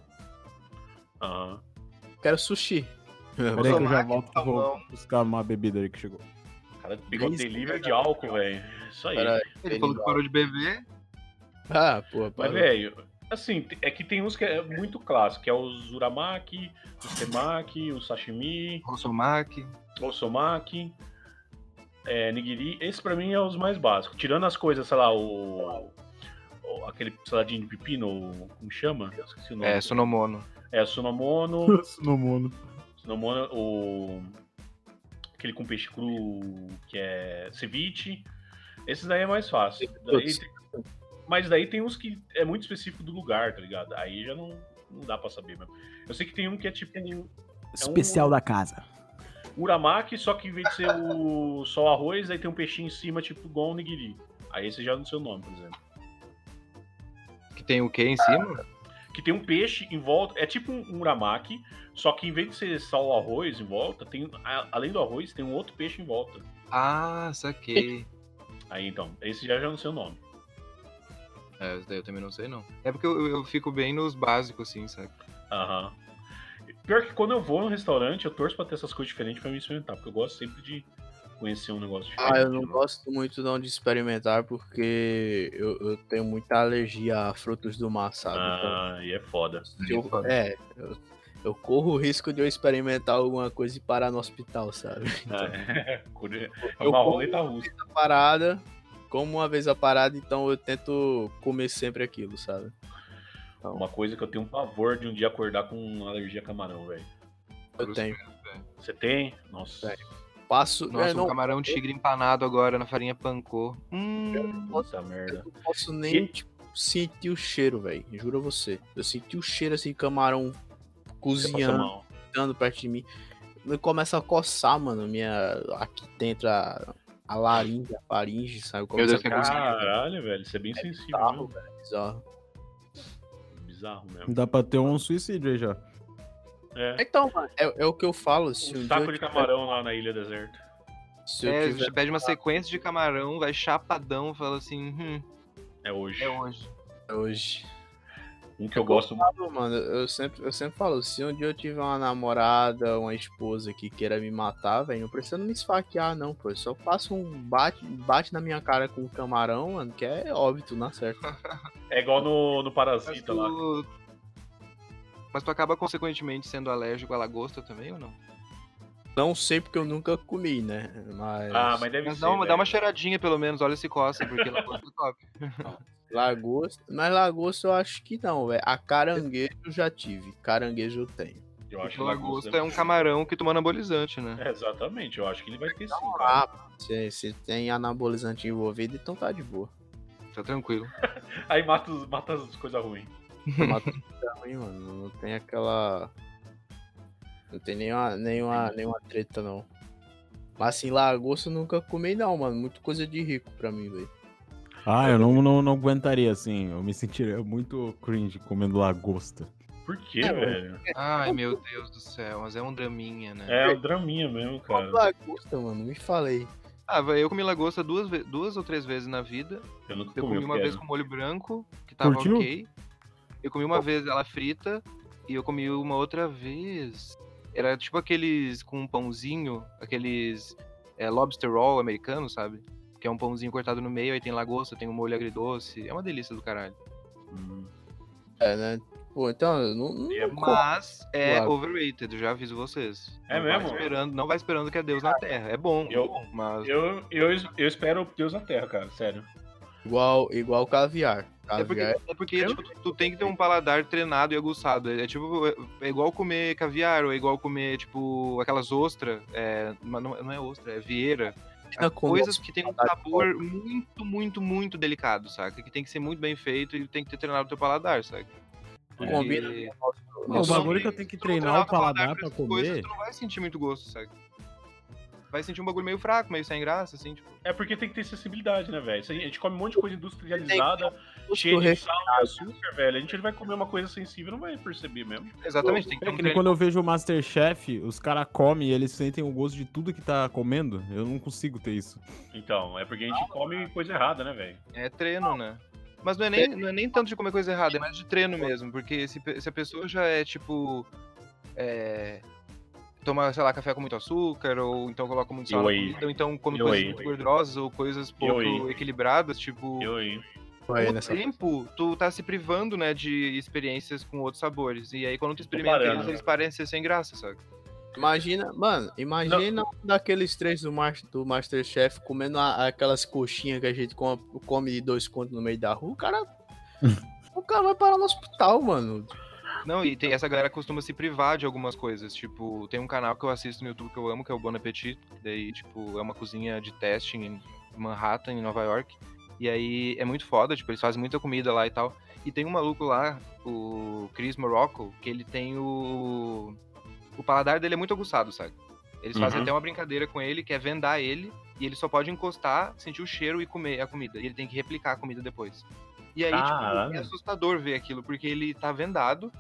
Quero sushi. Peraí que eu já volto e vou buscar uma bebida aí que chegou. O cara pegou delivery de álcool, velho. Isso aí. Ele falou que parou de beber. Pô, parou. Mas, velho, assim, é que tem uns que é muito clássico, que é os uramaki, os temaki, o sashimi. Rosomaki. Nigiri, esse pra mim é os mais básicos. Tirando as coisas, sei lá, aquele saladinho de pepino, como chama? Eu esqueci o nome. Sunomono. Sunomono, aquele com peixe cru, que é ceviche. Esse daí é mais fácil. Mas daí tem uns que é muito específico do lugar, tá ligado? Aí já não dá pra saber mesmo. Eu sei que tem um que é tipo... especial da casa. Uramaki, só que em vez de ser só arroz, aí tem um peixinho em cima, tipo igual um nigiri. Aí você já não sei o nome, por exemplo. Que tem o quê em cima? Que tem um peixe em volta, é tipo um uramaki, só que em vez de ser só o arroz em volta, tem, além do arroz, tem um outro peixe em volta. Saquei. Aí então, esse já não sei o nome. Esse daí eu também não sei, não. É porque eu fico bem nos básicos, assim, sabe? Pior que quando eu vou no restaurante, eu torço pra ter essas coisas diferentes pra me experimentar, porque eu gosto sempre de conhecer um negócio diferente. Eu não gosto muito não de experimentar, porque eu tenho muita alergia a frutos do mar, sabe? Então, e é foda. Eu corro o risco de eu experimentar alguma coisa e parar no hospital, sabe? Então, é uma roleta russa. Como uma vez a parada, então eu tento comer sempre aquilo, sabe? Uma coisa que eu tenho um pavor de um dia acordar com alergia a camarão, velho. Eu tenho. Você tem? Nossa. Camarão tigre empanado agora na farinha pancô. Puta merda. Eu não posso nem sentir o cheiro, velho. Juro a você. Eu senti o cheiro assim, camarão cozinhando, dando perto de mim. começa a coçar, mano, minha... Aqui dentro a laringe, a faringe, sabe? Meu Deus, caralho, velho, você é bem sensível. Bizarro, velho, bizarro. Bizarro mesmo. Dá pra ter um suicídio aí já. É. Então, mano, é o que eu falo. Assim, um taco de camarão lá na ilha deserta. Você pede uma sequência de camarão, vai chapadão, fala assim... É hoje. É hoje. Um que eu gosto muito. Mano, eu sempre falo, se um dia eu tiver uma namorada, uma esposa que queira me matar, velho, não precisa me esfaquear, não, pô. Eu só faço um bate na minha cara com um camarão, mano, que é óbito, não é certo. É igual no Parasita lá. Mas tu acaba, consequentemente, sendo alérgico à lagosta também, ou não? Não sei, porque eu nunca comi, né? Mas... Ah, mas deve ser. Dá uma cheiradinha, pelo menos. Olha se coça, porque lagosta é top. Lagosta? Mas lagosta eu acho que não, velho. A caranguejo eu já tive. Caranguejo eu tenho. Eu acho que lagosta é um camarão que toma anabolizante, né? É, exatamente. Eu acho que ele vai ter sim, cara. Ah, se tem anabolizante envolvido, então tá de boa. Tá tranquilo. Aí mata as coisas ruins. Mata as coisas ruins, mano. Não tem aquela... Não tem nenhuma treta, não. Mas assim, lagosta eu nunca comi, não, mano. Muita coisa de rico pra mim, velho. Ah, eu não aguentaria, assim. Eu me sentiria muito cringe comendo lagosta. Por quê, velho? Ai, meu Deus do céu. Mas é um draminha, né? É um draminha mesmo, cara. Lagosta, mano. Me falei. Ah, velho, eu comi lagosta duas ou três vezes na vida. Eu nunca comi. Eu comi uma vez com molho branco, que tava ok. Eu comi uma vez ela frita. E eu comi uma outra vez... Era tipo aqueles com um pãozinho, aqueles lobster roll americanos, sabe? Que é um pãozinho cortado no meio, aí tem lagosta, tem um molho agridoce. É uma delícia do caralho. É, né? Pô, então... Mas é overrated, já aviso vocês. É não mesmo? Não vai esperando que é Deus na Terra. É bom, mas... Eu espero Deus na Terra, cara, sério. Igual caviar. É porque tipo, tu tem que ter um paladar treinado e aguçado. É tipo, é igual comer caviar, ou é igual comer, tipo, aquelas ostras. Não é ostra, é vieira. Coisas que tem um sabor muito, muito, muito delicado, saca? Que tem que ser muito bem feito e tem que ter treinado o teu paladar, saca? Combina. O bagulho que eu tenho que treinar o paladar pra comer. Coisas, tu não vai sentir muito gosto, saca? Vai sentir um bagulho meio fraco, meio sem graça, assim, tipo... É porque tem que ter sensibilidade, né, velho? A gente come um monte de coisa industrializada, cheia de sal, açúcar, velho. A gente vai comer uma coisa sensível, não vai perceber mesmo. Exatamente, tem que ter um treino. Quando eu vejo o Masterchef, os caras comem e eles sentem o gosto de tudo que tá comendo. Eu não consigo ter isso. Então, é porque a gente come coisa errada, né, velho? É treino, né? Mas não é nem tanto de comer coisa errada, é mais de treino mesmo. Porque se a pessoa já é, tipo... Toma, sei lá, café com muito açúcar, ou então coloca muito sal, ou então come coisas muito gordurosas, ou coisas pouco equilibradas, tipo... Com o tempo, tu tá se privando, né, de experiências com outros sabores, e aí quando tu experimenta eles, eles parecem sem graça, sabe? Imagina daqueles três do Masterchef comendo aquelas coxinhas que a gente come de 2 contos no meio da rua, o cara vai parar no hospital, mano. Não, e essa galera costuma se privar de algumas coisas, tipo, tem um canal que eu assisto no YouTube que eu amo, que é o Bon Appetit, daí, tipo, é uma cozinha de teste em Manhattan, em Nova York, e aí é muito foda, tipo, eles fazem muita comida lá e tal, e tem um maluco lá, o Chris Morocco, que ele tem o paladar dele é muito aguçado, sabe? Eles fazem até uma brincadeira com ele, que é vendar ele, e ele só pode encostar, sentir o cheiro e comer a comida, e ele tem que replicar a comida depois. E aí, tipo, é assustador ver aquilo, porque ele tá vendado,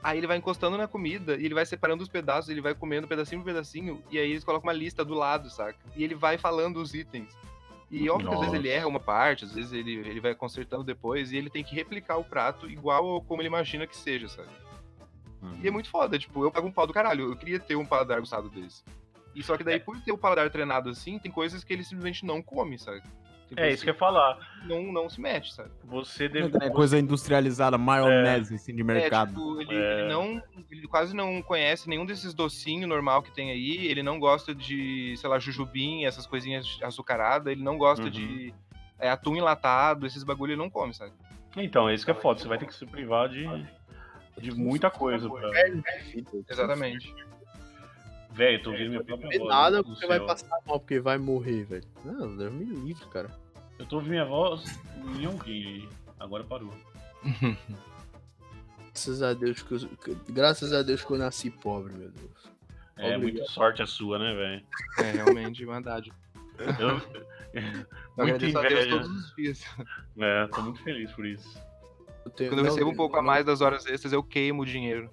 aí ele vai encostando na comida, e ele vai separando os pedaços, ele vai comendo pedacinho por pedacinho, e aí eles colocam uma lista do lado, saca? E ele vai falando os itens. E óbvio que às vezes ele erra uma parte, às vezes ele vai consertando depois, e ele tem que replicar o prato igual ou como ele imagina que seja, sabe? E é muito foda, tipo, eu pago um pau do caralho, eu queria ter um paladar gostado desse. E só que daí, por ter o paladar treinado assim, tem coisas que ele simplesmente não come, sabe? Tipo, isso que eu ia falar. Não se mete, sabe? Você deve... É coisa industrializada, maionese, assim, de mercado. Tipo, ele quase não conhece nenhum desses docinhos normal que tem aí, ele não gosta de, sei lá, jujubim, essas coisinhas açucaradas, ele não gosta de atum enlatado, esses bagulho ele não come, sabe? Então, é isso que é foda, você vai ter que se privar de muita coisa. Exatamente. Velho, tô ouvindo minha própria voz. Nada porque vai passar mal, porque vai morrer, velho. Não, Deus me livre, cara. Eu tô ouvindo minha voz em alguém aí. Agora parou. Graças a Deus que eu nasci pobre, meu Deus. É, muita sorte a sua, né, velho? É, realmente, de verdade. Eu agradeço a Deus todos os dias. É, tô muito feliz por isso. Quando eu recebo um pouco a mais das horas extras, eu queimo o dinheiro.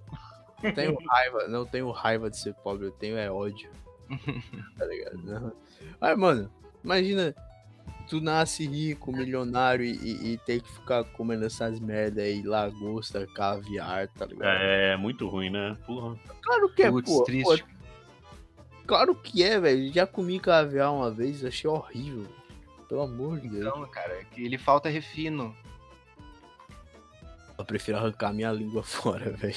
Não tenho raiva de ser pobre, eu tenho é ódio. Tá ligado? Aí, mano, imagina, tu nasce rico, milionário e tem que ficar comendo essas merda aí, lagosta, caviar, tá ligado? É, muito ruim, né? Porra. Claro que é, pô. Triste. Pô. Claro que é, velho. Já comi caviar uma vez, achei horrível. Pelo amor de Deus. Não, cara, é que ele falta refino. Eu prefiro arrancar minha língua fora, velho.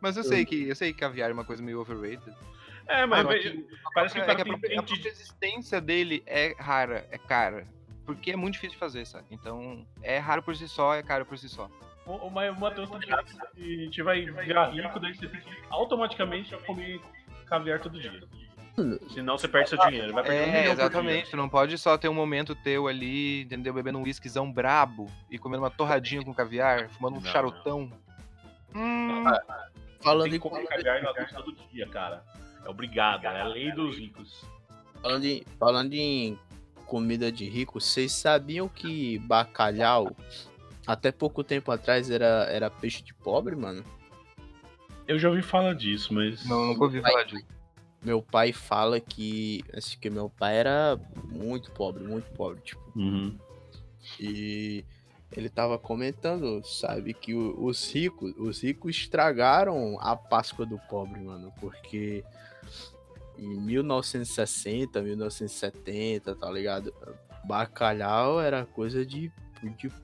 Mas eu sei que caviar é uma coisa meio overrated. É, mas parece que a própria existência dele é rara, é cara. Porque é muito difícil de fazer, sabe? Então, é raro por si só, é caro por si só. O Matheus tá ligado que a gente vai virar rico, daí você tem que automaticamente comer caviar todo dia. Senão você perde seu dinheiro. Vai perder um exatamente. Tu não pode só ter um momento teu ali, entendeu? Bebendo um whiskyzão brabo e comendo uma torradinha com caviar, fumando um charutão. Falando em comer caviar na luz todo dia, cara. É obrigado, é a lei dos ricos. Falando em comida de rico, vocês sabiam que bacalhau até pouco tempo atrás era peixe de pobre, mano? Eu já ouvi falar disso, mas... Não, nunca ouvi falar disso. Meu pai fala que... Assim, que meu pai era muito pobre, tipo. Uhum. E ele tava comentando, sabe, que os ricos estragaram a Páscoa do pobre, mano. Porque em 1960, 1970, tá ligado? Bacalhau era coisa de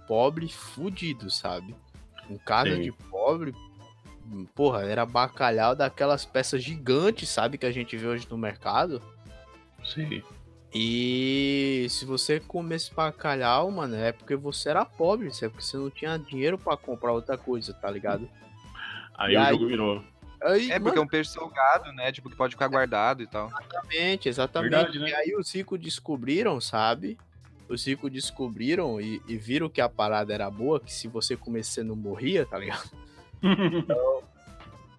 pobre fudido, sabe? Em casa de pobre... Porra, era bacalhau daquelas peças gigantes, sabe? Que a gente vê hoje no mercado. Sim. E se você comesse bacalhau, mano, é porque você era pobre, é porque você não tinha dinheiro pra comprar outra coisa, tá ligado? Aí o jogo virou. Aí, porque é um peixe salgado, né? Tipo, que pode ficar guardado e tal. Exatamente. Verdade, né? E aí os ricos descobriram, sabe? E viram que a parada era boa, que se você comesse, você não morria, tá ligado? Então,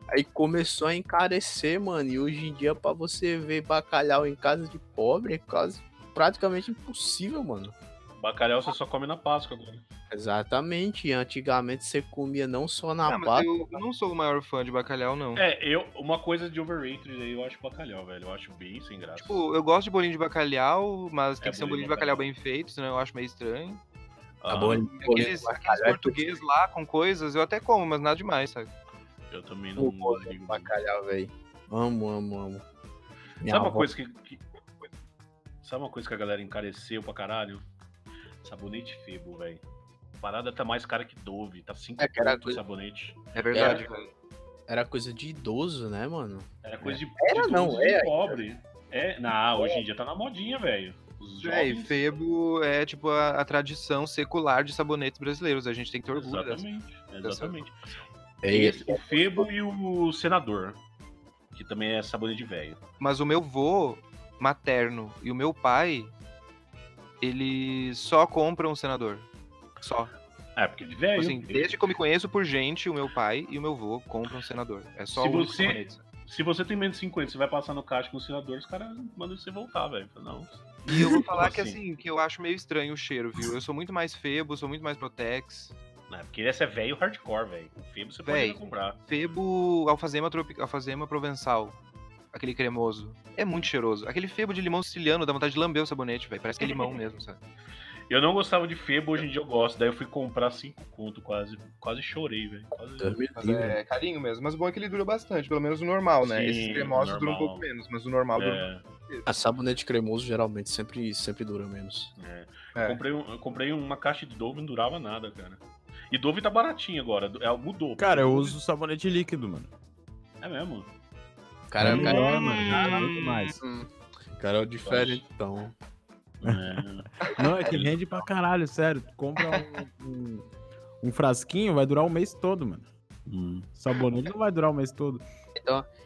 aí começou a encarecer, mano. E hoje em dia, pra você ver bacalhau em casa de pobre é quase praticamente impossível, mano. Bacalhau você só come na Páscoa agora. Exatamente. Antigamente você comia não só na Páscoa. Mas eu não sou o maior fã de bacalhau, não. Uma coisa de overrated aí, eu acho bacalhau, velho. Eu acho bem sem graça. Tipo, eu gosto de bolinho de bacalhau, mas tem que ser um bolinho de bacalhau bem feito, senão eu acho meio estranho. Aqueles portugueses lá com coisas, eu até como, mas nada demais, sabe? Eu também não gosto de bacalhau, velho. Amo. Sabe uma coisa que a galera encareceu pra caralho? Sabonete Febo, velho. A parada tá mais cara que Dove, tá 5 pontos de sabonete. É verdade, velho. Era coisa de idoso, né, mano? Era coisa de pobre. Pobre. Hoje em dia tá na modinha, velho. E Febo é tipo a tradição secular de sabonetes brasileiros. A gente tem que ter orgulho Exatamente. O Febo e o Senador, que também é sabonete velho. Mas o meu vô materno e o meu pai, eles só compram o Senador. Só. É, porque ele velho. Assim, desde que eu me conheço por gente, o meu pai e o meu vô compram o Senador. É só Se você tem menos de 50, você vai passar no caixa com o Senador, os caras mandam você voltar, velho. Não. E eu vou falar que eu acho meio estranho o cheiro, viu? Eu sou muito mais Febo, sou muito mais Protex. Não, porque esse é velho hardcore, velho. O Febo você pode comprar. Febo alfazema provençal, aquele cremoso. É muito cheiroso. Aquele Febo de limão siciliano dá vontade de lamber o sabonete, velho. Parece que é limão mesmo, sabe? Eu não gostava de Febo, hoje em dia eu gosto. Daí eu fui comprar 5 conto, quase chorei, velho. É carinho mesmo, mas o bom é que ele dura bastante, pelo menos o normal, né? Sim, esses cremosos duram um pouco menos, mas o normal dura. A sabonete cremoso geralmente sempre dura menos. Eu comprei uma caixa de Dove e não durava nada, cara. E Dove tá baratinho agora, mudou. Cara, eu uso sabonete líquido, mano. É mesmo? Cara, muito mais. Cara, é o diferentão. Não, é que rende pra caralho, sério. Tu compra um frasquinho, vai durar o mês todo, mano. Sabonete não vai durar o mês todo.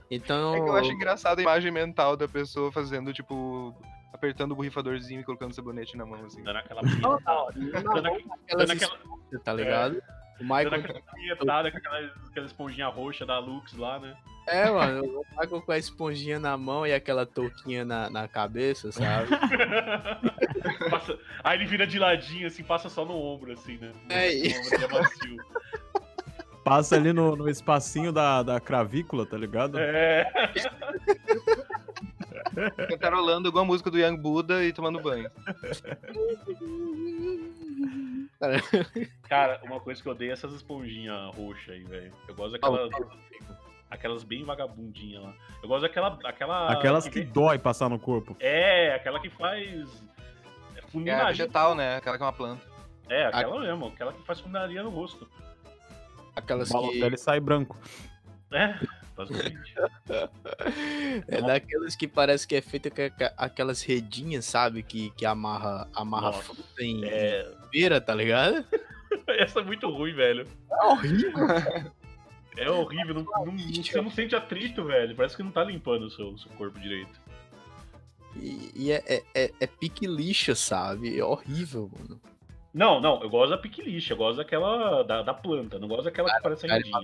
Então... É que eu acho engraçado a imagem mental da pessoa fazendo, tipo, apertando o borrifadorzinho e colocando sabonete na mão, assim. Dando aquela tá ligado? O Michael... Dando aquela esponjinha roxa da Lux lá, né? É, mano, eu pago com a esponjinha na mão e aquela touquinha na cabeça, sabe? Passa, aí ele vira de ladinho, assim, passa só no ombro, assim, né? No ombro, ele é macio. Passa ali no espacinho da cravícula, tá ligado? É. Cantarolando alguma música do Young Buddha e tomando banho. Cara, uma coisa que eu odeio é essas esponjinhas roxas aí, velho. Eu gosto daquela... Aquelas bem vagabundinhas lá. Eu gosto daquela... Aquelas que dói passar no corpo. É, aquela que faz... É vegetal, né? Aquela que é uma planta. É, aquela mesmo. Aquela que faz fuminaria no rosto. Aquelas que... O balão dele sai branco. É, basicamente. É daquelas que parece que é feita com aquelas redinhas, sabe? Que amarra fruta em feira, tá ligado? Essa é muito ruim, velho. É horrível, cara. É horrível, você não sente atrito, velho. Parece que não tá limpando o seu corpo direito. E é pique lixa, sabe? É horrível, mano. Não, eu gosto da pique lixa, eu gosto daquela da planta, não gosto daquela que parece rendinha.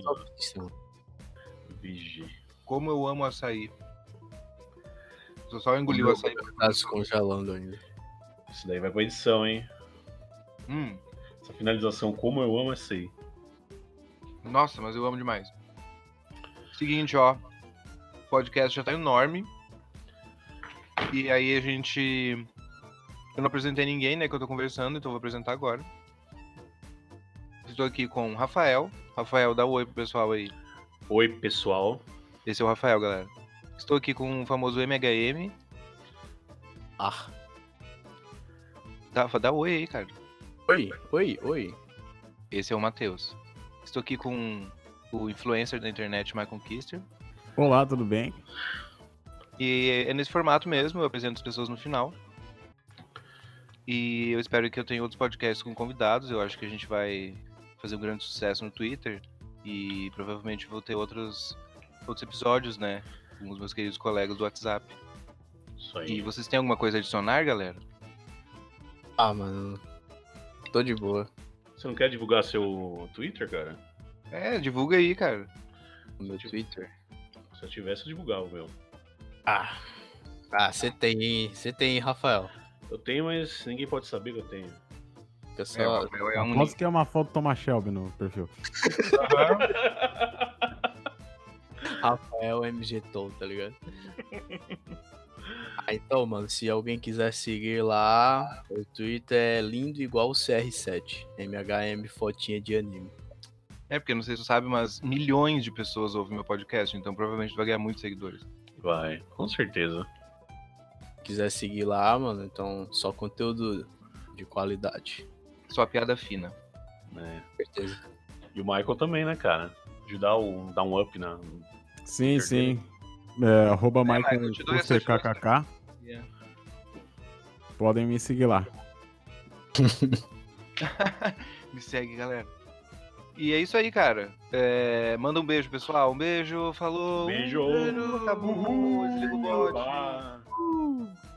Vigi. Como eu amo açaí. Eu só engoliu o açaí. Tá se congelando ainda. Isso daí vai pra edição, hein? Essa finalização, como eu amo açaí. Nossa, mas eu amo demais. Seguinte, ó. O podcast já tá enorme. E aí a gente... Eu não apresentei ninguém, né? Que eu tô conversando, então eu vou apresentar agora. Estou aqui com o Rafael. Rafael, dá um oi pro pessoal aí. Oi, pessoal. Esse é o Rafael, galera. Estou aqui com o famoso MHM. Ah. Dá um oi aí, cara. Oi. Esse é o Matheus. Estou aqui com o influencer da internet, Michael Kister. Olá, tudo bem? E é nesse formato mesmo, eu apresento as pessoas no final. E eu espero que eu tenha outros podcasts com convidados. Eu acho que a gente vai fazer um grande sucesso no Twitter. E provavelmente vou ter outros episódios, né? Com os meus queridos colegas do WhatsApp. Isso aí. E vocês têm alguma coisa a adicionar, galera? Ah, mano. Tô de boa. Você não quer divulgar seu Twitter, cara? É, divulga aí, cara. O meu Twitter? Se eu tivesse, eu divulgava o meu. Ah, você tem, hein? Você tem, Rafael? Eu tenho, mas ninguém pode saber que eu tenho. Eu só... Posso ter uma foto do Thomas Shelby no perfil. Rafael MGTOL, tá ligado? Ah, então, mano, se alguém quiser seguir lá, o Twitter é lindo igual o CR7, MHM fotinha de anime. É, porque não sei se você sabe, mas milhões de pessoas ouvem meu podcast, então provavelmente vai ganhar muitos seguidores. Vai, com certeza. Se quiser seguir lá, mano, então só conteúdo de qualidade. Só piada fina. É. Com certeza. E o Michael também, né, cara? Ajudar a dar um up na... Sim, sim. Dele. Arroba Michael KKK. Yeah. Podem me seguir lá. Me segue, galera. E é isso aí, cara. Manda um beijo, pessoal. Um beijo, falou. Beijo. Acabou. Desliga o bode.